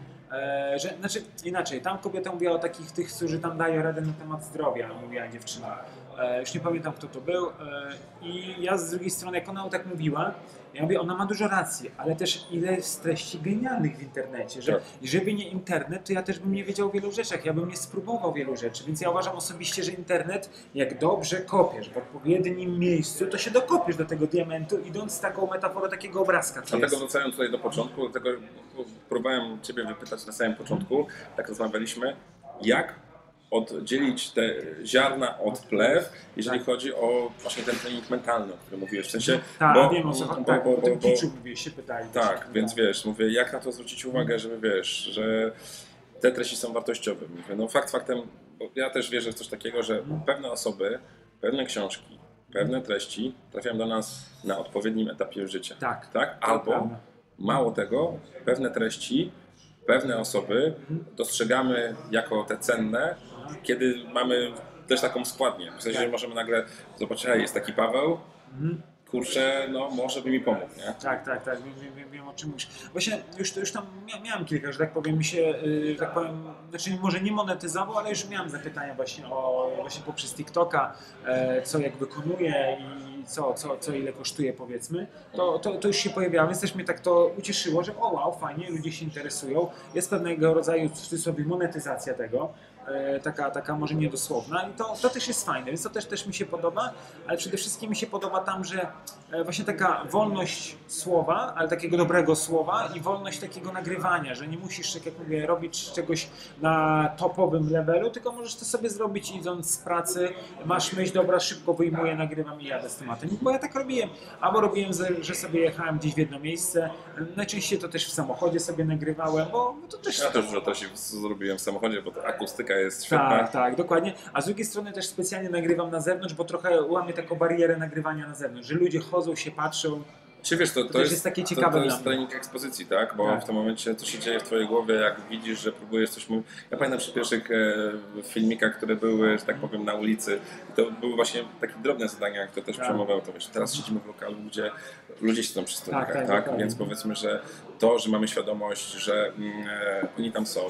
że, znaczy inaczej, tam kobieta mówiła o takich tych, którzy tam dają radę na temat zdrowia, mówiła dziewczyna. Już nie pamiętam, kto to był i ja z drugiej strony, jak ona tak mówiła, ja mówię, ona ma dużo racji, ale też ile jest treści genialnych w internecie, że tak. Żeby nie internet, to ja też bym nie wiedział o wielu rzeczach, ja bym nie spróbował wielu rzeczy, więc ja uważam osobiście, że internet, jak dobrze kopiesz w odpowiednim miejscu, to się dokopiesz do tego diamentu, idąc z taką metaforą takiego obrazka. Dlatego wracając tutaj do początku, dlatego próbowałem Ciebie wypytać na samym początku, tak rozmawialiśmy, jak oddzielić te ziarna od plew, jeżeli tak. chodzi o właśnie ten trening mentalny, o którym mówiłeś. W sensie, tak, bo, wiem o co chodzi, tak, bo, bo, bo, bo, mówię, się pytali. Tak, się więc tak. wiesz, mówię, jak na to zwrócić uwagę, żeby wiesz, że te treści są wartościowe. Mówię, no fakt faktem, bo ja też wierzę w coś takiego, że pewne osoby, pewne książki, pewne treści trafiają do nas na odpowiednim etapie życia. Tak. tak? Albo mało tego, pewne treści, pewne osoby dostrzegamy jako te cenne, kiedy mamy też taką składnię, w sensie, że możemy nagle zobaczyć, hej, jest taki Paweł, kurczę, no może by mi pomógł, nie? Tak, tak, tak, wiem, wiem, wiem o czym mówisz. Właśnie już, już tam miałem kilka, że tak powiem, mi się, że tak powiem, znaczy może nie monetyzował, ale już miałem zapytania właśnie o, właśnie poprzez TikToka, co jak wykonuję i co, co, co ile kosztuje, powiedzmy, to, to, to już się pojawiało, więc też mnie tak to ucieszyło, że o wow, fajnie, ludzie się interesują, jest pewnego rodzaju w cudzysłowie monetyzacja tego, Taka, taka może niedosłowna i to, to też jest fajne, więc to też, też mi się podoba, ale przede wszystkim mi się podoba tam, że właśnie taka wolność słowa, ale takiego dobrego słowa i wolność takiego nagrywania, że nie musisz, tak jak mówię, robić czegoś na topowym levelu, tylko możesz to sobie zrobić idąc z pracy, masz myśl, dobra, szybko wyjmuję, nagrywam i jadę z tematem, bo ja tak robiłem, albo robiłem, że sobie jechałem gdzieś w jedno miejsce, najczęściej to też w samochodzie sobie nagrywałem, bo to też... Ja też dużo to się zrobiłem w samochodzie, bo to akustyka jest świetna. Tak, tak, dokładnie. A z drugiej strony też specjalnie nagrywam na zewnątrz, bo trochę łamię taką barierę nagrywania na zewnątrz, że ludzie chodzą, się patrzą. Czy wiesz, to, to, to jest, jest takie ciekawe. To, to jest trening ekspozycji, tak? Bo tak. w tym momencie co się dzieje w twojej głowie, jak widzisz, że próbujesz coś mówić. Ja pamiętam przy pierwszych e, filmikach, które były, że tak powiem, na ulicy, to były właśnie takie drobne zadania, które też tak. przejmowały to. Wiesz, teraz siedzimy w lokalu, gdzie ludzie siedzą przy stolikach, tak? tak, tak? tak więc tak. powiedzmy, że to, że mamy świadomość, że mm, oni tam są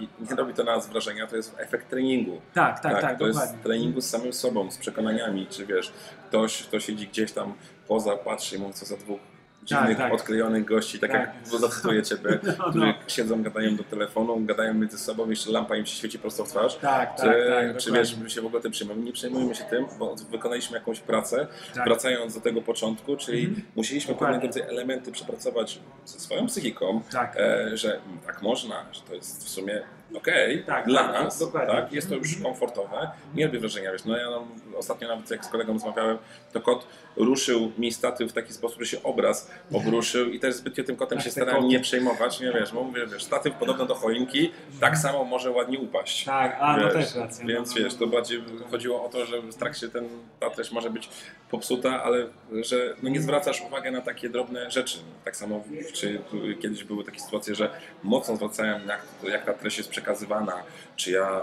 i nie robi to na nas wrażenia, to jest efekt treningu. Tak, tak, tak. tak to dokładnie. Jest treningu z samym sobą, z przekonaniami, czy wiesz, ktoś, kto siedzi gdzieś tam poza, patrzy i mówi, co za dwóch dziwnych, tak, tak. odklejonych gości, tak, tak. jak dodatkuje Ciebie, no, którzy no. siedzą, gadają do telefonu, gadają między sobą, jeszcze lampa im się świeci prosto w twarz. Tak, czy, tak, tak, czy wiesz, my się w ogóle tym przejmujemy? Nie przejmujemy się tym, bo wykonaliśmy jakąś pracę, tak. wracając do tego początku, czyli mhm. musieliśmy pewne te elementy przepracować ze swoją psychiką, tak. e, że tak można, że to jest w sumie okej, okay, tak, dla tak, nas, tak, jest to już komfortowe, nie robię wrażenia, wiesz, no ja no, ostatnio nawet jak z kolegą rozmawiałem, to kot ruszył mi statyw w taki sposób, że się obraz obruszył i też zbytnio tym kotem tak, się starałem koty. nie przejmować, nie wiesz, bo mówię, wiesz, statyw podobno do choinki, tak samo może ładnie upaść. Tak, a wiesz, no też racja. Więc wiesz, to bardziej chodziło o to, że w trakcie ten, ta treść może być popsuta, ale że no, nie zwracasz uwagi na takie drobne rzeczy. Tak samo czy kiedyś były takie sytuacje, że mocno zwracałem jak, jak ta treść jest przekazywana, czy ja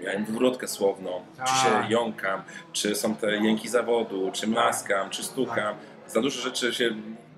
miałem wywrotkę słowną, tak. czy się jąkam, czy są te jęki zawodu, czy mlaskam, czy stukam. Tak. Za dużo rzeczy się,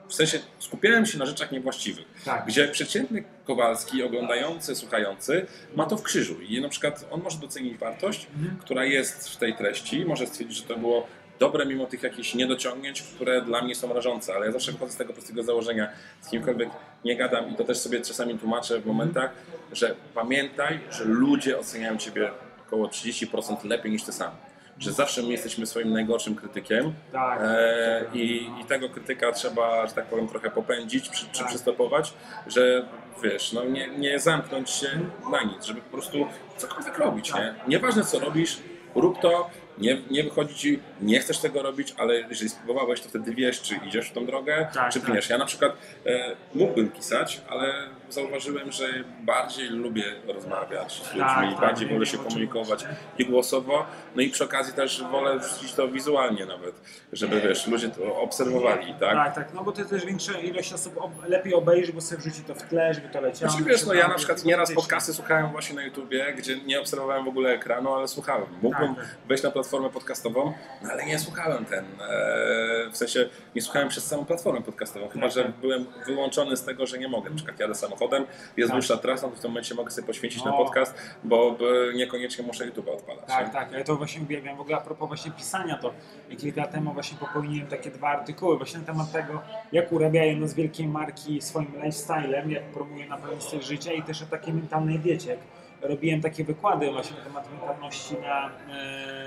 w sensie skupiałem się na rzeczach niewłaściwych, tak. gdzie przeciętny Kowalski, oglądający, słuchający ma to w krzyżu i na przykład on może docenić wartość, mhm. która jest w tej treści, może stwierdzić, że to było dobre mimo tych jakichś niedociągnięć, które dla mnie są rażące, ale ja zawsze wychodzę z tego prostego założenia, z kimkolwiek nie gadam i to też sobie czasami tłumaczę w momentach, że pamiętaj, że ludzie oceniają Ciebie około trzydzieści procent lepiej niż Ty sam. że zawsze my jesteśmy swoim najgorszym krytykiem, tak, e, tak, i, tak. i tego krytyka trzeba, że tak powiem, trochę popędzić przy, czy tak. przystopować, że wiesz, no nie, nie zamknąć się na nic, żeby po prostu cokolwiek robić, tak. nie? Nieważne co robisz, rób to, nie, nie wychodzi ci, nie chcesz tego robić, ale jeżeli spróbowałeś, to wtedy wiesz, czy idziesz w tą drogę, tak, czy pniesz. Tak. Ja na przykład e, mógłbym pisać, ale zauważyłem, że bardziej lubię rozmawiać z ludźmi, tak, tak, bardziej wolę się komunikować i głosowo, no i przy okazji też wolę wrzucić to wizualnie nawet, żeby wiesz, ludzie to obserwowali, tak? Tak, tak, no bo to też większa ilość osób lepiej obejrzy, bo sobie wrzuci to w tle, żeby to leciało. Znaczy, wiesz, no ja na przykład nieraz podcasty słuchałem właśnie na YouTubie, gdzie nie obserwowałem w ogóle ekranu, ale słuchałem. Mógłbym tak, tak. wejść na platformę podcastową, no ale nie słuchałem ten, e, w sensie nie słuchałem przez całą platformę podcastową, chyba, tak, że tak. byłem wyłączony z tego, że nie mogę, na przykład jadę samochodem, jest tak. dłuższa trasa, to w tym momencie mogę sobie poświęcić o. na podcast, bo niekoniecznie muszę YouTube'a odpalać. Tak, nie? tak, ja to właśnie uwielbiam. W ogóle a propos właśnie pisania, to kilka lat temu właśnie popełniłem takie dwa artykuły właśnie na temat tego, jak urabiają nas wielkie marki swoim lifestylem, jak promują na pewien styl życia i też o takiej mentalnej diecie. Robiłem takie wykłady właśnie na temat mentalności na,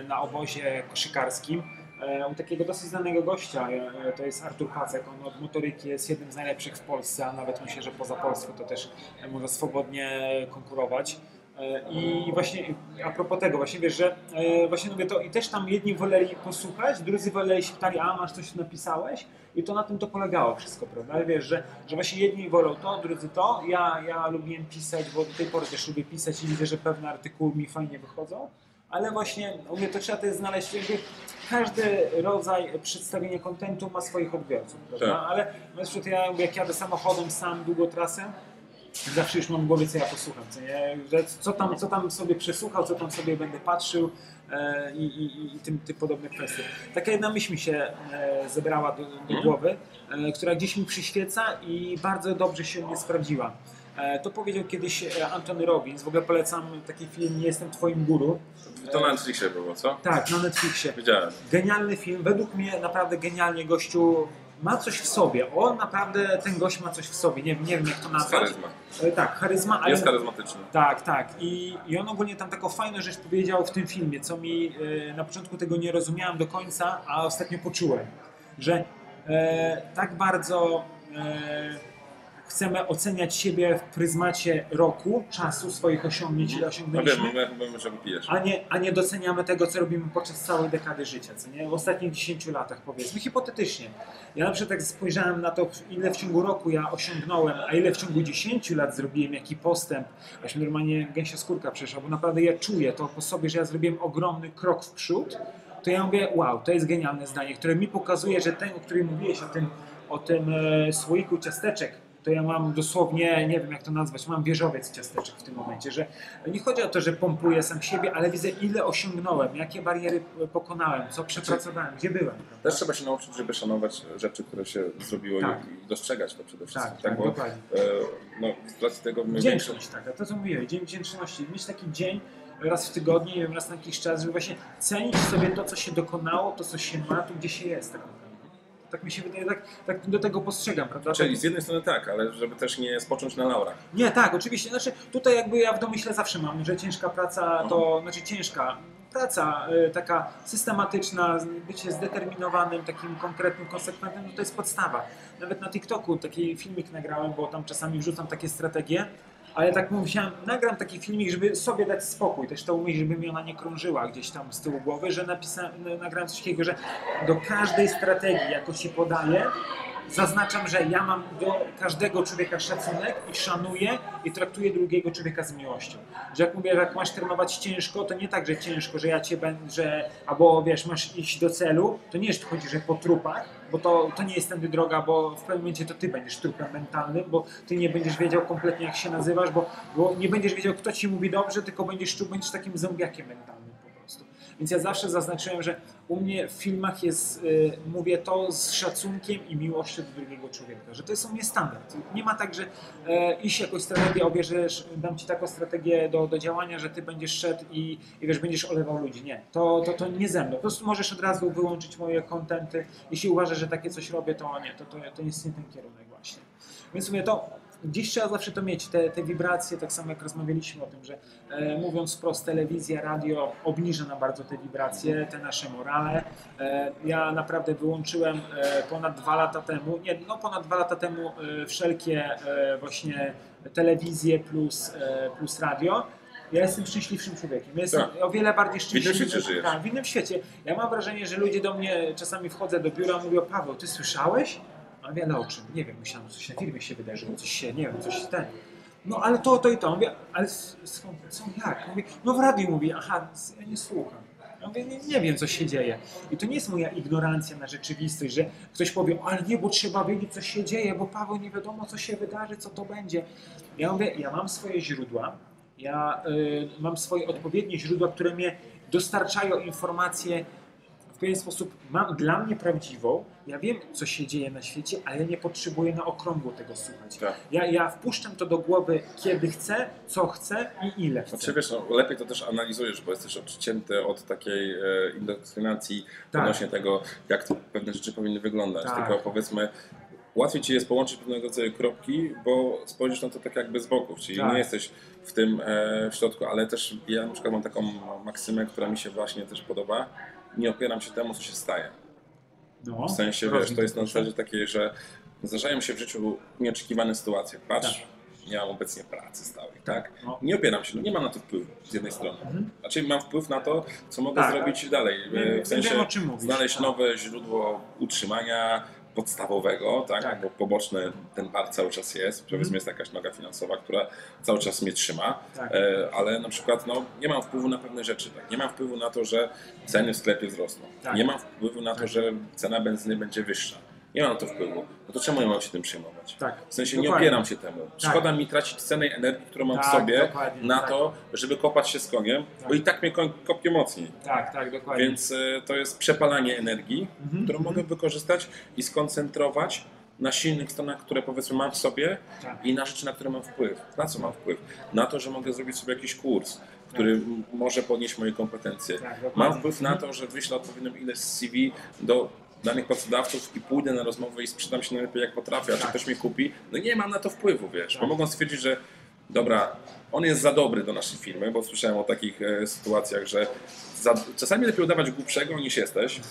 na obozie koszykarskim u takiego dosyć znanego gościa, to jest Artur Pacek, on od motoryki jest jednym z najlepszych w Polsce, a nawet myślę, że poza Polską to też może swobodnie konkurować. I właśnie a propos tego, właśnie wiesz, że właśnie mówię to i też tam jedni woleli posłuchać, drudzy woleli się pytali, a masz coś tu napisałeś? I to na tym to polegało wszystko, prawda? Wiesz, że, że właśnie jedni wolą to, drudzy to. Ja, ja lubiłem pisać, bo do tej pory też lubię pisać i widzę, że pewne artykuły mi fajnie wychodzą. Ale właśnie mówię, to trzeba też znaleźć, jakby każdy rodzaj przedstawienia kontentu ma swoich odbiorców, prawda? Tak. Ale na przykład ja jak jadę samochodem sam długą trasę, zawsze już mam w głowie, co ja posłucham, co, nie, co, tam, co tam sobie przesłuchał, co tam sobie będę patrzył e, i, i, i tym, tym podobne kwestie. Taka jedna myśl mi się e, zebrała do, do głowy, e, która gdzieś mi przyświeca i bardzo dobrze się mnie sprawdziła. To powiedział kiedyś Anthony Robbins, w ogóle polecam taki film Nie jestem twoim guru. To na Netflixie było, co? Tak, na Netflixie. Widziałem. Genialny film, według mnie naprawdę genialnie gościu ma coś w sobie. On naprawdę, ten gość ma coś w sobie, nie, nie wiem jak to nazwać. Charyzma. Tak, charyzma. Ale... Jest charyzmatyczny. Tak, tak. I, I on ogólnie tam taką fajną rzecz powiedział w tym filmie, co mi na początku tego nie rozumiałem do końca, a ostatnio poczułem, że e, tak bardzo... E, chcemy oceniać siebie w pryzmacie roku, czasu, swoich osiągnięć, ile osiągnęliśmy, a nie, a nie doceniamy tego, co robimy podczas całej dekady życia, co nie? W ostatnich dziesięciu latach, powiedzmy, hipotetycznie. Ja na przykład tak spojrzałem na to, ile w ciągu roku ja osiągnąłem, a ile w ciągu dziesięciu lat zrobiłem, jaki postęp, aż mi normalnie gęsia skórka przeszła, bo naprawdę ja czuję to po sobie, że ja zrobiłem ogromny krok w przód, to ja mówię, wow, to jest genialne zdanie, które mi pokazuje, że ten, o którym mówiłeś, o tym, o tym e, słoiku ciasteczek, to ja mam dosłownie, nie wiem jak to nazwać, mam wieżowiec ciasteczek w tym momencie, że nie chodzi o to, że pompuję sam siebie, ale widzę ile osiągnąłem, jakie bariery pokonałem, co przepracowałem, gdzie byłem. Prawda? Też trzeba się nauczyć, żeby szanować rzeczy, które się zrobiło tak. i dostrzegać to przede wszystkim. Tak, tak, tak dokładnie. E, no, z racji tego... Wdzięczność, tak, a to co mówiłem, dzień wdzięczności, mieć taki dzień raz w tygodniu, nie wiem, raz na jakiś czas, żeby właśnie cenić sobie to, co się dokonało, to, co się ma, tu gdzie się jest. Tak. Tak mi się wydaje, tak, tak do tego postrzegam, prawda? Czyli z jednej strony tak, ale żeby też nie spocząć na laurach. Nie, tak, oczywiście. Znaczy tutaj jakby ja w domyśle zawsze mam, że ciężka praca to, mhm. znaczy ciężka praca y, taka systematyczna, bycie zdeterminowanym, takim konkretnym, konsekwentnym, no to jest podstawa. Nawet na TikToku taki filmik nagrałem, bo tam czasami wrzucam takie strategie, ale tak mówiłem, nagram taki filmik, żeby sobie dać spokój, też to umyć, żeby mi ona nie krążyła gdzieś tam z tyłu głowy, że napisałem, nagram coś takiego, że do każdej strategii, jaką się podaje, zaznaczam, że ja mam do każdego człowieka szacunek i szanuję i traktuję drugiego człowieka z miłością. Że jak mówię, że jak masz trenować ciężko, to nie tak, że ciężko, że ja cię będę, że albo wiesz, masz iść do celu, to nie jest chodzi, że po trupach, bo to, to nie jest tędy droga, bo w pewnym momencie to ty będziesz trupem mentalnym, bo ty nie będziesz wiedział kompletnie jak się nazywasz, bo, bo nie będziesz wiedział kto ci mówi dobrze, tylko będziesz czuł, będziesz takim zombiakiem mentalnym. Więc ja zawsze zaznaczyłem, że u mnie w filmach jest, yy, mówię to z szacunkiem i miłością do drugiego człowieka, że to jest u mnie standard. Nie ma tak, że e, iść jakąś strategię, obierzesz, dam ci taką strategię do, do działania, że ty będziesz szedł i, i wiesz, będziesz olewał ludzi. Nie, to, to, to nie ze mną. Po prostu możesz od razu wyłączyć moje kontenty. Jeśli uważasz, że takie coś robię, to nie, to, to, to jest nie ten kierunek właśnie. Więc mówię to Dziś trzeba zawsze to mieć, te, te wibracje, tak samo jak rozmawialiśmy o tym, że e, mówiąc wprost, telewizja, radio obniża nam bardzo te wibracje, te nasze morale. E, ja naprawdę wyłączyłem e, ponad dwa lata temu, nie, no ponad dwa lata temu e, wszelkie e, właśnie telewizje plus, e, plus radio. Ja jestem szczęśliwszym człowiekiem. Ja jestem tak. o wiele bardziej szczęśliwym. W, tak, w innym świecie. Ja mam wrażenie, że ludzie do mnie czasami wchodzą do biura i mówią: Paweł, ty słyszałeś? A wiele o czym? Nie wiem, myślałem, że coś na firmie się wydarzyło, coś się, nie wiem, coś ten. No ale to, to i to. Mówię, ale skąd, co, jak? Mówię, no w radiu mówi, aha, ja nie słucham. Ja mówię, nie, nie wiem, co się dzieje. I to nie jest moja ignorancja na rzeczywistość, że ktoś powie, ale nie, bo trzeba wiedzieć, co się dzieje, bo Paweł, nie wiadomo, co się wydarzy, co to będzie. Ja mówię, ja mam swoje źródła, ja y, mam swoje odpowiednie źródła, które mnie dostarczają informacje, w pewien sposób mam dla mnie prawdziwą, ja wiem, co się dzieje na świecie, ale ja nie potrzebuję na okrągło tego słuchać. Tak. Ja, ja wpuszczam to do głowy, kiedy chcę, co chcę i ile chcę. Znaczy, wiesz, no, lepiej to też analizujesz, bo jesteś odcięty od takiej e, indoktrynacji tak. odnośnie tego, jak to pewne rzeczy powinny wyglądać. Tak. Tylko powiedzmy, łatwiej ci jest połączyć pewnego rodzaju kropki, bo spojrzysz na to tak jakby z boku, czyli tak. nie jesteś w tym e, w środku, ale też ja na przykład mam taką maksymę, która mi się właśnie też podoba. Nie opieram się temu, co się staje. No, w sensie, wiesz, to jest na zasadzie takiej, że zdarzają się w życiu nieoczekiwane sytuacje. Patrz, tak. ja mam obecnie pracę stałej, tak? No. Nie opieram się, no nie mam na to wpływu z jednej strony. Mhm. Znaczy mam wpływ na to, co mogę tak, zrobić tak. dalej. W sensie wiem, o czym mówisz, znaleźć tak. nowe źródło utrzymania podstawowego, tak? tak. Bo poboczny ten bar cały czas jest, powiedzmy mhm. jest jakaś noga finansowa, która cały czas mnie trzyma, tak. e, ale na przykład no, nie mam wpływu na pewne rzeczy, tak? Nie mam wpływu na to, że ceny w sklepie wzrosną, tak. nie mam wpływu na to, tak. że cena benzyny będzie wyższa, nie mam na to wpływu, no to czemu ja mam się tym przejmować? Tak. W sensie dokładnie. Nie opieram się temu, szkoda tak. mi tracić cenę energii, którą mam tak, w sobie dokładnie. Na tak. to, żeby kopać się z koniem, tak. bo i tak mnie koń kopnie mocniej. Tak, tak, dokładnie. Więc y, to jest przepalanie energii, mhm. którą mhm. mogę wykorzystać i skoncentrować na silnych stronach, które powiedzmy mam w sobie tak. i na rzeczy, na które mam wpływ. Na co mam wpływ? Na to, że mogę zrobić sobie jakiś kurs, który tak. może podnieść moje kompetencje. Tak, mam wpływ na to, że wyślę odpowiednią ilość C V do danych pracodawców i pójdę na rozmowę i sprzedam się najlepiej jak potrafię, a czy ktoś mnie kupi, no nie mam na to wpływu, wiesz, bo mogą stwierdzić, że dobra, on jest za dobry do naszej firmy, bo słyszałem o takich e, sytuacjach, że za, czasami lepiej udawać głupszego niż jesteś,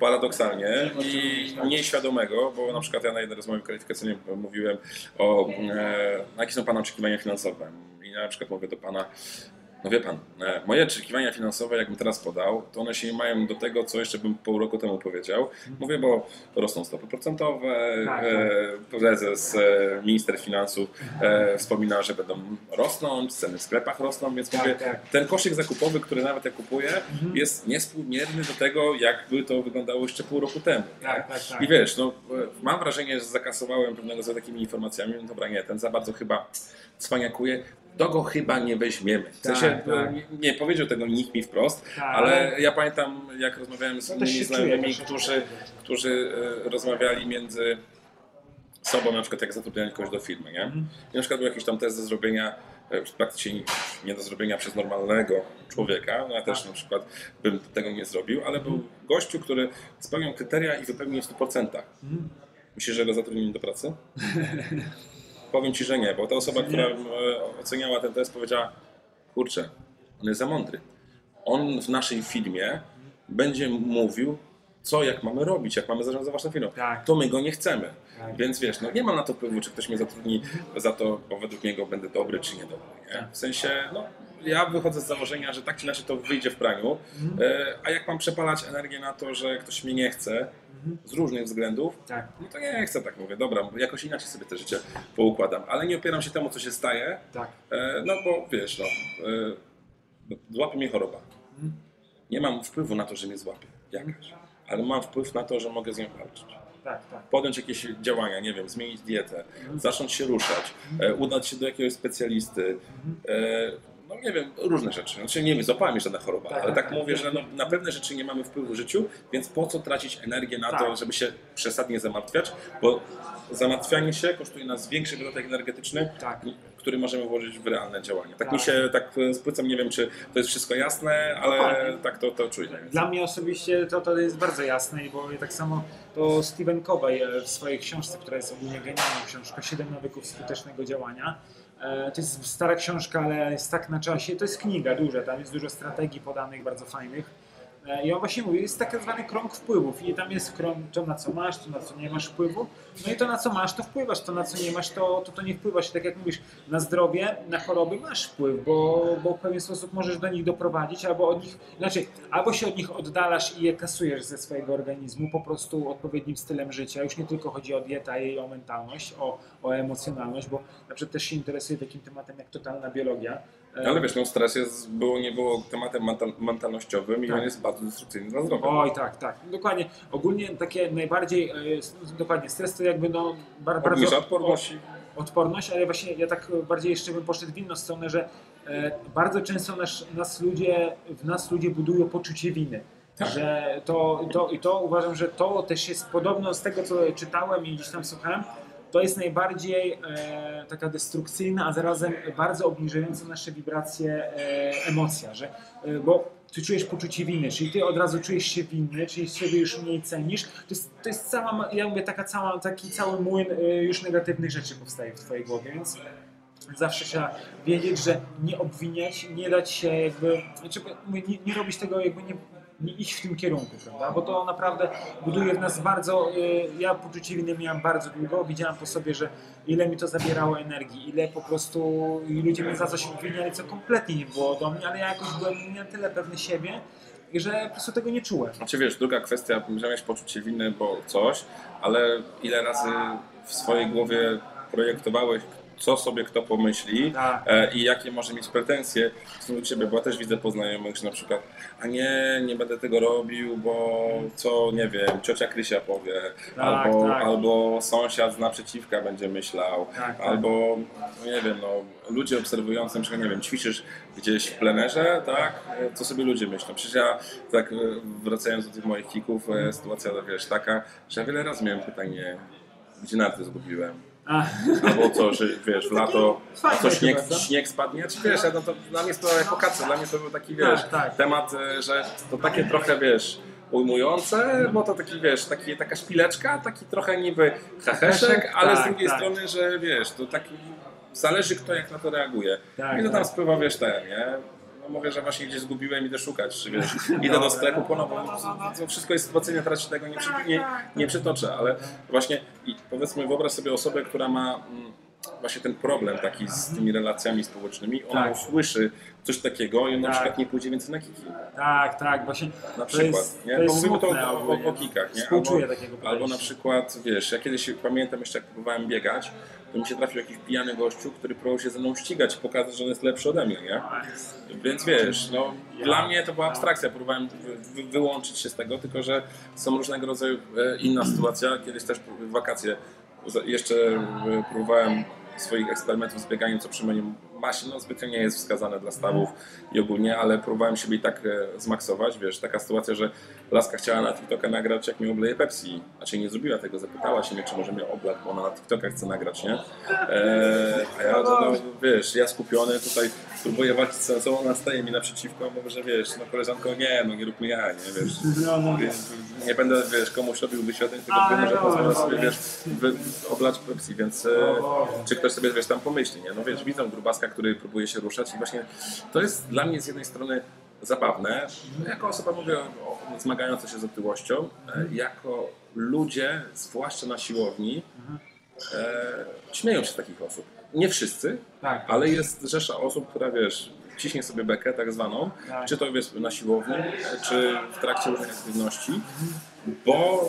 paradoksalnie, i nieświadomego, bo na przykład ja na jednej rozmowie kwalifikacyjnej mówiłem o e, jakie są Pana oczekiwania finansowe i ja na przykład mówię do Pana: no wie Pan, moje oczekiwania finansowe, jakbym teraz podał, to one się nie mają do tego, co jeszcze bym pół roku temu powiedział. Mówię, bo rosną stopy procentowe, tak, tak. prezes, minister finansów wspomina, że będą rosnąć, ceny w sklepach rosną, więc tak, mówię, tak. ten koszyk zakupowy, który nawet ja kupuję, mhm. jest niespółmierny do tego, jakby to wyglądało jeszcze pół roku temu. Tak, tak, tak. I wiesz, no, mam wrażenie, że zakasowałem pewnego z takimi informacjami, no dobra, nie, ten za bardzo chyba cwaniakuje. To go chyba nie weźmiemy. W sensie, tak, tak. Nie, nie powiedział tego nikt mi wprost, tak. ale ja pamiętam, jak rozmawiałem z innymi znajomymi, którzy, którzy rozmawiali między sobą, na przykład jak zatrudniali kogoś do firmy. Nie? I na przykład był jakiś tam test do zrobienia, praktycznie nie do zrobienia przez normalnego człowieka. No ja też na przykład bym tego nie zrobił, ale był gościu, który spełniał kryteria i wypełnił w stu procentach. Myślisz, że go zatrudnili do pracy? Powiem Ci, że nie, bo ta osoba, która oceniała ten test, powiedziała: kurczę, on jest za mądry. On w naszej filmie będzie mówił, co, jak mamy robić, jak mamy zarządzać waszą firmą. Tak. To my go nie chcemy. Tak. Więc wiesz, no nie mam na to wpływu, czy ktoś mnie zatrudni za to, bo według niego będę dobry, czy niedobry. Nie? W sensie, no, ja wychodzę z założenia, że tak czy inaczej to wyjdzie w praniu, a jak mam przepalać energię na to, że ktoś mnie nie chce, z różnych względów, tak. no to nie chcę, tak mówię, dobra, jakoś inaczej sobie te życie poukładam, ale nie opieram się temu, co się staje, tak. no bo wiesz, no, złapie mnie choroba. Nie mam wpływu na to, że mnie złapie jakaś, ale mam wpływ na to, że mogę z nią walczyć. Tak, tak. Podjąć jakieś działania, nie wiem, zmienić dietę, zacząć się ruszać, udać się do jakiegoś specjalisty, no nie wiem, różne rzeczy. Znaczy, nie wiem, złapała mnie żadna choroba, tak, ale tak, tak mówię, tak. że no, na pewne rzeczy nie mamy wpływu w życiu, więc po co tracić energię na tak. to, żeby się przesadnie zamartwiać, bo zamartwianie się kosztuje nas większy wydatek energetyczny, tak. który możemy włożyć w realne działanie. Tak, tak. mi się tak spłycam, nie wiem, czy to jest wszystko jasne, ale Dokładnie. tak to, to czuję. Dla mnie osobiście to, to jest bardzo jasne, bo tak samo to Stephen Covey w swojej książce, która jest ogólnie genialną książką, siedem nawyków skutecznego działania. To jest stara książka, ale jest tak na czasie. To jest kniga duża, tam jest dużo strategii podanych, bardzo fajnych. I on właśnie mówi, jest tak zwany krąg wpływów i tam jest krąg, to na co masz, to na co nie masz wpływu. No i to na co masz, to wpływasz, to na co nie masz, to to, to nie wpływasz. Tak jak mówisz, na zdrowie, na choroby masz wpływ, bo, bo w pewien sposób możesz do nich doprowadzić, albo od nich, znaczy, albo się od nich oddalasz i je kasujesz ze swojego organizmu po prostu odpowiednim stylem życia. Już nie tylko chodzi o dietę i o mentalność, o, o emocjonalność, bo na przykład też się interesuje takim tematem jak totalna biologia. Ale wiesz, no stres jest, było, nie było tematem mentalnościowym i tak. on jest bardzo destrukcyjny dla zdrowia. Oj tak, tak. Dokładnie. Ogólnie takie najbardziej, dokładnie, stres to jakby no bar, bardzo... Obniża odporność. Odporność, ale właśnie ja tak bardziej jeszcze bym poszedł w inną stronę, że bardzo często nas, nas ludzie, w nas ludzie budują poczucie winy. Tak. Że to, to, i to uważam, że to też jest podobno z tego, co czytałem i gdzieś tam słuchałem, to jest najbardziej e, taka destrukcyjna, a zarazem bardzo obniżająca nasze wibracje e, emocja, że, e, bo ty czujesz poczucie winy, czyli ty od razu czujesz się winny, czyli siebie już mniej cenisz. To jest, to jest cała, ja mówię, taka cała, taki cały młyn e, już negatywnych rzeczy powstaje w twojej głowie, więc zawsze trzeba wiedzieć, że nie obwiniać, nie dać się jakby, znaczy, nie, nie robić tego jakby nie... nie iść w tym kierunku, prawda? Bo to naprawdę buduje w nas bardzo... Yy, ja poczucie winy miałem bardzo długo, widziałem po sobie, że ile mi to zabierało energii, ile po prostu ludzie mnie za coś obwiniali, co kompletnie nie było do mnie, ale ja jakoś byłem na tyle pewny siebie, że po prostu tego nie czułem. Znaczy wiesz, druga kwestia, że miałeś poczucie winy, bo coś, ale ile razy w swojej głowie projektowałeś, co sobie kto pomyśli tak. e, i jakie może mieć pretensje w stosunku do ciebie, bo ja też widzę po znajomych, że na przykład a nie, nie będę tego robił, bo co, nie wiem, ciocia Krysia powie, tak, albo, tak. albo sąsiad z naprzeciwka będzie myślał, tak, tak. albo nie wiem, no, ludzie obserwujący, na przykład, nie wiem, ćwiczysz gdzieś w plenerze, tak, co sobie ludzie myślą. Przecież ja, tak wracając do tych moich kików, hmm. sytuacja wiesz, taka, że ja wiele razy miałem pytanie, gdzie narty zgubiłem. A. Albo co, że wiesz, w lato coś śnieg, śnieg spadnie, czy wiesz, ja, no to dla mnie jest to jako kaca, dla mnie to był taki wiesz, tak, tak. temat, że to takie trochę wiesz, ujmujące, bo to taki wiesz, taki, taka szpileczka, taki trochę niby heheszek, ale tak, z drugiej tak. strony, że wiesz, to taki zależy kto jak na to reaguje. Tak, I to tam tak. spływa wiesz ten, nie? Mówię, że właśnie gdzieś zgubiłem, idę szukać, czy wiesz, idę do sklepu ponownie, wszystko jest sytuacyjne, teraz się tego nie, nie, nie przytoczę, ale właśnie i powiedzmy wyobraź sobie osobę, która ma właśnie ten problem taki z tymi relacjami społecznymi, ona tak. usłyszy coś takiego i on tak. na przykład nie pójdzie więcej na kiki. Tak, tak, właśnie. Na przykład, to jest, nie? To jest bo mówimy to o, o, o kikach, nie? Współczuję albo, takiego albo na przykład, wiesz, ja kiedyś pamiętam jeszcze jak próbowałem biegać, to mi się trafił jakiś pijany gościu, który próbował się ze mną ścigać i pokazać, że on jest lepszy ode mnie, nie? Więc wiesz, no ja, dla mnie to była abstrakcja, próbowałem wy, wyłączyć się z tego, tylko że są różnego rodzaju inna sytuacja, kiedyś też w wakacje jeszcze próbowałem swoich eksperymentów z bieganiem, co przy mnie maśle, no zbytnio nie jest wskazane dla stawów i ogólnie, ale próbowałem siebie i tak e, zmaksować, wiesz, taka sytuacja, że laska chciała na TikToka nagrać, jak mi obleje Pepsi, znaczy nie zrobiła tego, zapytała się mnie, czy może mnie oblać, bo ona na TikToka chce nagrać, nie? E, a ja, no, wiesz, ja skupiony tutaj próbuję walczyć z sobą, ona staje mi naprzeciwko, a mówię, że wiesz, no koleżanko, nie, no nie rób mnie ja, nie, wiesz, nie, nie będę, wiesz, komuś robił wyświetleń, tylko wiem, że pozwolę sobie, wiesz, wy, oblać Pepsi, więc e, czy ktoś sobie, wiesz, tam pomyśli, nie? No wiesz, widzą grubaska, który próbuje się ruszać i właśnie to jest dla mnie z jednej strony zabawne, jako osoba mówię zmagająca się z otyłością, jako ludzie, zwłaszcza na siłowni, e, śmieją się z takich osób. Nie wszyscy, tak, ale jest rzesza osób, która wiesz, ciśnie sobie bekę tak zwaną, tak. czy to wiesz, na siłowni, czy w trakcie różnych aktywności, bo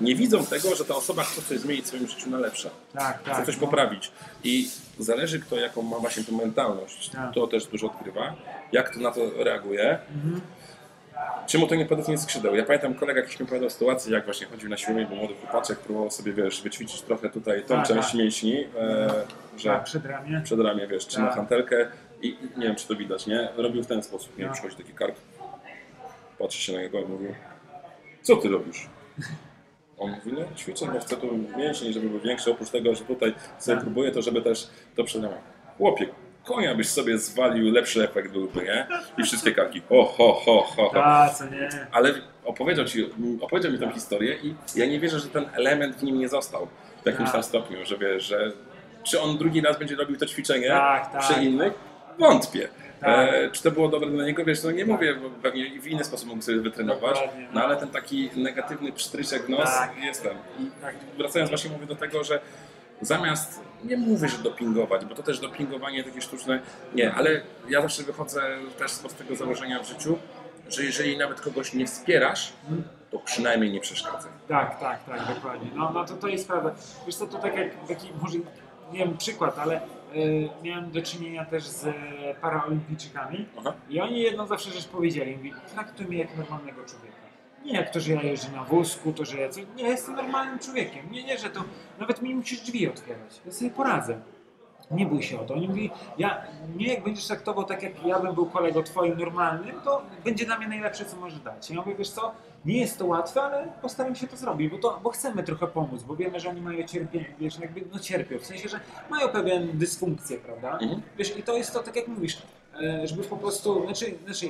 nie widzą tego, że ta osoba chce coś zmienić w swoim życiu na lepsze, tak, tak, chce coś no. poprawić i zależy kto jaką ma właśnie tą mentalność, tak. to też dużo odkrywa, jak to na to reaguje, mhm. czemu to nie podetnie skrzydeł. Ja pamiętam kolega jakiś mi opowiadał sytuację, jak właśnie chodził na siłownię, bo młody chłopaczek próbował sobie wiesz, wyćwiczyć trochę tutaj tą tak, część tak. mięśni, e, że tak, przedramię. przedramię, wiesz, czy tak. na hantelkę i nie wiem czy to widać, nie? Robił w ten sposób, nie tak. przychodzi taki kark, patrzy się na niego i mówił, co ty robisz? On mówi, no ćwiczę, bo chcę tu mięśnie, żeby był większy, oprócz tego, że tutaj sobie tak. próbuję, to żeby też to przedramię. Chłopie, konia byś sobie zwalił, lepszy efekt byłby, nie? I wszystkie karki, ho, ho, ho, ho, ho. A, co nie. Ale opowiedział, ci, opowiedział mi tę historię i ja nie wierzę, że ten element w nim nie został w jakimś tam stopniu, że wiesz, że czy on drugi raz będzie robił to ćwiczenie tak, tak, przy innych? Wątpię. Tak. E, czy to było dobre dla niego? Wiesz, no nie tak. mówię, bo pewnie w inny sposób mógł sobie wytrenować, no ale ten taki negatywny przytrysek w nos tak. jestem. I tak, wracając właśnie mówię do tego, że zamiast, nie mówię, że dopingować, bo to też dopingowanie takie sztuczne, nie, ale ja zawsze wychodzę też z tego założenia w życiu, że jeżeli nawet kogoś nie wspierasz, to przynajmniej nie przeszkadzaj. Tak, tak, tak, dokładnie. No, no to, to jest prawda. Wiesz co, to tak jak taki może, nie wiem, przykład, ale y, miałem do czynienia też z paraolimpijczykami. Aha. I oni jedną zawsze rzecz powiedzieli, mówi, traktuj mnie jak normalnego człowieka. Nie jak to, że ja jeżdżę na wózku, to, że ja coś. Nie, ja jestem normalnym człowiekiem. Nie, nie, że to. Nawet mi musisz drzwi otwierać. Ja sobie poradzę. Nie bój się o to. Oni mówili, ja nie jak będziesz traktował tak, jak ja bym był kolegą twoim normalnym, to będzie dla mnie najlepsze, co może dać. Ja mówię, wiesz co, nie jest to łatwe, ale postaram się to zrobić, bo, to, bo chcemy trochę pomóc, bo wiemy, że oni mają cierpienie, wiesz, jakby no cierpią, w sensie, że mają pewną dysfunkcję, prawda? Mhm. Wiesz, i to jest to, tak jak mówisz, żeby po prostu, znaczy, znaczy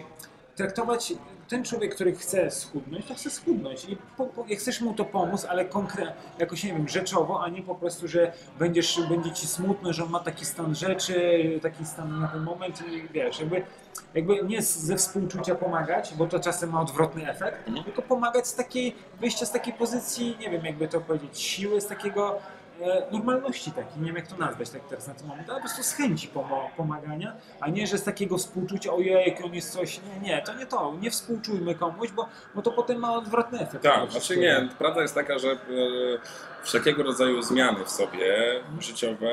traktować ten człowiek, który chce schudnąć, to chce schudnąć i po, po, jak chcesz mu to pomóc, ale konkretnie, jakoś nie wiem, rzeczowo, a nie po prostu, że będziesz, będzie ci smutno, że on ma taki stan rzeczy, taki stan na ten moment i wiesz, jakby, jakby nie ze współczucia pomagać, bo to czasem ma odwrotny efekt, mhm. tylko pomagać z takiej, wyjścia z takiej pozycji, nie wiem, jakby to powiedzieć, siły, z takiego normalności takiej, nie wiem jak to nazwać tak teraz na ten moment, ale po prostu z chęci pomo- pomagania, a nie, że z takiego współczucia ojej, on jest coś, nie, nie, to nie to, nie współczujmy komuś, bo, bo to potem ma odwrotny efekt. Tak, znaczy nie, prawda jest taka, że e, wszelkiego rodzaju zmiany w sobie mhm. życiowe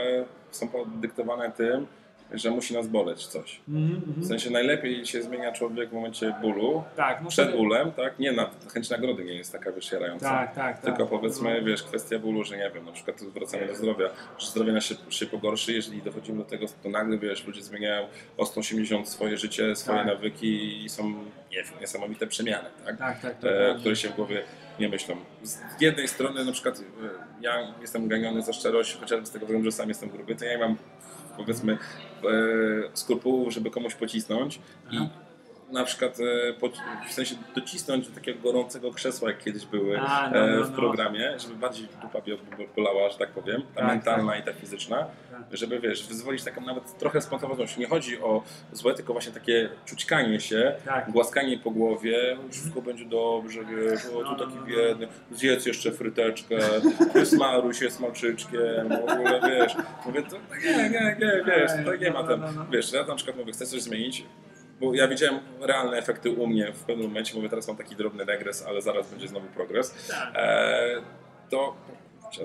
są podyktowane tym, że musi nas boleć coś. Mm-hmm. W sensie najlepiej się zmienia człowiek w momencie bólu, tak, no przed bólem, tak? Nie, na, chęć nagrody nie jest taka wyszierająca. Tak, tak, tylko tak, powiedzmy, tak. wiesz, kwestia bólu, że nie wiem, na przykład wracamy do zdrowia, że zdrowie nas się, się pogorszy, jeżeli dochodzimy do tego, to nagle, wiesz, ludzie zmieniają o sto osiemdziesiąt swoje życie, swoje tak. nawyki i są nie, niesamowite przemiany, tak? Tak, tak, tak, e, tak, które się w głowie nie myślą. Z jednej strony na przykład ja jestem ganiony za szczerość, chociażby z tego względu, że sam jestem gruby, to ja nie mam powiedzmy e, skrupułów, żeby komuś pocisnąć Aha. i na przykład e, po, w sensie docisnąć do takiego gorącego krzesła, jak kiedyś były A, no, e, w no, programie, no. żeby bardziej dupa bolała, że tak powiem, ta tak, mentalna tak. i ta fizyczna, tak. żeby wiesz, wyzwolić taką nawet trochę spontaniczność. Nie chodzi o złe, tylko właśnie takie czućkanie się, tak. głaskanie po głowie, wszystko będzie dobrze, wiesz, o tu taki biedny, zjedz jeszcze fryteczkę, wysmaruj się smalczyczkiem, w ogóle wiesz. Mówię, to nie, nie, nie, wiesz, to nie ma tam, wiesz, ja na przykład mówię, chcę coś zmienić, bo ja widziałem realne efekty u mnie w pewnym momencie, mówię, teraz mam taki drobny regres, ale zaraz będzie znowu progres, eee, to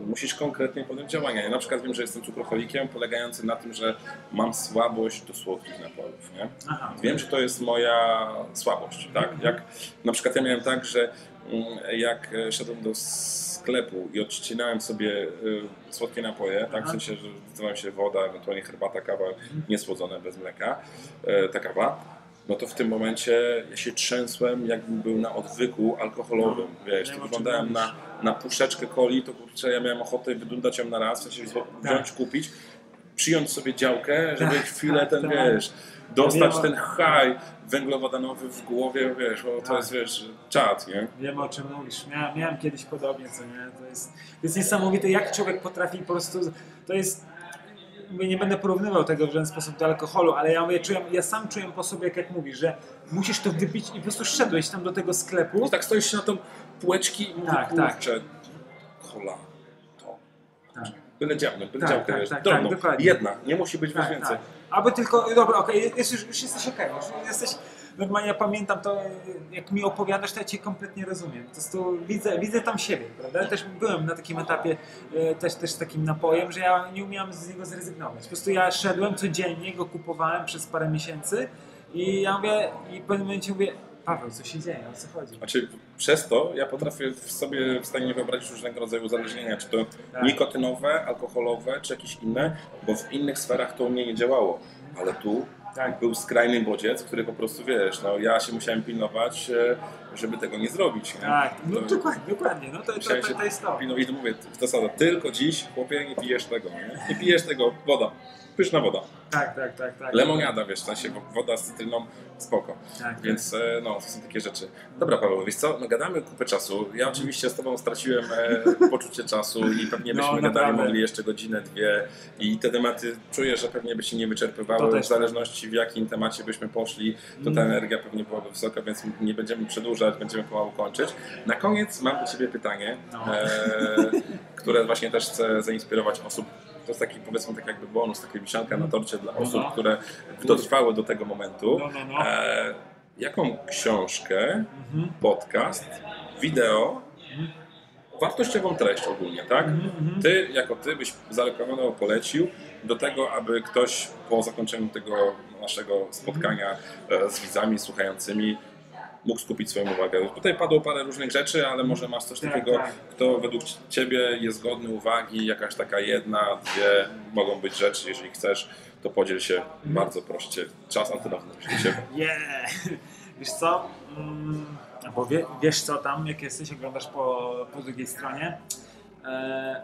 musisz konkretnie podjąć działania. Ja na przykład wiem, że jestem cukroholikiem polegający na tym, że mam słabość do słodkich napojów. Nie? Aha. Wiem, że to jest moja słabość. Tak? Jak, na przykład ja miałem tak, że jak szedłem do sklepu i odcinałem sobie y, słodkie napoje, tak, w sensie, że zdecydowałem się woda, ewentualnie herbata, kawa niesłodzone, bez mleka, y, ta kawa, no to w tym momencie ja się trzęsłem, jakbym był na odwyku alkoholowym, no, wiesz, to wyglądałem na, na puszeczkę coli, to kurczę, ja miałem ochotę wydundać ją na raz, w sensie wziąć, kupić, przyjąć sobie działkę, żeby chwilę ten, wiesz, dostać ten haj węglowodanowy w głowie, wiesz, bo to jest, wiesz, czad, nie? Wiem, o czym mówisz, miałem, miałem kiedyś podobnie, co nie, to jest, to jest niesamowite, jak człowiek potrafi po prostu, to jest, nie będę porównywał tego w żaden sposób do alkoholu, ale ja, mówię, czułem, ja sam czułem po sobie, jak, jak mówisz, że musisz to wypić i po prostu szedłeś tam do tego sklepu. I tak stoisz się na tą półeczki i mówisz, tak, kurczę, tak. kola, to, tak. byle działkę, byle tak, działkę, tak, tak, dolną, tak, jedna, nie musi być tak, więcej. Tak. Aby tylko, dobra, okej, okay, już, już jesteś okej, okay, już jesteś, normalnie ja pamiętam to, jak mi opowiadasz, to ja cię kompletnie rozumiem, po prostu widzę, widzę tam siebie, prawda? Ja też byłem na takim etapie, też, też takim napojem, że ja nie umiałem z niego zrezygnować, po prostu ja szedłem codziennie, go kupowałem przez parę miesięcy i ja mówię, i w pewnym momencie mówię, Paweł, co się dzieje, o co chodzi? Znaczy, przez to ja potrafię w sobie w stanie wyobrazić różnego rodzaju uzależnienia, czy to tak. nikotynowe, alkoholowe, czy jakieś inne, bo w innych sferach to u mnie nie działało, ale tu tak. był skrajny bodziec, który po prostu, wiesz, no ja się musiałem pilnować, żeby tego nie zrobić. Nie? Tak, no to, dokładnie, dokładnie, no to, to, to, to, to jest to. Pilnować, mówię, to samo, tylko dziś, chłopie, nie pijesz tego, nie, nie pijesz tego, woda. pyszna woda. Tak, tak, tak, tak. Lemoniada, wiesz, w sensie woda z cytryną, spoko. Tak, więc tak. No, to są takie rzeczy. Dobra, Paweł, wiesz co, no gadamy kupę czasu. Ja oczywiście z tobą straciłem e, poczucie czasu i pewnie byśmy no, gadali mogli jeszcze godzinę, dwie i te tematy czuję, że pewnie by się nie wyczerpywały. W zależności w jakim temacie byśmy poszli, to ta energia pewnie byłaby wysoka, więc nie będziemy przedłużać, będziemy pomału kończyć. Na koniec mam do ciebie pytanie, no. e, które właśnie też chcę zainspirować osób. To jest taki, powiedzmy, tak jakby bonus, taka wisianka na torcie dla osób, no. które dotrwały do tego momentu. No, no, no. E, jaką książkę, mhm. podcast, wideo, mhm. wartościową treść ogólnie, tak? Mhm, ty, jako ty byś zalekowaną polecił do tego, aby ktoś po zakończeniu tego naszego spotkania mhm. z widzami, słuchającymi, mógł skupić swoją uwagę. Tutaj padło parę różnych rzeczy, ale może masz coś tak, takiego, tak. kto według ciebie jest godny uwagi, jakaś taka jedna, dwie mogą być rzeczy, jeżeli chcesz, to podziel się, mm. bardzo proszę cię. Czas antynowny. Yeah. Wiesz co, mm, bo wie, wiesz co tam, jak jesteś, oglądasz po, po drugiej stronie. E,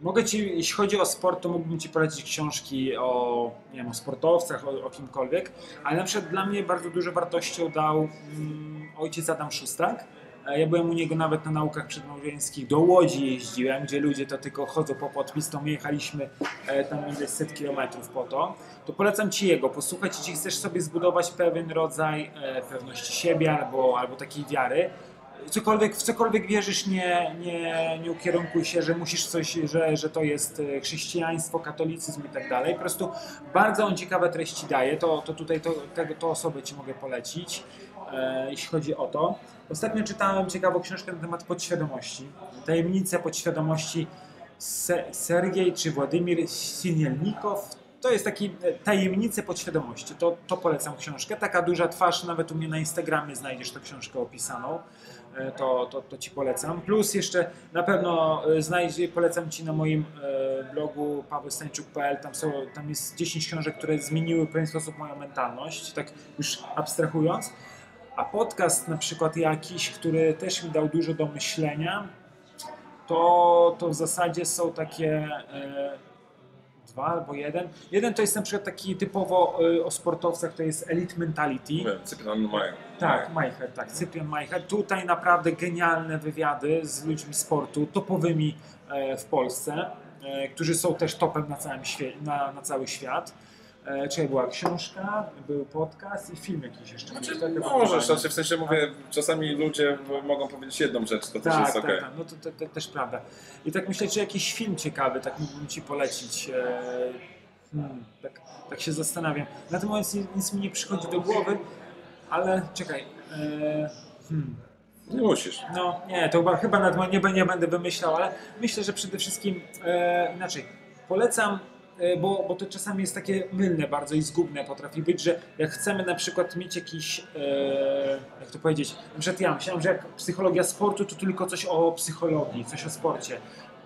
mogę ci, jeśli chodzi o sport, to mógłbym ci polecić książki o, nie wiem, o sportowcach, o, o kimkolwiek, ale na przykład dla mnie bardzo dużo wartością dał mm, Ojciec Adam Szustak. Ja byłem u niego nawet na naukach przedmałżeńskich, do Łodzi jeździłem, gdzie ludzie to tylko chodzą po podpis, to my jechaliśmy e, tam ileś set kilometrów po to. To polecam ci jego posłuchać, jeśli chcesz sobie zbudować pewien rodzaj e, pewności siebie albo, albo takiej wiary. Cokolwiek, w cokolwiek wierzysz, nie, nie, nie ukierunkuj się, że musisz coś, że, że to jest chrześcijaństwo, katolicyzm i tak dalej. Po prostu bardzo on ciekawe treści daje, to, to tutaj to, tego, to osobę ci mogę polecić, e, jeśli chodzi o to. Ostatnio czytałem ciekawą książkę na temat podświadomości, tajemnice podświadomości Se, Sergiej czy Władimir Sinielnikow. To jest taki tajemnice podświadomości, to, to polecam książkę, taka duża twarz, nawet u mnie na Instagramie znajdziesz tę książkę opisaną, to, to, to ci polecam. Plus jeszcze na pewno znajdzie, polecam ci na moim blogu paweł stańczuk kropka p l, tam, są, tam jest dziesięć książek, które zmieniły w pewien sposób moją mentalność, tak już abstrahując. A podcast na przykład jakiś, który też mi dał dużo do myślenia, to, to w zasadzie są takie... Dwa albo jeden. Jeden to jest na przykład taki typowo y, o sportowcach, to jest Elite Mentality. Cyprian Majchel. Tak, Majchel, tak, Cyprian Majchel. Tutaj naprawdę genialne wywiady z ludźmi sportu, topowymi e, w Polsce, e, którzy są też topem na, całym świe- na, na cały świat. E, czyli była książka, był podcast i film jakiś jeszcze. Znaczy, tak, możesz, znaczy, w sensie mówię, czasami ludzie mogą powiedzieć jedną rzecz, to tak, też jest tak, okej. Okay. Tak, no to, to, to też prawda. I tak myślę, czy jakiś film ciekawy, tak mógłbym ci polecić. E, hmm, tak, tak się zastanawiam. Na ten moment nic mi nie przychodzi do głowy, ale czekaj. E, hmm. Nie musisz. No nie, to chyba, chyba na ten moment nie będę wymyślał, ale myślę, że przede wszystkim e, inaczej. Polecam. Bo, bo to czasami jest takie mylne bardzo i zgubne potrafi być, że jak chcemy na przykład mieć jakiś, e, jak to powiedzieć, że ja myślałem, że jak psychologia sportu to tylko coś o psychologii, coś o sporcie,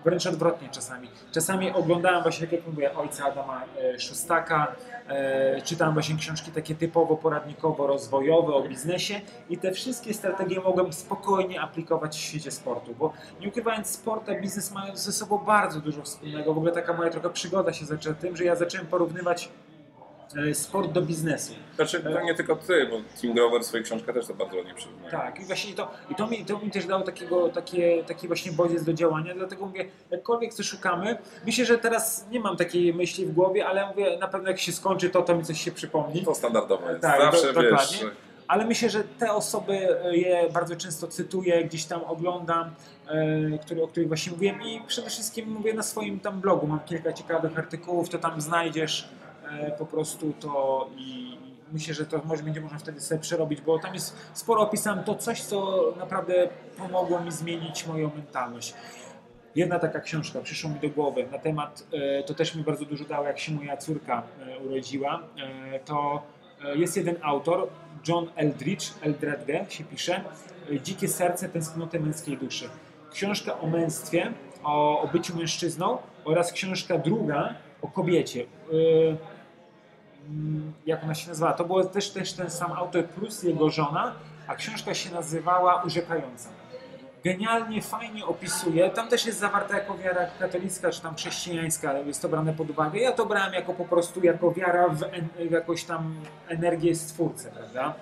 wręcz odwrotnie czasami. Czasami oglądałem właśnie, jak mówię, Ojca Adama Szustaka, e, czytałem właśnie książki takie typowo poradnikowo-rozwojowe o biznesie i te wszystkie strategie mogłem spokojnie aplikować w świecie sportu, bo nie ukrywając, sport i biznes mają ze sobą bardzo dużo wspólnego. W ogóle taka moja trochę przygoda się zaczęła tym, że ja zacząłem porównywać sport do biznesu. Znaczy to nie tylko ty, bo Tim Grover swoją książkę też to bardzo ładnie przyznał. Tak, i właśnie to, i to, mi, to mi też dało takiego, takie, taki właśnie bodziec do działania, dlatego mówię, jakkolwiek co szukamy, myślę, że teraz nie mam takiej myśli w głowie, ale mówię, na pewno jak się skończy to, to mi coś się przypomni. To standardowe jest, tak, zawsze do, wiesz. Ale myślę, że te osoby je bardzo często cytuję, gdzieś tam oglądam, który, o których właśnie mówiłem i przede wszystkim mówię na swoim tam blogu, mam kilka ciekawych artykułów, to tam znajdziesz po prostu to i myślę, że to może będzie można wtedy sobie przerobić, bo tam jest sporo opisane to coś, co naprawdę pomogło mi zmienić moją mentalność. Jedna taka książka przyszła mi do głowy na temat, to też mi bardzo dużo dało, jak się moja córka urodziła, to jest jeden autor, John Eldridge, Eldredge się pisze, Dzikie serce tęsknoty męskiej duszy. Książka o męstwie, o, o byciu mężczyzną oraz książka druga o kobiecie. Jak ona się nazywała, to był też, też ten sam autor plus jego żona, a książka się nazywała Urzekająca. genialnie, fajnie opisuje. Tam też jest zawarta jako wiara katolicka czy tam chrześcijańska, ale jest to brane pod uwagę. Ja to brałem jako po prostu jako wiara w, en, w jakąś tam energię stwórcę, prawda?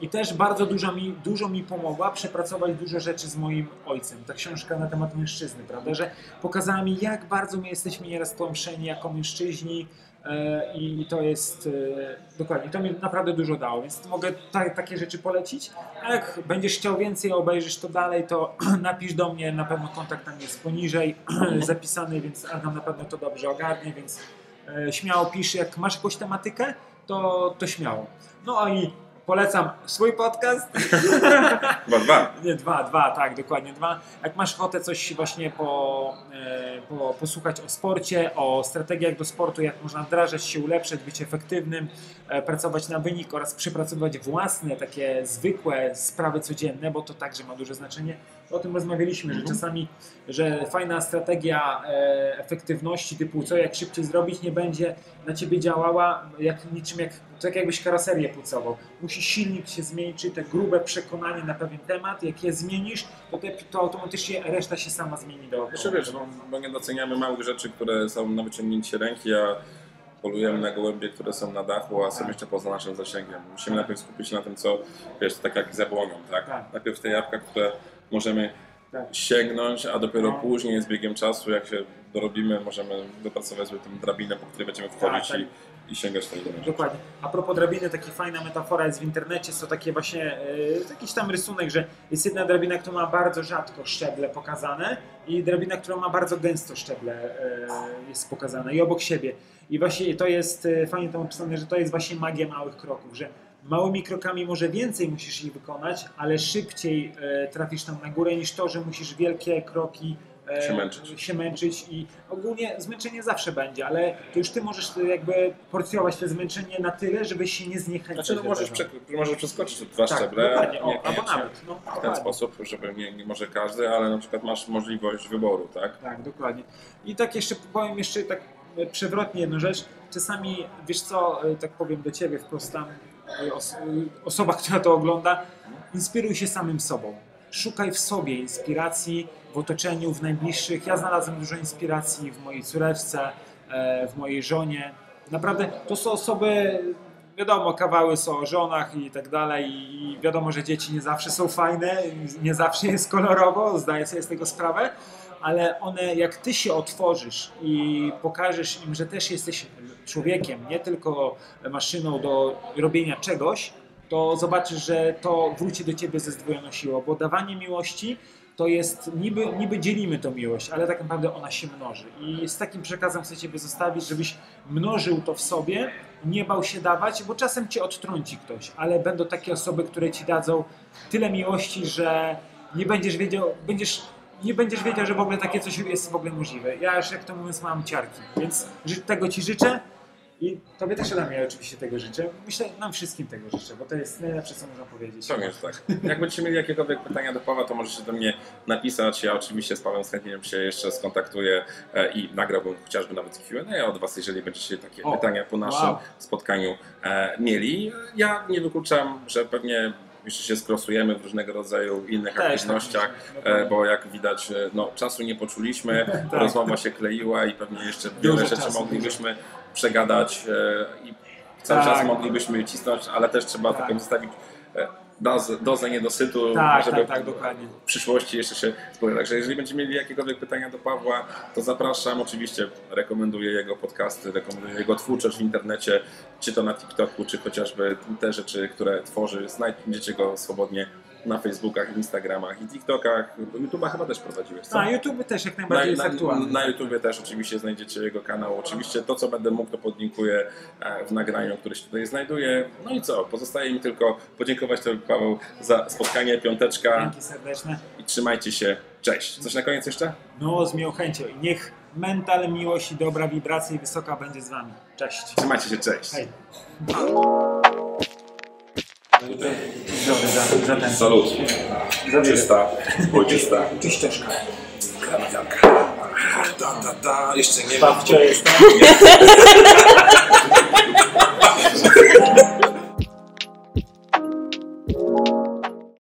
I też bardzo dużo mi, dużo mi pomogła przepracować dużo rzeczy z moim ojcem. Ta książka na temat mężczyzny, prawda? Że pokazała mi, jak bardzo my jesteśmy nieraz tłamszeni jako mężczyźni. I to jest dokładnie, to mi naprawdę dużo dało, więc mogę ta, takie rzeczy polecić, a jak będziesz chciał więcej, obejrzysz to dalej, to napisz do mnie, na pewno kontakt tam jest poniżej zapisany, więc Adam na pewno to dobrze ogarnie, więc śmiało pisz, jak masz jakąś tematykę, to, to śmiało. No i polecam swój podcast. Dwa, dwa. Nie, dwa, dwa, tak, dokładnie dwa. Jak masz ochotę coś właśnie po, po, posłuchać o sporcie, o strategiach do sportu, jak można wdrażać się, ulepszać, być efektywnym, pracować na wynik oraz przypracowywać własne, takie zwykłe sprawy codzienne, bo to także ma duże znaczenie. O tym rozmawialiśmy, mhm. że czasami, że fajna strategia efektywności typu co, jak szybciej zrobić, nie będzie na ciebie działała jak niczym, jak, tak jakbyś karoserię pucował. Musi silnik się zmienić, czyli te grube przekonanie na pewien temat, jak je zmienisz, to, te, to automatycznie reszta się sama zmieni dookoła. Jeszcze wiesz, no, bo nie doceniamy małych rzeczy, które są na wyciągnięcie ręki, a polujemy na gołębie, które są na dachu, a są tak. jeszcze poza naszym zasięgiem. Musimy tak. najpierw skupić się na tym, co wiesz, tak jak z jabłonią, tak? tak? Najpierw te jabłka, które możemy tak. sięgnąć, a dopiero no. później z biegiem czasu, jak się dorobimy, możemy dopracować sobie tę drabinę, po której będziemy wchodzić tak, tak. i, i sięgać tego. Dokładnie. A propos drabiny, taka fajna metafora jest w internecie, co takie właśnie, yy, jakiś tam rysunek, że jest jedna drabina, która ma bardzo rzadko szczeble pokazane i drabina, która ma bardzo gęsto szczeble yy, jest pokazane i obok siebie. I właśnie to jest, yy, fajnie tam opisane, że to jest właśnie magia małych kroków, że małymi krokami może więcej musisz ich wykonać, ale szybciej e, trafisz tam na górę niż to, że musisz wielkie kroki e, się, męczyć. się męczyć i ogólnie zmęczenie zawsze będzie, ale to już ty możesz jakby porcjować to zmęczenie na tyle, żeby się nie zniechęcić. Znaczy no możesz, prze, możesz przeskoczyć dwa tak, szczeble, o, nie, albo nawet, no, w ten dokładnie. sposób, żeby nie, nie może każdy, ale na przykład masz możliwość wyboru, tak? Tak, dokładnie. I tak jeszcze powiem jeszcze tak przewrotnie jedną rzecz, czasami wiesz co, tak powiem do ciebie wprost tam, osoba, która to ogląda, inspiruj się samym sobą. Szukaj w sobie inspiracji, w otoczeniu, w najbliższych. Ja znalazłem dużo inspiracji w mojej córeczce, w mojej żonie. Naprawdę to są osoby, wiadomo, kawały są o żonach i tak dalej i wiadomo, że dzieci nie zawsze są fajne, nie zawsze jest kolorowo, zdaję sobie z tego sprawę, ale one, jak ty się otworzysz i pokażesz im, że też jesteś człowiekiem, nie tylko maszyną do robienia czegoś, to zobaczysz, że to wróci do ciebie ze zdwojoną siłą, bo dawanie miłości to jest, niby, niby dzielimy tą miłość, ale tak naprawdę ona się mnoży. I z takim przekazem chcę ciebie zostawić, żebyś mnożył to w sobie, nie bał się dawać, bo czasem cię odtrąci ktoś, ale będą takie osoby, które ci dadzą tyle miłości, że nie będziesz wiedział, będziesz... nie będziesz wiedział, że w ogóle takie coś jest w ogóle możliwe. Ja już, jak to mówiąc, mam ciarki, więc tego ci życzę i tobie też, Adam, ja oczywiście tego życzę. Myślę, nam wszystkim tego życzę, bo to jest najlepsze, co można powiedzieć. To jest tak. Jak będziecie mieli jakiekolwiek pytania do Pawła, to możecie do mnie napisać. Ja oczywiście z Pawłem z chętnie się jeszcze skontaktuję i nagrałbym chociażby nawet Q and A od was, jeżeli będziecie takie o, pytania po naszym wow. spotkaniu mieli. Ja nie wykluczam, że pewnie jeszcze się skrosujemy w różnego rodzaju innych Też, aktywnościach, tak, bo jak widać, no, czasu nie poczuliśmy, tak, rozmowa tak. się kleiła i pewnie jeszcze wiele dużo rzeczy czasu, moglibyśmy dużo. przegadać i cały tak, czas moglibyśmy cisnąć, ale też trzeba tak. taką zostawić dozę, dozę niedosytu, tak, żeby tak, tak, dokładnie. w przyszłości jeszcze się spotkać. Także jeżeli będziecie mieli jakiekolwiek pytania do Pawła, to zapraszam. Oczywiście rekomenduję jego podcasty, rekomenduję jego twórczość w internecie, czy to na TikToku, czy chociażby te rzeczy, które tworzy. Znajdziecie go swobodnie na Facebookach, Instagramach i TikTokach. YouTube'a chyba też prowadziłeś, co? Na YouTube też jak najbardziej na, jest aktualny. Na, na YouTubie też oczywiście znajdziecie jego kanał. Oczywiście to, co będę mógł, to podlinkuję w nagraniu, które się tutaj znajduje. No i co? Pozostaje mi tylko podziękować tobie, Paweł, za spotkanie, piąteczka. Dzięki serdeczne. I trzymajcie się. Cześć. Coś na koniec jeszcze? No, z miłą chęcią. I niech mental, miłość i dobra wibracja i wysoka będzie z wami. Cześć. Trzymajcie się. Cześć. Hej. Salut. Czysta. Ojczysta. Czyścieczka. Karawianka. Da, da, da. Jeszcze nie wiem. Babcia jest.